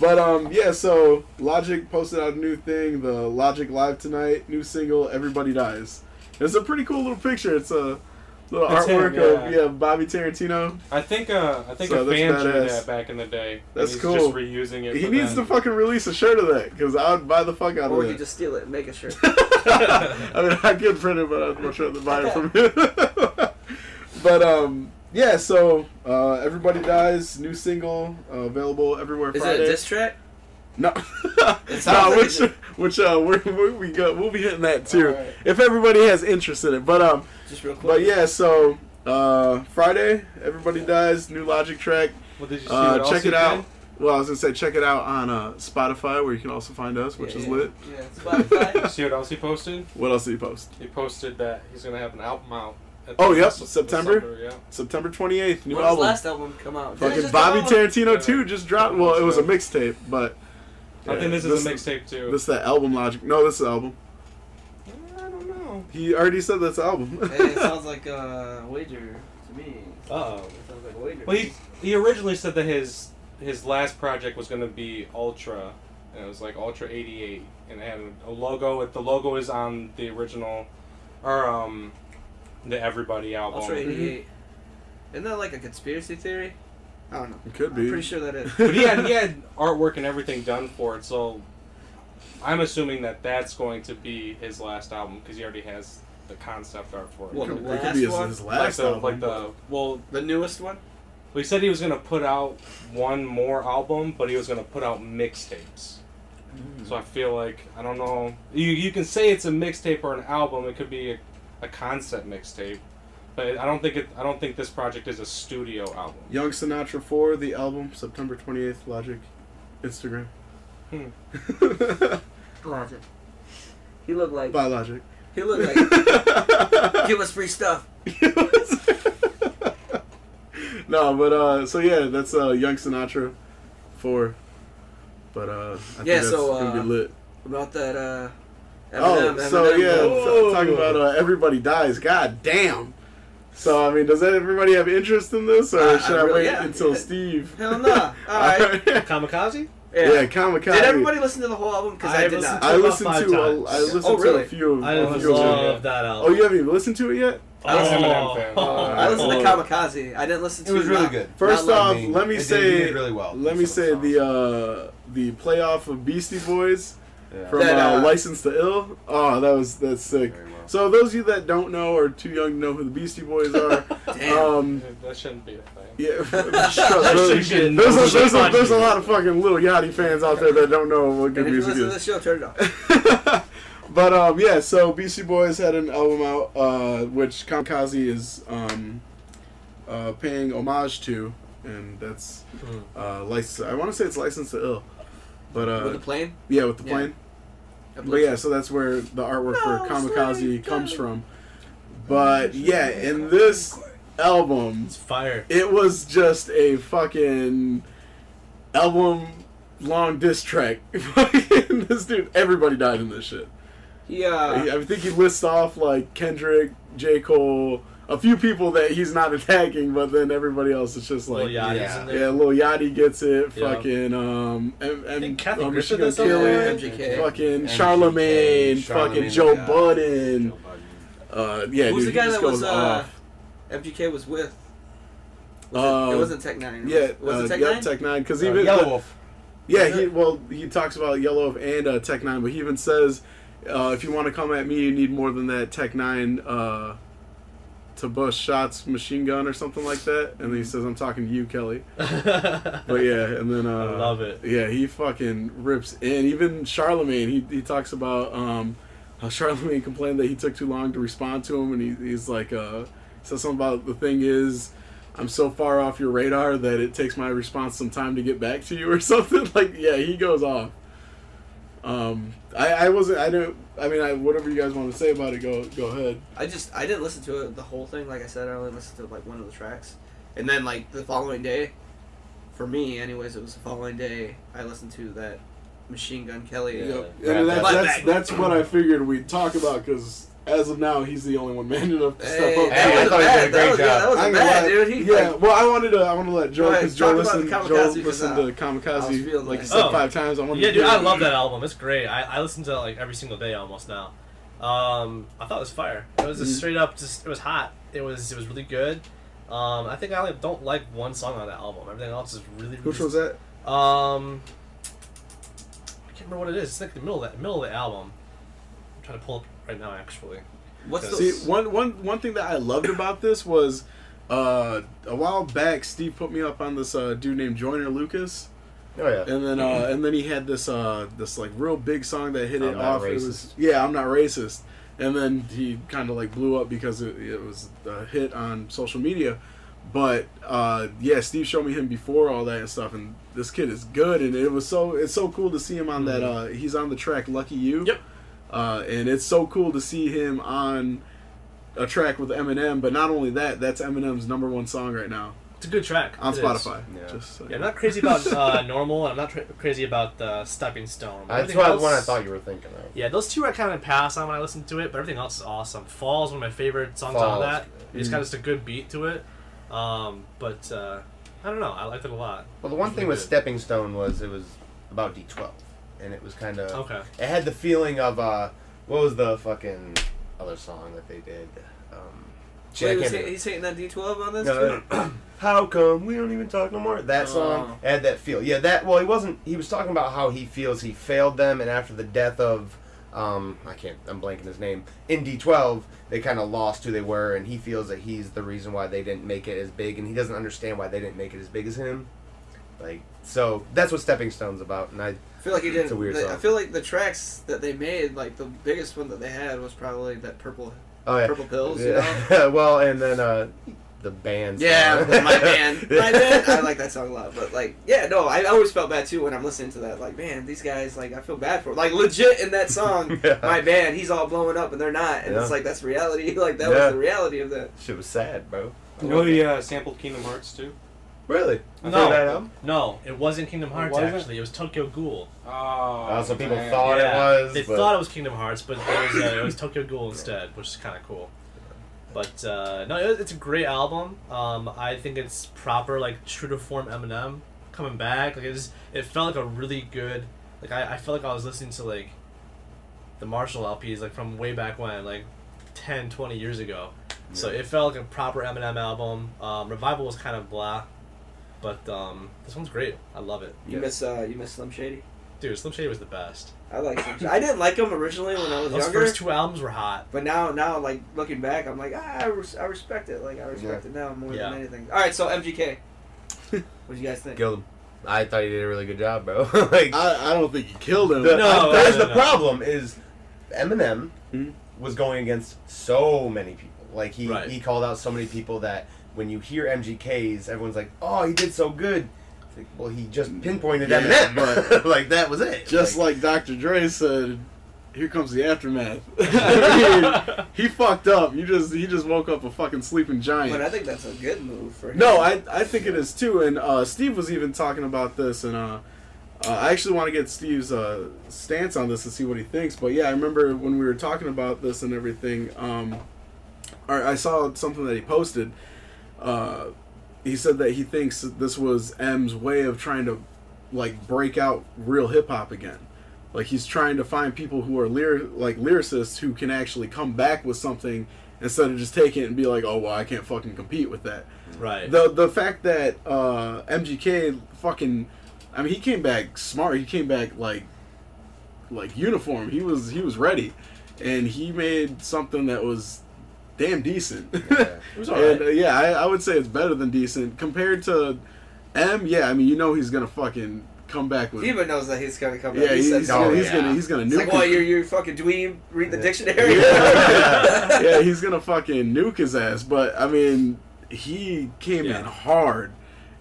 But, um, yeah, so Logic posted out a new thing, the Logic Live Tonight, new single, Everybody Dies. It's a pretty cool little picture. It's a little it's artwork him, yeah. of, yeah, Bobby Tarantino. I think, uh, I think so a fan drew that back in the day. That's he's cool. He's just reusing it. He needs them. to fucking release a shirt of that, because I would buy the fuck out or of it. Or you that. just steal it and make a shirt. I mean, I could print it, but I'm not sure to buy it from him. But, um... yeah, so uh, Everybody Dies, new single, uh, available everywhere. Is Friday. It a diss track? No, it no, like which it. which uh, we're, we're, we go, we'll be hitting that too right. if everybody has interest in it. But um, just real quick. But yeah, so uh, Friday, Everybody yeah. Dies, new Logic track. Well, did you see uh, check it out. Today? Well, I was gonna say check it out on uh, Spotify, where you can also find us, which yeah, is yeah. lit. Yeah, Spotify. See what else he posted? What else did he post? He posted that he's gonna have an album out. Oh, yep, September, December, yeah. September twenty-eighth, new when album. When last album come out? Fucking Bobby Tarantino two just dropped, well, it was a mixtape, but... Yeah, I think this, this is a mixtape, too. This is that album Logic. No, this is the album. I don't know. He already said that's the album. Hey, it sounds like a wager to me. Uh-oh. It sounds like a wager. Well, he, he originally said that his his last project was going to be Ultra, and it was like Ultra eighty-eight, and it had a logo. The logo is on the original, or, um... the Everybody album. Ultra eighty-eight. Mm-hmm. Isn't that like a conspiracy theory? I don't know. It could I'm be. I'm pretty sure that is. But he had, he had artwork and everything done for it, so I'm assuming that that's going to be his last album, because he already has the concept art for it. Well, the last it could be his, one? his last like album. The, like the, well, the newest one? Well, he said he was going to put out one more album, but he was going to put out mixtapes. Mm. So I feel like, I don't know. You, you can say it's a mixtape or an album. It could be... a A concept mixtape, but I don't think it. I don't think this project is a studio album. Young Sinatra four, the album, September twenty eighth. Logic, Instagram. Hmm. Logic. He looked like. By Logic. He looked like. Give us free stuff. No, but uh, so yeah, that's uh, Young Sinatra four. But uh, I yeah, think that's so, uh, gonna be lit. About that uh. Eminem, oh, Eminem, so yeah, talking about uh, Everybody Dies. God damn. So, I mean, does that everybody have interest in this, or uh, should I, I really wait yeah. until Steve? Hell no. All right. Kamikaze? Yeah. yeah, Kamikaze. Did everybody listen to the whole album? Because I, I did not. I listened to, to a, I listened oh, really? to a few of them. I love of that album. Oh, you haven't even listened to it yet? I was oh. an Eminem fan. Oh. I listened to Kamikaze. I didn't listen to it. It was really not, good. First off, like let me it say, really well. let me say the uh, the playoff of Beastie Boys. Yeah. From that, uh, uh, License to Ill. Oh, that was that's sick. Well. So those of you that don't know or too young to know who the Beastie Boys are, damn. Um, that shouldn't be a thing. Yeah, there's, a, there's, a, there's a lot of fucking Little Yachty fans out there that don't know what good music is. And if you listen to this show, turn it off. But um, yeah, so Beastie Boys had an album out, uh, which Kamikaze is um, uh, paying homage to, and that's uh, license. I want to say it's License to Ill. But, uh, with the plane? Yeah, with the yeah. plane. But yeah, so that's where the artwork no, for Kamikaze like, comes from. But yeah, in this album, it's fire. It was just a fucking album long diss track. This dude, everybody died in this shit. Yeah, I think he lists off like Kendrick, J. Cole, a few people that he's not attacking, but then everybody else is just like, Lil yeah, yeah, Lil Yachty gets it, yeah. fucking, um, and, and, and Kathy um, Griffin does it, M G K, fucking M G K, Charlemagne, Charlemagne, fucking Joe God. Budden, uh, yeah, who's dude, the guy that was, uh, M G K was with? Was uh, it, it wasn't Tech Nine. Yeah, was uh, it Tech Nine? Yeah, Tech Nine, because uh, even Yellow Wolf. Yeah, he, well, he talks about Yellow Wolf and uh, Tech Nine, but he even says, uh, if you want to come at me, you need more than that Tech Nine. Uh, to bust shots, machine gun or something like that, and then he says, "I'm talking to you, Kelly." But yeah, and then uh, I love it. Yeah, he fucking rips in. Even Charlemagne, he he talks about um, how Charlemagne complained that he took too long to respond to him, and he, he's like, uh, says something about the thing is, I'm so far off your radar that it takes my response some time to get back to you or something. Like, yeah, he goes off. Um, I, I wasn't, I don't, I mean, I, whatever you guys want to say about it, go, go ahead. I just, I didn't listen to it, the whole thing. Like I said, I only listened to like one of the tracks. And then like the following day, for me anyways, it was the following day I listened to that Machine Gun Kelly. Yeah. Yep. And that, that's, that's what I figured we'd talk about, because as of now, he's the only one man enough to step hey, up. Hey, I thought he did a great job. Yeah, that wasn't bad, dude. He, yeah, like, well, I wanted to, I wanted to let Joel, because Joel listened, Joel listened to Kamikaze like you said oh. five times. I yeah, dude, I love that album. It's great. I, I listen to it like every single day almost now. Um, I thought it was fire. It was just mm. straight up, just it was hot. It was it was really good. Um, I think I like, don't like one song on that album. Everything else is really. really Which was that? Um, I can't remember what it is. It's like the middle of that middle of the album. I'm trying to pull up. Right now, actually. What's the... See, one, one, one thing that I loved about this was uh, a while back, Steve put me up on this uh, dude named Joyner Lucas. Oh yeah. And then, uh, and then he had this uh, this like real big song that hit I'm it off. Racist. It was yeah, I'm not racist. And then he kind of like blew up because it, it was a hit on social media. But uh, yeah, Steve showed me him before all that and stuff, and this kid is good. And it was so it's so cool to see him on mm-hmm. that. Uh, he's on the track "Lucky You." Yep. Uh, and it's so cool to see him on a track with Eminem, but not only that, that's Eminem's number one song right now. It's a good track. On it Spotify. Yeah. Just so yeah, I'm not crazy about uh, Normal, and I'm not tra- crazy about uh, Stepping Stone. That's what else, one I thought you were thinking of. Yeah, those two I kind of pass on when I listen to it, but everything else is awesome. Fall's one of my favorite songs Falls. on that. Mm-hmm. It's got just a good beat to it. Um, but, uh, I don't know, I liked it a lot. Well, the one thing really with good. Stepping Stone was it was about D twelve. And it was kind of... Okay. It had the feeling of... Uh, what was the fucking other song that they did? Um, Wait, was he, he's hitting that D twelve on this? No, that, how come we don't even talk no more? That song oh. had that feel. Yeah, that... Well, he wasn't... He was talking about how he feels he failed them, and after the death of... Um, I can't... I'm blanking his name. In D twelve, they kind of lost who they were, and he feels that he's the reason why they didn't make it as big, and he doesn't understand why they didn't make it as big as him. Like... So that's what Stepping Stone's about, and I, I feel like he didn't. It's a weird they, I feel like the tracks that they made, like the biggest one that they had, was probably that Purple, oh, yeah. Purple Pills. Yeah. You know? well, and then uh, the band. Yeah, my band, my band. I like that song a lot, but like, yeah, no, I always felt bad too when I'm listening to that. Like, man, these guys, like, I feel bad for them. Like, legit in that song, yeah. my band, he's all blowing up and they're not, and yeah. it's like that's reality. Like that yeah. was the reality of that. Shit was sad, bro. You know he uh, sampled Kingdom Hearts too. Really? No, no, it wasn't Kingdom Hearts, it actually. It was Tokyo Ghoul. Oh, uh, so people man. thought yeah. it was. They but... thought it was Kingdom Hearts, but it was, uh, it was Tokyo Ghoul instead, which is kind of cool. But, uh, no, it's a great album. Um, I think it's proper, like, true-to-form Eminem coming back. Like, it, just, it felt like a really good... Like, I, I felt like I was listening to, like, the Marshall L Ps, like, from way back when, like, ten, twenty years ago. Yeah. So it felt like a proper Eminem album. Um, Revival was kind of blah. But um, this one's great. I love it. You yes. miss uh, you miss Slim Shady? Dude, Slim Shady was the best. I like Slim Shady. I didn't like him originally when I was Those younger. Those first two albums were hot. But now, now like, looking back, I'm like, ah, I, res- I respect it. Like, I respect yeah. it now more yeah. than anything. All right, so M G K. What do you guys think? Killed him. I thought he did a really good job, bro. like I, I don't think he killed him. The, no. That's no, no, the no. problem is Eminem mm-hmm. was going against so many people. Like, he, right. he called out so many people that... When you hear M G K's, everyone's like, "Oh, he did so good." It's like, well, he just pinpointed yeah, Eminem, but like that was it. Just like, like Doctor Dre said, "Here comes the aftermath." I mean, he fucked up. You just he just woke up a fucking sleeping giant. But I think that's a good move for him. No, I I think it is too. And uh, Steve was even talking about this, and uh, uh, I actually want to get Steve's uh, stance on this and see what he thinks. But yeah, I remember when we were talking about this and everything. Um, I saw something that he posted. Uh, he said that he thinks that this was M's way of trying to, like, break out real hip hop again. Like, he's trying to find people who are lyri- like lyricists who can actually come back with something instead of just taking it and be like, oh well, I can't fucking compete with that. Right. The the fact that uh, M G K fucking, I mean, he came back smart. He came back like, like uniform. He was he was ready, and he made something that was. Damn decent. Yeah, it was all right. and, uh, yeah I, I would say it's better than decent compared to M. Yeah, I mean, you know he's gonna fucking come back with. He even knows that he's gonna come back. Yeah, he he's, said, gonna, oh, he's yeah. gonna he's gonna nuke. It's like, well, you're you fucking dweeb. Read the yeah. dictionary. Yeah. yeah, he's gonna fucking nuke his ass. But I mean, he came yeah. in hard,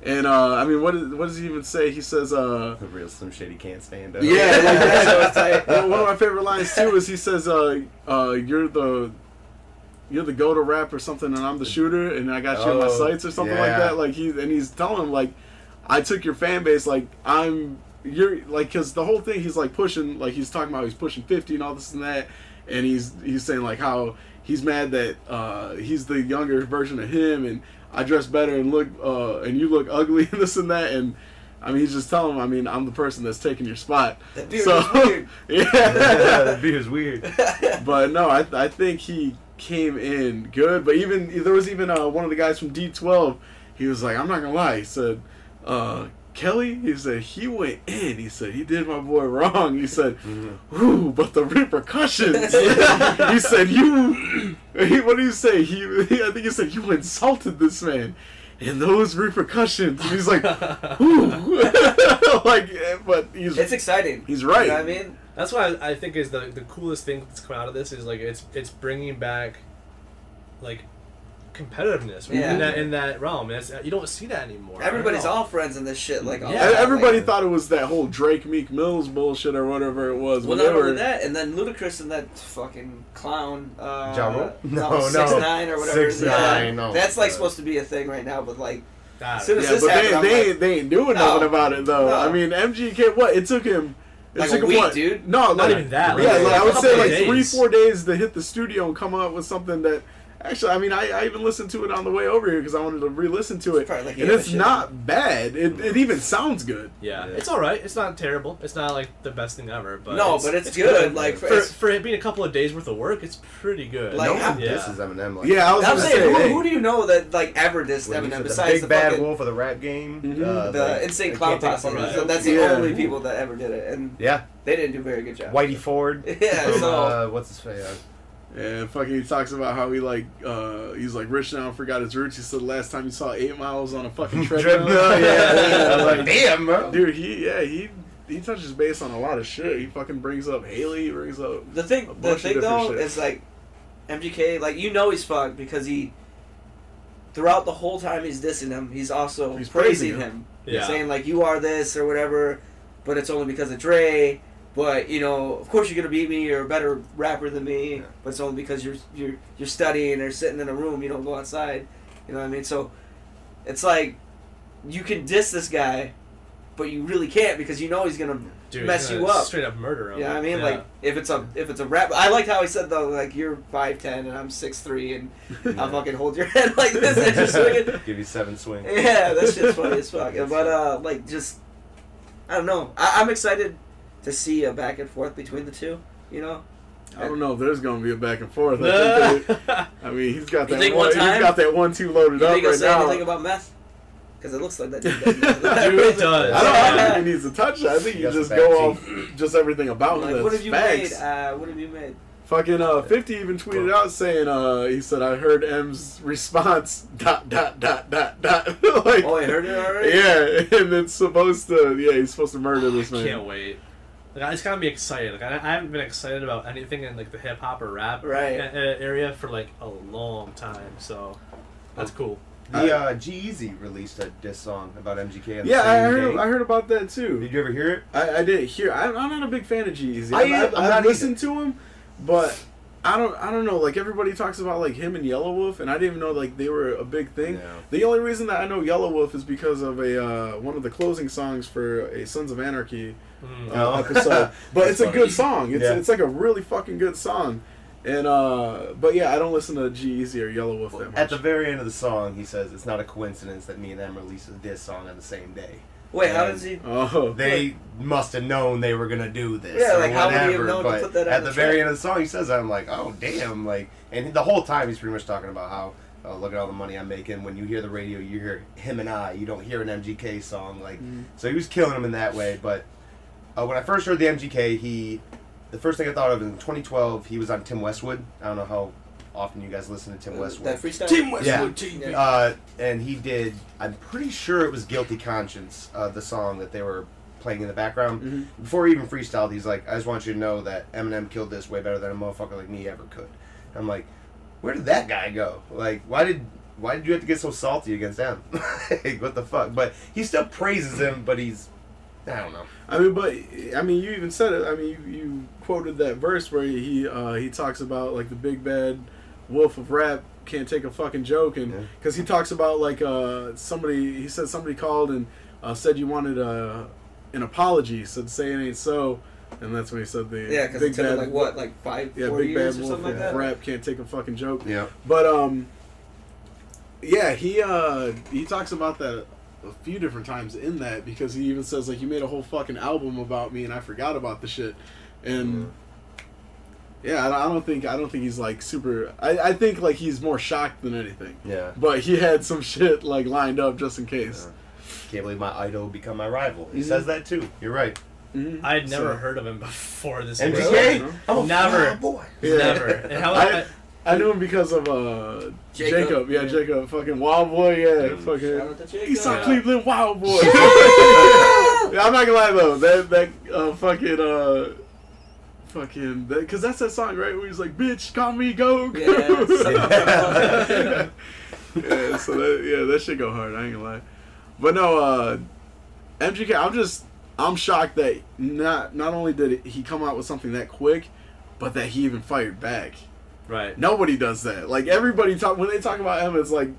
And, uh, I mean, what, is, what does he even say? He says, uh... The real Slim Shady can't stand up. Yeah, like that. So it's like, well, one of my favorite lines, too, is he says, uh, uh, you're the... You're the go-to rap or something, and I'm the shooter, and I got you on oh, my sights or something yeah. like that. Like he and he's telling him like, I took your fan base. Like I'm you're like because the whole thing he's like pushing like he's talking about he's pushing fifty and all this and that, and he's he's saying like how he's mad that uh, he's the younger version of him, and I dress better and look uh, and you look ugly and this and that and. I mean, he's just telling him, I mean, I'm the person that's taking your spot. That dude so, is weird. Yeah. That dude is weird. But, no, I I think he came in good. But even, there was even uh, one of the guys from D twelve, he was like, I'm not going to lie. He said, uh, Kelly, he said, he went in. He said, he did my boy wrong. He said, mm-hmm. Ooh, but the repercussions. He said, you, what do you say? He, I think he said, you insulted this man. And those repercussions. And he's like, ooh. Like, but he's... It's exciting. He's right. You know what I mean? That's why I think is the the coolest thing that's come out of this is, like, it's it's bringing back, like, competitiveness right? yeah. in, that, in that realm. It's, you don't see that anymore. Everybody's all friends in this shit. Like, all yeah. that, Everybody like, thought it was that whole Drake Meek Mills bullshit or whatever it was. Well, whatever. Not only that, and then Ludacris and that fucking clown... Uh, Ja Rule? No, no. six nine or whatever. six nine yeah. no. That's, like, supposed to be a thing right now, but, like... As soon as yeah, this but happened, they, they, like, they ain't doing no, nothing about it, though. No. I mean, M G K, what? It took him... It like took a him week, what? dude? No, not like, even that. Yeah, like, like, I would say, like, days. three, four days to hit the studio and come up with something that... Actually, I mean, I, I even listened to it on the way over here because I wanted to re-listen to it, like and it's not bad. It it even sounds good. Yeah, yeah. It's all right. It's not terrible. It's not like the best thing ever. But no, it's, but it's, it's good. good. Like for, for, it's, for it being a couple of days worth of work, it's pretty good. Like, no one yeah. disses Eminem. Like yeah, I was, I was saying, say, who, who do you know that like ever dissed well, Eminem besides the, big the bad fucking, wolf of the rap game, mm-hmm. uh, the like, Insane Clown Posse? So that's the yeah. only people that ever did it, and yeah, they didn't do a very good job. Whitey Ford. Yeah. So what's his face? And fucking he talks about how he like, uh, he's like rich now and forgot his roots. He said the last time he saw eight miles on a fucking treadmill. yeah, yeah. I was like, damn, bro. Dude, he, yeah, he, he touches base on a lot of shit. He fucking brings up Haley, he brings up The thing, the thing though, shit. is like, M G K, like, you know he's fucked because he, throughout the whole time he's dissing him, he's also he's praising, praising him. him. Yeah. Saying like, you are this or whatever, but it's only because of Dre. But, you know, of course you're going to beat me. You're a better rapper than me. Yeah. But it's only because you're you're you're studying or sitting in a room. You don't go outside. You know what I mean? So it's like you can diss this guy, but you really can't because you know he's going to mess you up. Straight up murder him. Yeah, you know I mean? Yeah. Like, if it's a if it's a rap... I liked how he said, though, like, you're five ten and I'm six three and I'll fucking hold your head like this and just swing it. Give you seven swings. Yeah, that shit's funny as fuck. But, uh, like, just... I don't know. I, I'm excited... to see a back and forth between the two, you know? I don't know if there's going to be a back and forth. I, think it, I mean, he's got that one, one he's got that one two loaded you up think right now. You think about meth? Because it looks like that dude does. Dude, it does. I don't, I don't think he needs a touch. I think he you just go off just everything about like, him. What have you facts. made? Uh, what have you made? Fucking uh, fifty even tweeted out saying, uh, he said, I heard M's response, dot, dot, dot, dot, dot. Like, oh, I heard it already? Yeah, and it's supposed to, yeah, he's supposed to murder oh, this I man. I can't wait. Like, I just gotta be excited. Like I, I haven't been excited about anything in like the hip hop or rap right. a, a area for like a long time. So that's cool. The uh, G-Eazy released a diss song about M G K. On the yeah, same I heard. Day. I heard about that too. Did you ever hear it? I, I did hear. I, I'm not a big fan of G-Eazy. I I've, I've listened to him, but I don't. I don't know. Like everybody talks about like him and Yellow Wolf, and I didn't even know like they were a big thing. No. The only reason that I know Yellow Wolf is because of a uh, one of the closing songs for a Sons of Anarchy. No. Uh, episode. But it's funny. a good song. It's yeah. it's like a really fucking good song, and uh, but yeah, I don't listen to G-Eazy or Yellow Wolf that much. At the very end of the song, he says it's not a coincidence that me and them released this song on the same day. Wait, and how does he? Oh, they like, must have known they were gonna do this. Yeah, like whatever, how would he have known to put that out? At the, the very end of the song, he says, "I'm like, oh damn!" Like, and the whole time he's pretty much talking about how. Oh, look at all the money I'm making. When you hear the radio, you hear him and I. You don't hear an M G K song. Like, mm. So he was killing him in that way. But uh, when I first heard the M G K, he, the first thing I thought of in twenty twelve, he was on Tim Westwood. I don't know how often you guys listen to Tim Westwood. That freestyle? Tim Westwood yeah. T V. Yeah. Uh, and he did, I'm pretty sure it was Guilty Conscience, uh, the song that they were playing in the background. Mm-hmm. Before he even freestyled, he's like, I just want you to know that Eminem killed this way better than a motherfucker like me ever could. I'm like, where did that guy go? Like, why did why did you have to get so salty against them? Like, what the fuck? But he still praises him, but he's, I don't know. I mean, but I mean, you even said it. I mean, you, you quoted that verse where he uh, he talks about like the big bad wolf of rap can't take a fucking joke, and because yeah. he talks about like uh, somebody, he said somebody called and uh, said you wanted a, an apology, said say it ain't so, and that's when he said the yeah, big bad like what like five yeah four big years bad wolf or of like rap can't take a fucking joke. Yeah, but um, yeah, he uh, he talks about that a few different times in that, because he even says like you made a whole fucking album about me and I forgot about the shit, and yeah, yeah I, I don't think I don't think he's like super I, I think like he's more shocked than anything, yeah, but he had some shit like lined up just in case. Yeah. Can't believe my idol become my rival. He mm-hmm. says that too. You're right. Mm-hmm. I had never so, heard of him before this. M G K? Oh, never, oh, boy. Yeah. Never. And how I, I, I knew him because of uh, Jacob. Jacob. Yeah, yeah, Jacob. Fucking Wild Boy. Yeah, fucking. He saw yeah. Cleveland Wild Boy. Yeah! Yeah, I'm not gonna lie though. That that uh, fucking uh, fucking that, cause that's that song right where he's like, "Bitch, call me go." Yeah. Yeah. So that, yeah, that shit go hard. I ain't gonna lie. But no, uh, M G K. I'm just I'm shocked that not not only did he come out with something that quick, but that he even fired back. Right. Nobody does that. Like, everybody talk when they talk about him, it's like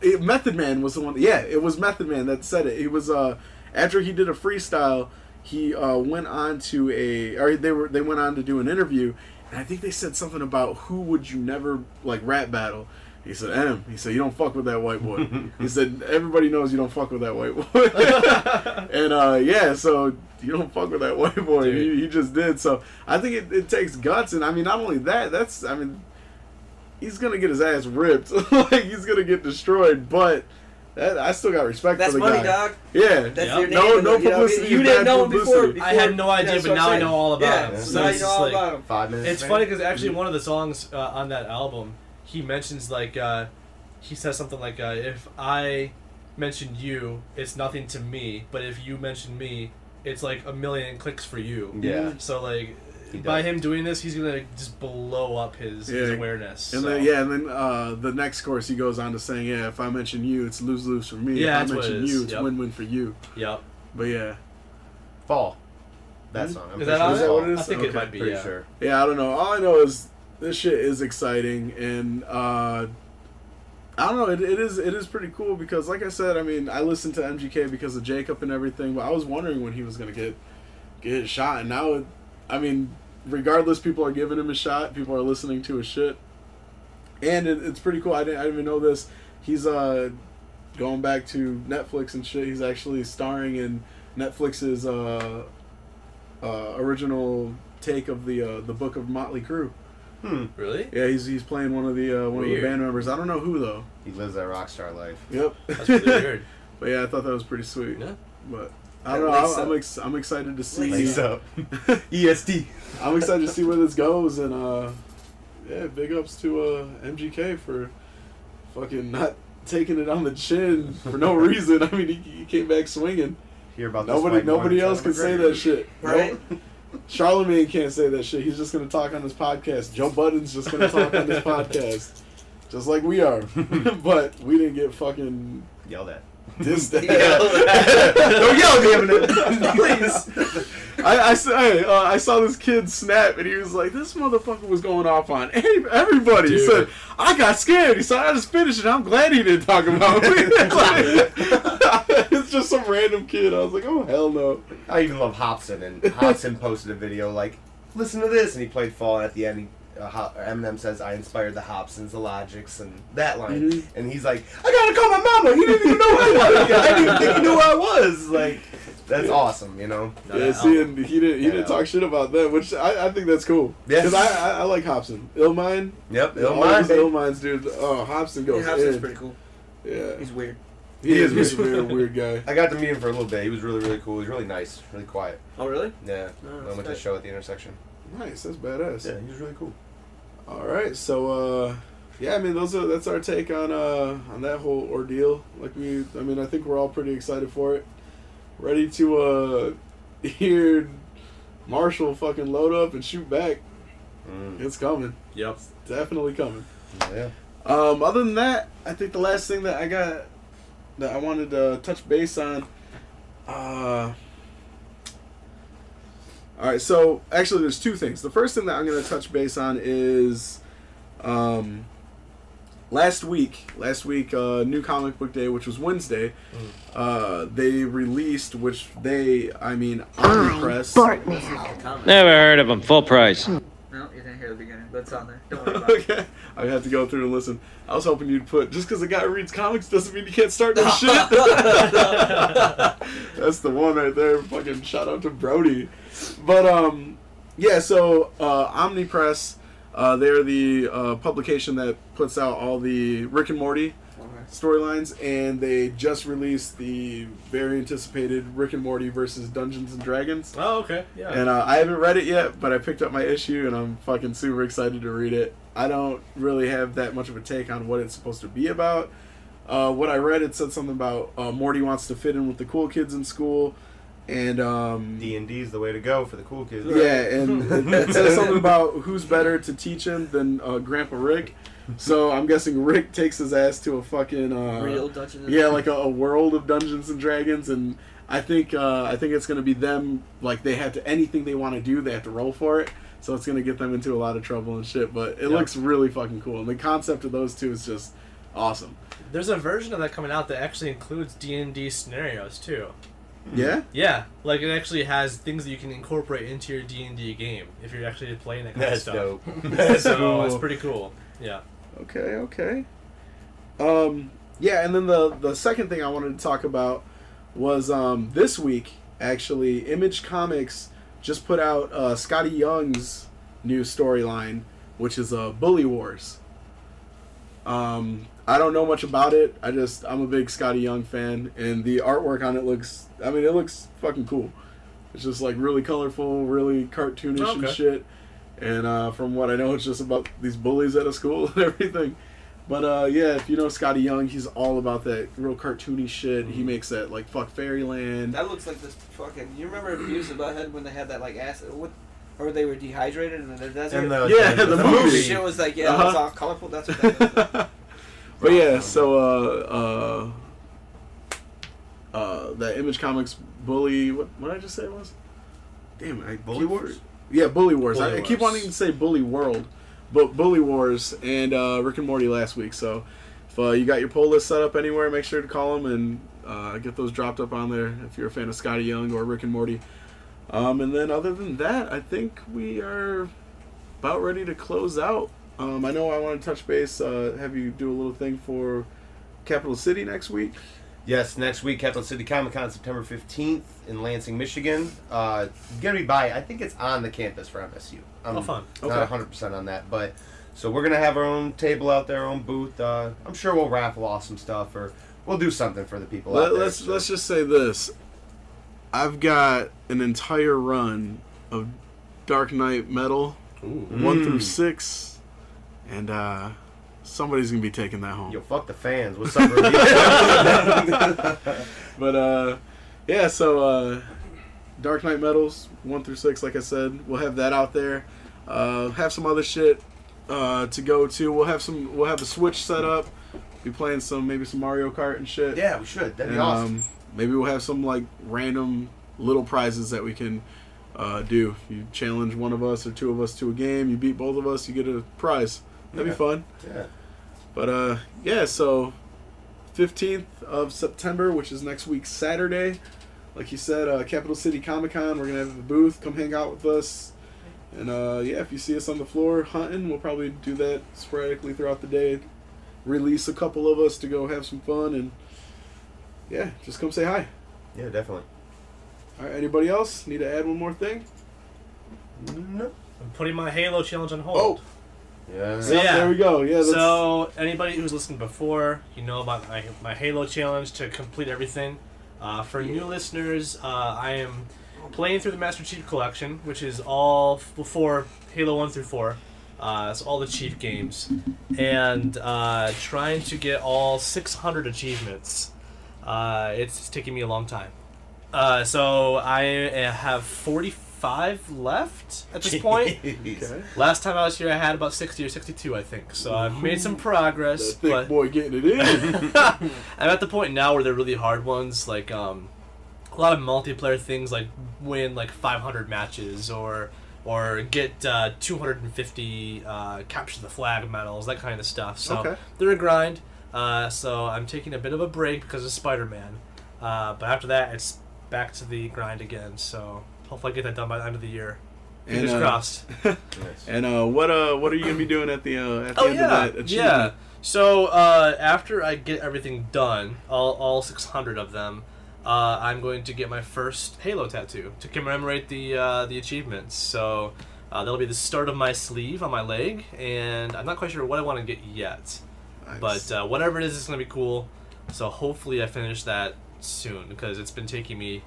it, Method Man was the one. Yeah, it was Method Man that said it. He was uh after he did a freestyle, he uh went on to a or they were they went on to do an interview, and I think they said something about who would you never like rap battle. He said M. He said you don't fuck with that white boy. He said everybody knows you don't fuck with that white boy. And uh yeah, so you don't fuck with that white boy. You, you just did. So I think it, it takes guts, and I mean not only that, that's I mean. He's gonna get his ass ripped, like he's gonna get destroyed. But that, I still got respect that's for the money, guy. Dog. Yeah, that's yep. your name. No, no publicity. You, know, you didn't know him before, before. I had no idea, yeah, but now I know all about yeah. him. So now you know all like, about him. Five minutes. It's man. funny because actually one of the songs uh, on that album, he mentions like uh, he says something like, uh, "If I mention you, it's nothing to me, but if you mention me, it's like a million clicks for you." Yeah. So like. By him doing this, he's gonna just blow up his, yeah. his awareness. And so. then, yeah, and then uh, the next course he goes on to saying, "Yeah, if I mention you, it's lose lose for me. Yeah, if I mention it you, it's yep. win win for you." Yep. But yeah, Fall. That song. I'm is, that sure. is that what it is? I think okay. it might be. Pretty yeah. Sure. Yeah, I don't know. All I know is this shit is exciting, and uh, I don't know. It, it is. It is pretty cool because, like I said, I mean, I listened to M G K because of Jacob and everything, but I was wondering when he was gonna get get shot, and now. It, I mean, regardless, people are giving him a shot. People are listening to his shit, and it, it's pretty cool. I didn't, I didn't even know this. He's uh, going back to Netflix and shit. He's actually starring in Netflix's uh, uh, original take of the uh, the book of Motley Crue. Hmm. Really? Yeah, he's he's playing one of the uh, one weird. of the band members. I don't know who though. He lives that rock star life. Yep. That's really weird. But yeah, I thought that was pretty sweet. Yeah. But. I don't know. I'm, ex- I'm excited to see. Lace up. E S D. I'm excited to see where this goes, and uh, yeah, big ups to uh, M G K for fucking not taking it on the chin for no reason. I mean, he, he came back swinging. Hear about nobody? This nobody else can say that shit, right? Nope. Charlemagne can't say that shit. He's just gonna talk on this podcast. Joe Budden's just gonna talk on this podcast, just like we are. But we didn't get fucking yelled at. This day. Don't yell at me, please. I I, I, uh, I saw this kid snap, and he was like, "This motherfucker was going off on everybody." Dude. He said, "I got scared." He said, "I just finished it. I'm glad he didn't talk about me." It's just some random kid. I was like, "Oh hell no!" I even love Hobson, and Hobson posted a video like, "Listen to this," and he played Fall, and at the end. He Uh, Eminem says, "I inspired the Hobsons, the Logics, and that line." Mm-hmm. And he's like, "I gotta call my mama. He didn't even know who I was. I didn't even think he knew who I was." Like, that's yeah. awesome, you know. Yeah, yeah see, and he didn't. He yeah. didn't talk shit about that, which I, I think that's cool. Yeah, because I, I I like Hobson. Illmind. Yep. Illmind. Illminds, dude. Oh, Hobson goes. Yeah, Hobson's in. Pretty cool. Yeah. He's weird. He, he is, is weird. Weird, weird guy. I got to meet him for a little bit. He was really, really cool. He was really nice. Really quiet. Oh, really? Yeah. Oh, I went nice. to the show at the intersection. Nice. That's badass. Yeah, he was really cool. All right, so uh, yeah, I mean, those are that's our take on uh, on that whole ordeal. Like we, I mean, I think we're all pretty excited for it. Ready to uh, hear Marshall fucking load up and shoot back. Mm. It's coming. Yep, it's definitely coming. Yeah. Um, other than that, I think the last thing that I got that I wanted to touch base on. Uh, all right, so actually, there's two things. The first thing that I'm going to touch base on is um, last week. Last week, uh, New Comic Book Day, which was Wednesday. Uh, they released, which they, I mean, Omnipress. Never heard of them. Full price. No, you didn't hear the beginning, but it's on there. Don't worry about okay. it. Okay. I have to go through and listen. I was hoping you'd put, just because a guy reads comics doesn't mean you can't start no shit. That's the one right there. Fucking shout out to Brody. But, um, yeah, so uh, Omnipress, uh, they're the uh, publication that puts out all the Rick and Morty storylines, and they just released the very anticipated Rick and Morty versus Dungeons and Dragons. Oh, okay, yeah. And uh, I haven't read it yet, but I picked up my issue, and I'm fucking super excited to read it. I don't really have that much of a take on what it's supposed to be about. Uh, what I read, it said something about uh, Morty wants to fit in with the cool kids in school, and um, D and D is the way to go for the cool kids. Right? Yeah, and it says something about who's better to teach him than uh, Grandpa Rick. So I'm guessing Rick takes his ass to a fucking uh, real Dungeons. Yeah, like a, a world of Dungeons and Dragons, and I think uh, I think it's gonna be them. Like they have to anything they want to do, they have to roll for it. So it's gonna get them into a lot of trouble and shit. But it yeah. looks really fucking cool, and the concept of those two is just awesome. There's a version of that coming out that actually includes D and D scenarios too. Yeah? Yeah. Like, it actually has things that you can incorporate into your D and D game if you're actually playing that kind That's of stuff. Dope. That's so cool. It's pretty cool. Yeah. Okay, okay. Um, yeah, and then the, the second thing I wanted to talk about was um, this week, actually, Image Comics just put out uh, Scotty Young's new storyline, which is uh, Bully Wars. Um, I don't know much about it. I just, I'm a big Scotty Young fan, and the artwork on it looks, I mean, it looks fucking cool. It's just, like, really colorful, really cartoonish okay. and shit. And uh, from what I know, it's just about these bullies at a school and everything. But uh, yeah, if you know Scotty Young, he's all about that real cartoony shit. Mm-hmm. He makes that like fuck fairyland. That looks like this fucking. You remember Beavis and Butthead when they had that like acid, what, or they were dehydrated and the desert. And the, yeah, the, the, the movie. movie shit was like yeah, uh-huh. it was all colorful. That's what that was. Like. But yeah, so uh, uh, uh, that Image Comics bully. What, what did I just say it was? Damn it, I Bully Wars. Yeah, Bully Wars. Bully I, Wars. I keep wanting to say Bully World, but Bully Wars and uh, Rick and Morty last week. So if uh, you got your poll list set up anywhere, make sure to call them and uh, get those dropped up on there if you're a fan of Scotty Young or Rick and Morty. Um, and then other than that, I think we are about ready to close out. Um, I know I want to touch base, uh, have you do a little thing for Capital City next week. Yes, next week, Capital City Comic-Con, September fifteenth in Lansing, Michigan. Uh, going to be by, I think it's on the campus for M S U. I'm oh, fun. Not okay. one hundred percent on that. But so we're going to have our own table out there, our own booth. Uh, I'm sure we'll raffle off some stuff, or we'll do something for the people Let, out there. Let's, so. let's just say this. I've got an entire run of Dark Knight Metal, Ooh. one mm. through six, and... uh somebody's going to be taking that home. Yo, fuck the fans. What's up, Rudy? But, uh, yeah, so uh, Dark Knight Metals, one through six, like I said. We'll have that out there. Uh, have some other shit uh, to go to. We'll have some. We'll have a Switch set up. Be playing some, maybe some Mario Kart and shit. Yeah, we should. That'd and, be awesome. Um, maybe we'll have some, like, random little prizes that we can uh, do. You challenge one of us or two of us to a game. You beat both of us, you get a prize. That'd yeah. be fun. Yeah. But, uh, yeah, so fifteenth of September, which is next week, Saturday. Like you said, uh, Capital City Comic-Con, we're going to have a booth. Come hang out with us. And, uh, yeah, if you see us on the floor hunting, we'll probably do that sporadically throughout the day. Release a couple of us to go have some fun. And, yeah, just come say hi. Yeah, definitely. All right, anybody else? Need to add one more thing? No. I'm putting my Halo challenge on hold. Oh. Yeah. So, yeah. There we go. Yeah. That's... So anybody who's listened before, you know about my, my Halo challenge to complete everything. Uh, for yeah. new listeners, uh, I am playing through the Master Chief Collection, which is all before Halo one through four. Uh, it's all the Chief games, and uh, trying to get all six hundred achievements. Uh, it's taking me a long time. Uh, so I have forty-four five left at this Jeez. point. Okay. Last time I was here, I had about sixty or sixty-two, I think. So I've made some progress. That thick but boy getting it in. I'm at the point now where they're really hard ones, like um, a lot of multiplayer things, like win like five hundred matches or or get uh, two hundred fifty uh, capture the flag medals, that kind of stuff. So okay. they're a grind. Uh, so I'm taking a bit of a break because of Spider-Man. Uh, but after that, it's back to the grind again. So hopefully I get that done by the end of the year. Fingers and, uh, crossed. And uh, what uh, what are you going to be doing at the, uh, at the oh, end yeah, of that achievement? Yeah. So uh, after I get everything done, all, all six hundred of them, uh, I'm going to get my first Halo tattoo to commemorate the, uh, the achievements. So uh, that'll be the start of my sleeve on my leg. And I'm not quite sure what I want to get yet. Nice. But uh, whatever it is, it's going to be cool. So hopefully I finish that soon, because it's been taking me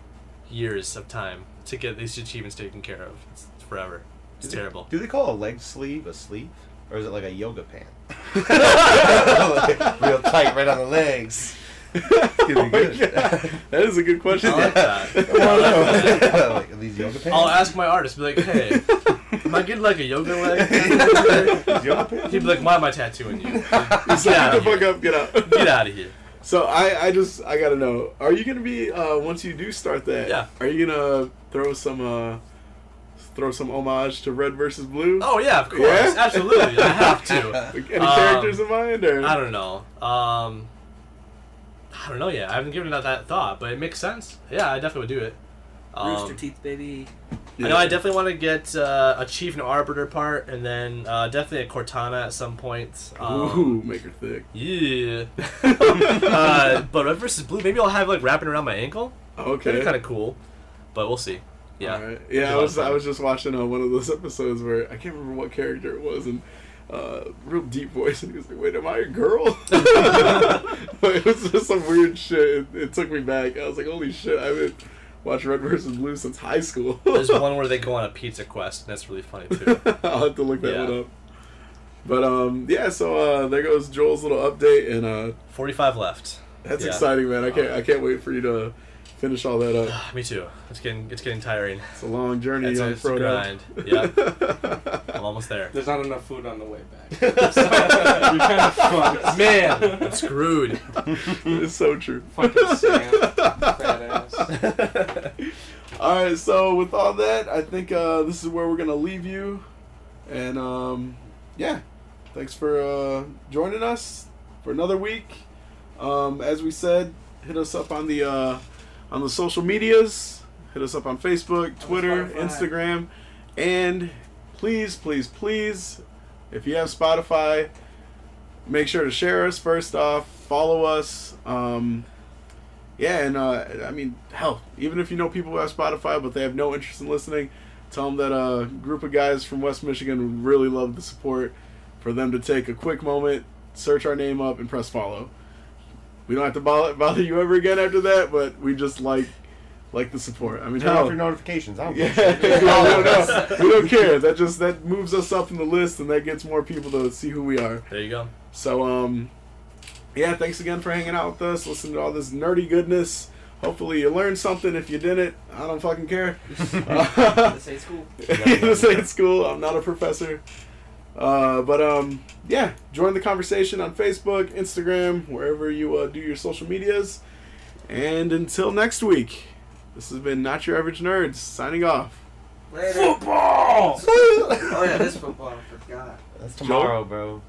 years of time to get these achievements taken care of. It's forever. It's do they, terrible. Do they call a leg sleeve a sleeve? Or is it like a yoga pant? Real tight right on the legs. Oh good. That is a good question. I like that. I'll, like, these yoga pants? I'll ask my artist, be like, hey, am I getting like a yoga leg? Yoga pants? He'd be like, why am I tattooing you? He's like, get the fuck up, get out. Get out of here. So I, I just, I gotta know, are you gonna be, uh, once you do start that, yeah. are you gonna throw some, uh, throw some homage to Red versus Blue? Oh yeah, of course, yeah? Absolutely, I have to. Any um, characters in mind? Or? I don't know, um, I don't know yet, I haven't given it that thought, but it makes sense. Yeah, I definitely would do it. Um, Rooster Teeth, baby. Yeah. I know I definitely want to get uh, a Chief and Arbiter part, and then uh, definitely a Cortana at some point. Um, Ooh, make her thick. Yeah. uh, but Red versus Blue, maybe I'll have like wrapping around my ankle. Okay. That'd be kind of cool, but we'll see. Yeah. All right. Yeah, I was I was just watching uh, one of those episodes where I can't remember what character it was, and uh, real deep voice, and he was like, "Wait, am I a girl?" But it was just some weird shit. It, it took me back. I was like, "Holy shit!" I mean. Watch Red versus Blue since high school. There's one where they go on a pizza quest, and that's really funny, too. I'll have to look that yeah. one up. But, um, yeah, so uh, there goes Joel's little update. And uh, forty-five left. That's yeah. exciting, man. I can't um, I can't wait for you to finish all that up. Me too. It's getting it's getting tiring. It's a long journey. It's a grind. Yeah. I'm almost there. There's not enough food on the way back. You're kind of fucked. Man, I'm screwed. It's so true. Fucking Sam. Badass. All right, so with all that, I think uh, this is where we're going to leave you. And, um, yeah, thanks for uh, joining us for another week. Um, as we said, hit us up on the uh, on the social medias. Hit us up on Facebook, Twitter, Instagram, and please, please, please, if you have Spotify, make sure to share us first off. Follow us. Um, yeah, and uh, I mean, hell, even if you know people who have Spotify but they have no interest in listening, tell them that a group of guys from West Michigan would really love the support for them to take a quick moment, search our name up, and press follow. We don't have to bother, bother you ever again after that, but we just like like the support. I mean, turn off your notifications. I don't yeah, care. no, no, no. We don't care. That just that moves us up in the list, and that gets more people to see who we are. There you go. So, um, yeah, thanks again for hanging out with us, listening to all this nerdy goodness. Hopefully you learned something. If you didn't, I don't fucking care. uh, this ain't school. This ain't school. I'm not a professor. Uh, but um, yeah, join the conversation on Facebook, Instagram, wherever you uh, do your social medias. And until next week, this has been Not Your Average Nerds signing off. Later. Football! Oh yeah, this football I forgot. That's tomorrow, Joel? Bro.